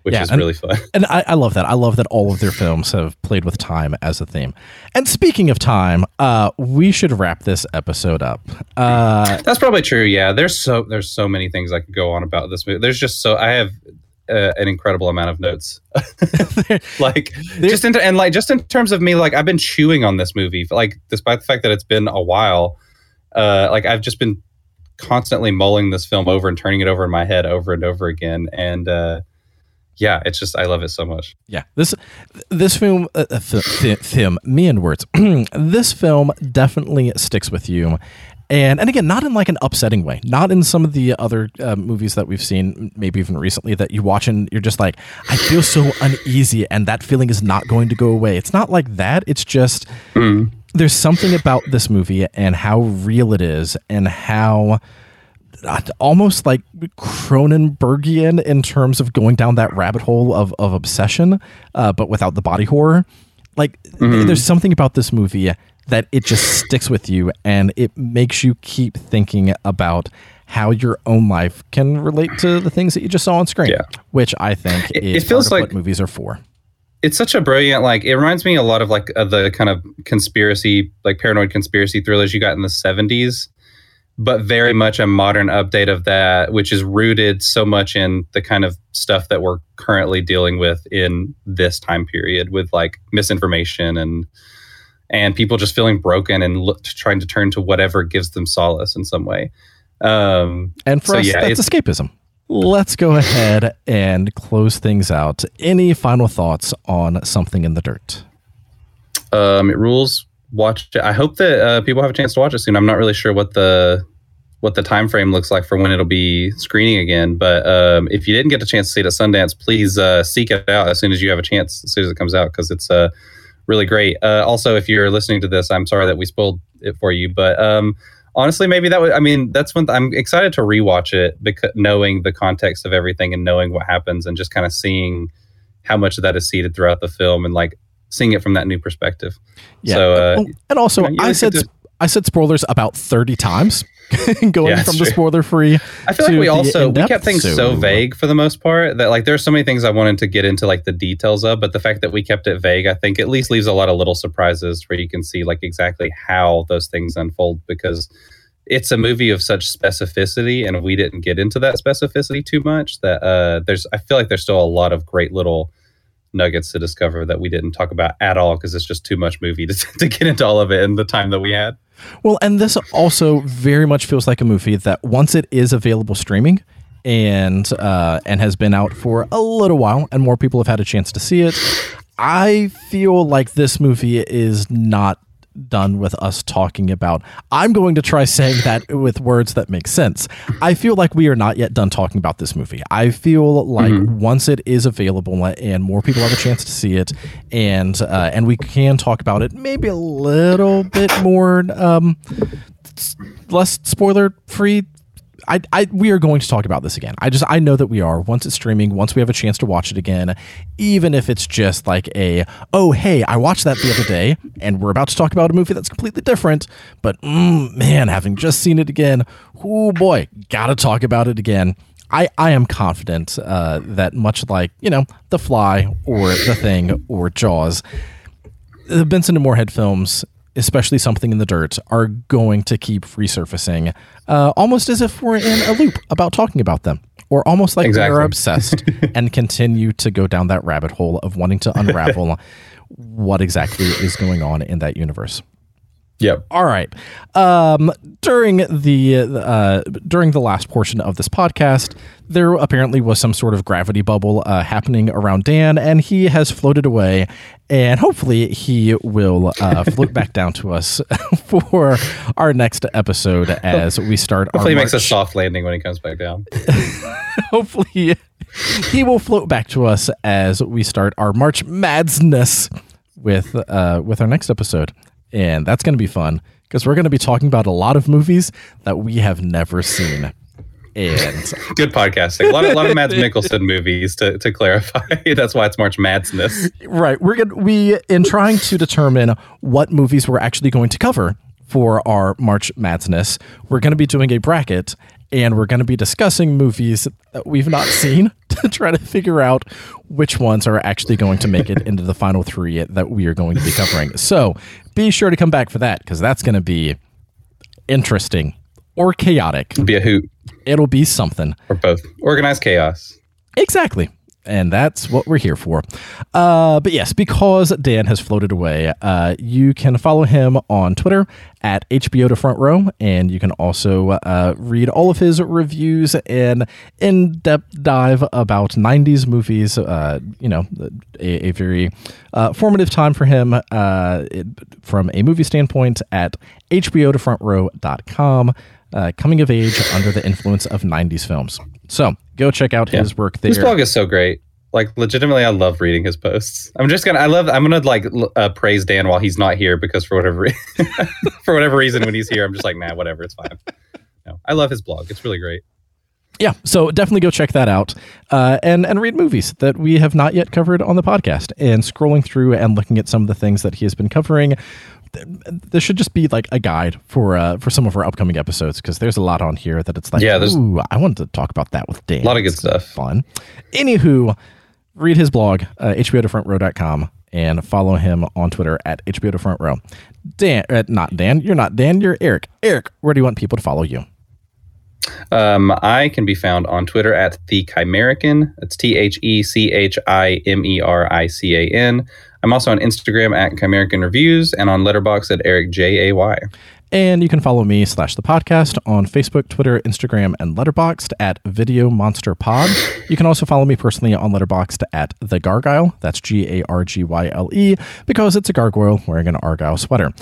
Which yeah, is and, really fun. And I, I love that. I love that all of their films have played with time as a theme. And speaking of time, uh, we should wrap this episode up. Uh, That's probably true, yeah. There's so there's so many things I could go on about this movie. There's just so... I have uh, an incredible amount of notes. like just in, And like just in terms of me, like I've been chewing on this movie. Like despite the fact that it's been a while, uh, like I've just been constantly mulling this film over and turning it over in my head over and over again. And... Uh, Yeah, it's just, I love it so much. Yeah, this this film, uh, f- f- film, me and words, this film definitely sticks with you. And and again, not in like an upsetting way, not in some of the other uh, movies that we've seen, maybe even recently, that you watch and you're just like, I feel so uneasy and that feeling is not going to go away. It's not like that. It's just, mm. there's something about this movie and how real it is and how... almost like Cronenbergian in terms of going down that rabbit hole of, of obsession, uh, but without the body horror. Like mm-hmm. th- there's something about this movie that it just sticks with you and it makes you keep thinking about how your own life can relate to the things that you just saw on screen, yeah. which I think it, is it feels like what movies are for. It's such a brilliant, like, it reminds me a lot of like of the kind of conspiracy, like paranoid conspiracy thrillers you got in the seventies. But very much a modern update of that, which is rooted so much in the kind of stuff that we're currently dealing with in this time period with like misinformation and and people just feeling broken and look, trying to turn to whatever gives them solace in some way. Um, and for so, us, yeah, that's escapism. Let's go ahead and close things out. Any final thoughts on Something in the Dirt? Um, it rules. Watch it. I hope that uh, people have a chance to watch it soon. I'm not really sure what the what the time frame looks like for when it'll be screening again. But um, if you didn't get a chance to see it at Sundance, please uh, seek it out as soon as you have a chance, as soon as it comes out, because it's uh, really great. Uh, also, if you're listening to this, I'm sorry that we spoiled it for you. But um, honestly, maybe that would, I mean, that's when th- I'm excited to rewatch it, because knowing the context of everything and knowing what happens and just kind of seeing how much of that is seeded throughout the film and like, seeing it from that new perspective. Yeah. So, uh, and also you know, you I said, to... I said spoilers about thirty times going yeah, from the spoiler free. I feel like we also, we kept things so, so vague for the most part that like, there's so many things I wanted to get into like the details of, but the fact that we kept it vague, I think at least leaves a lot of little surprises where you can see like exactly how those things unfold because it's a movie of such specificity and we didn't get into that specificity too much that, uh, there's, I feel like there's still a lot of great little nuggets to discover that we didn't talk about at all because it's just too much movie to, to get into all of it in the time that we had. Well, and this also very much feels like a movie that once it is available streaming and uh, and has been out for a little while and more people have had a chance to see it, I feel like this movie is not done with us talking about. I'm going to try saying that with words that make sense. I feel like we are not yet done talking about this movie. I feel like mm-hmm. once it is available and more people have a chance to see it and uh, and we can talk about it maybe a little bit more um, less spoiler free. I, I we are going to talk about this again. I just I know that we are. Once it's streaming, once we have a chance to watch it again, even if it's just like a oh hey, I watched that the other day, and we're about to talk about a movie that's completely different. But mm, man, having just seen it again, oh boy, gotta talk about it again. I I am confident uh, that much like you know The Fly or The Thing or Jaws, the Benson and Moorhead films. Especially Something in the Dirt, are going to keep resurfacing uh, almost as if we're in a loop about talking about them or almost like exactly. We're obsessed and continue to go down that rabbit hole of wanting to unravel what exactly is going on in that universe. Yep. All right. Um, during the uh, during the last portion of this podcast, there apparently was some sort of gravity bubble uh, happening around Dan, and he has floated away. And hopefully, he will uh, float back down to us for our next episode as we start. Hopefully, our he March. makes a soft landing when he comes back down. Hopefully, he will float back to us as we start our March Madness with uh, with our next episode. And that's going to be fun because we're going to be talking about a lot of movies that we have never seen. And good podcasting. A lot of, a lot of Mads Mikkelsen movies, to, to clarify. That's why it's March Madsness. Right. We're going we in trying to determine what movies we're actually going to cover for our March Madsness. We're going to be doing a bracket, and we're going to be discussing movies that we've not seen to try to figure out which ones are actually going to make it into the final three that we are going to be covering. So be sure to come back for that, because that's going to be interesting or chaotic. It'll be a hoot. It'll be something. Or both. Organized chaos. Exactly. And that's what we're here for. Uh, but yes, because Dan has floated away, uh, you can follow him on Twitter at H B O to Front Row. And you can also uh, read all of his reviews and in-depth dive about nineties movies. Uh, you know, a, a very uh, formative time for him uh, it, from a movie standpoint at H B O to front row dot com. Uh, coming of age under the influence of nineties films. So go check out his yeah. work there. His blog is so great. Like, legitimately, I love reading his posts. I'm just gonna, I love, I'm gonna like uh, praise Dan while he's not here, because for whatever, for whatever reason, when he's here, I'm just like, nah, whatever, it's fine. No, I love his blog. It's really great. Yeah, so definitely go check that out uh, and, and read movies that we have not yet covered on the podcast. And scrolling through and looking at some of the things that he has been covering, th- there should just be like a guide for uh, for some of our upcoming episodes, because there's a lot on here that it's like, yeah, ooh, I wanted to talk about that with Dan. A lot of good it's stuff. Fun. Anywho, read his blog, uh, H B O to front row dot com, and follow him on Twitter at H B O to front row. Dan, uh, not Dan, you're not Dan, you're Eric. Eric, where do you want people to follow you? Um, I can be found on Twitter at The Chimerican. It's T H E C H I M E R I C A N. I'm also on Instagram at Chimerican Reviews, and on Letterboxd at Eric J A Y. And you can follow me slash the podcast on Facebook, Twitter, Instagram, and Letterboxd at Video Monster Pod. You can also follow me personally on Letterboxd at The Gargoyle. That's G A R G Y L E, because it's a gargoyle wearing an Argyle sweater.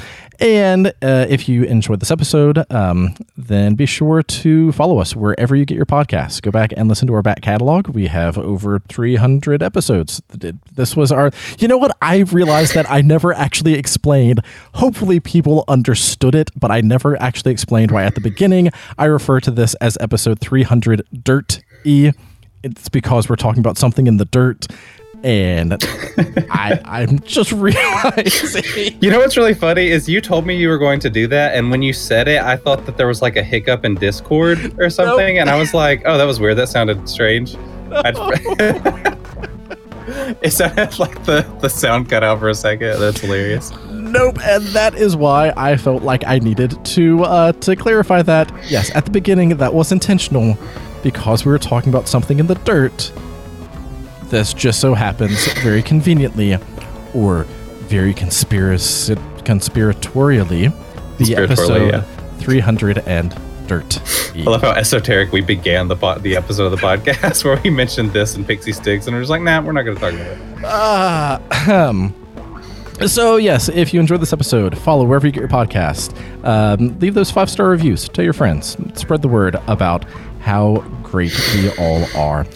And uh, if you enjoyed this episode, um, then be sure to follow us wherever you get your podcasts. Go back and listen to our back catalog. We have over three hundred episodes. This was our... You know what? I realized that I never actually explained. Hopefully people understood it, but I never actually explained why at the beginning I refer to this as episode three hundred Dirt E. It's because we're talking about something in the dirt. And I, I'm just realizing. You know what's really funny is you told me you were going to do that, and when you said it, I thought that there was like a hiccup in Discord or something, nope. And I was like, "Oh, that was weird. That sounded strange." No. It sounded like the the sound cut out for a second. That's hilarious. Nope, and that is why I felt like I needed to uh, to clarify that. Yes, at the beginning, that was intentional because we were talking about something in the dirt. This just so happens very conveniently, or very conspirac- conspiratorially, the episode yeah. three hundred and Dirt. I love how esoteric we began the po- the episode of the podcast where we mentioned this and pixie sticks, and we're just like, nah, we're not going to talk about it. Uh, um... So, yes, if you enjoyed this episode, follow wherever you get your podcast. Um, leave those five-star reviews. Tell your friends. Spread the word about how great we all are.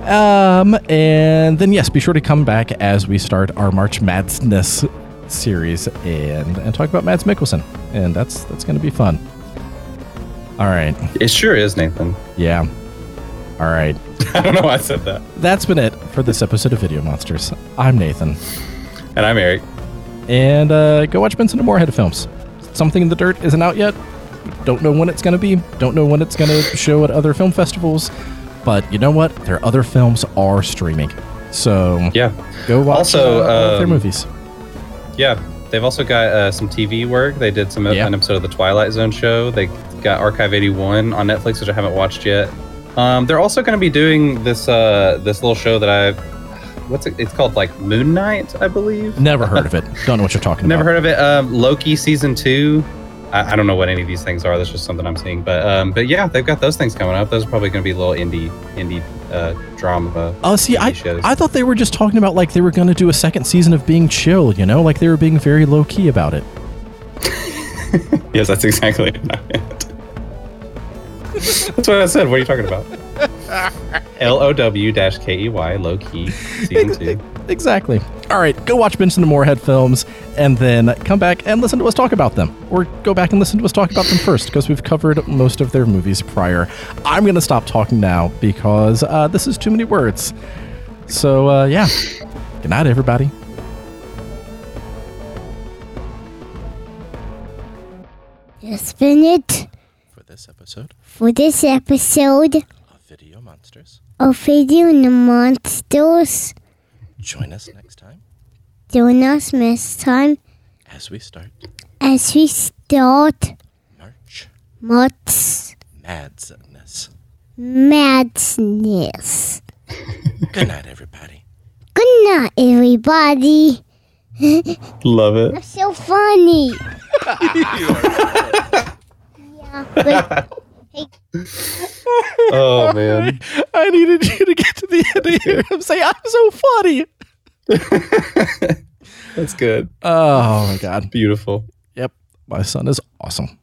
Um, and then, yes, be sure to come back as we start our March Madness series and, and talk about Mads Mikkelsen. And that's that's going to be fun. All right. It sure is, Nathan. Yeah. All right. I don't know why I said that. That's been it for this episode of Video Monsters. I'm Nathan. And I'm Eric. And uh, go watch Benson and Moorhead films. Something in the Dirt isn't out yet. Don't know when it's going to be. Don't know when it's going to show at other film festivals. But you know what? Their other films are streaming. So yeah, go watch also, uh, um, their movies. Yeah. They've also got uh, some T V work. They did some yeah. an episode of the Twilight Zone show. They got Archive eighty-one on Netflix, which I haven't watched yet. Um, they're also going to be doing this uh, this little show that I've... what's it? It's called like Moon Knight, I believe. Never heard of it. Don't know what you're talking Never about. Never heard of it. Um, Loki season two. I, I don't know what any of these things are. That's just something I'm seeing. But um, but yeah, they've got those things coming up. Those are probably going to be a little indie indie uh, drama. Oh, uh, see, I shows. I thought they were just talking about like they were going to do a second season of Being Chill. You know, like they were being very low key about it. Yes, that's exactly it. That's what I said. What are you talking about? L O W K E Y, low key, season two. Exactly. All right, go watch Benson and Moorhead films and then come back and listen to us talk about them. Or go back and listen to us talk about them first because we've covered most of their movies prior. I'm going to stop talking now because uh, this is too many words. So, uh, yeah. Good night, everybody. Just been it. For this episode. For this episode of Video Monsters. Of Video and the Monsters. Join us next time. Join us next time. As we start. As we start. March. March. Madness. Madness. Good night, everybody. Good night, everybody. Love it. That's so funny. Yeah, but... Hey. Oh man! I, I needed you to get to the end of here. I'm saying I'm so funny. That's good. Oh my god! Beautiful. Yep, my son is awesome.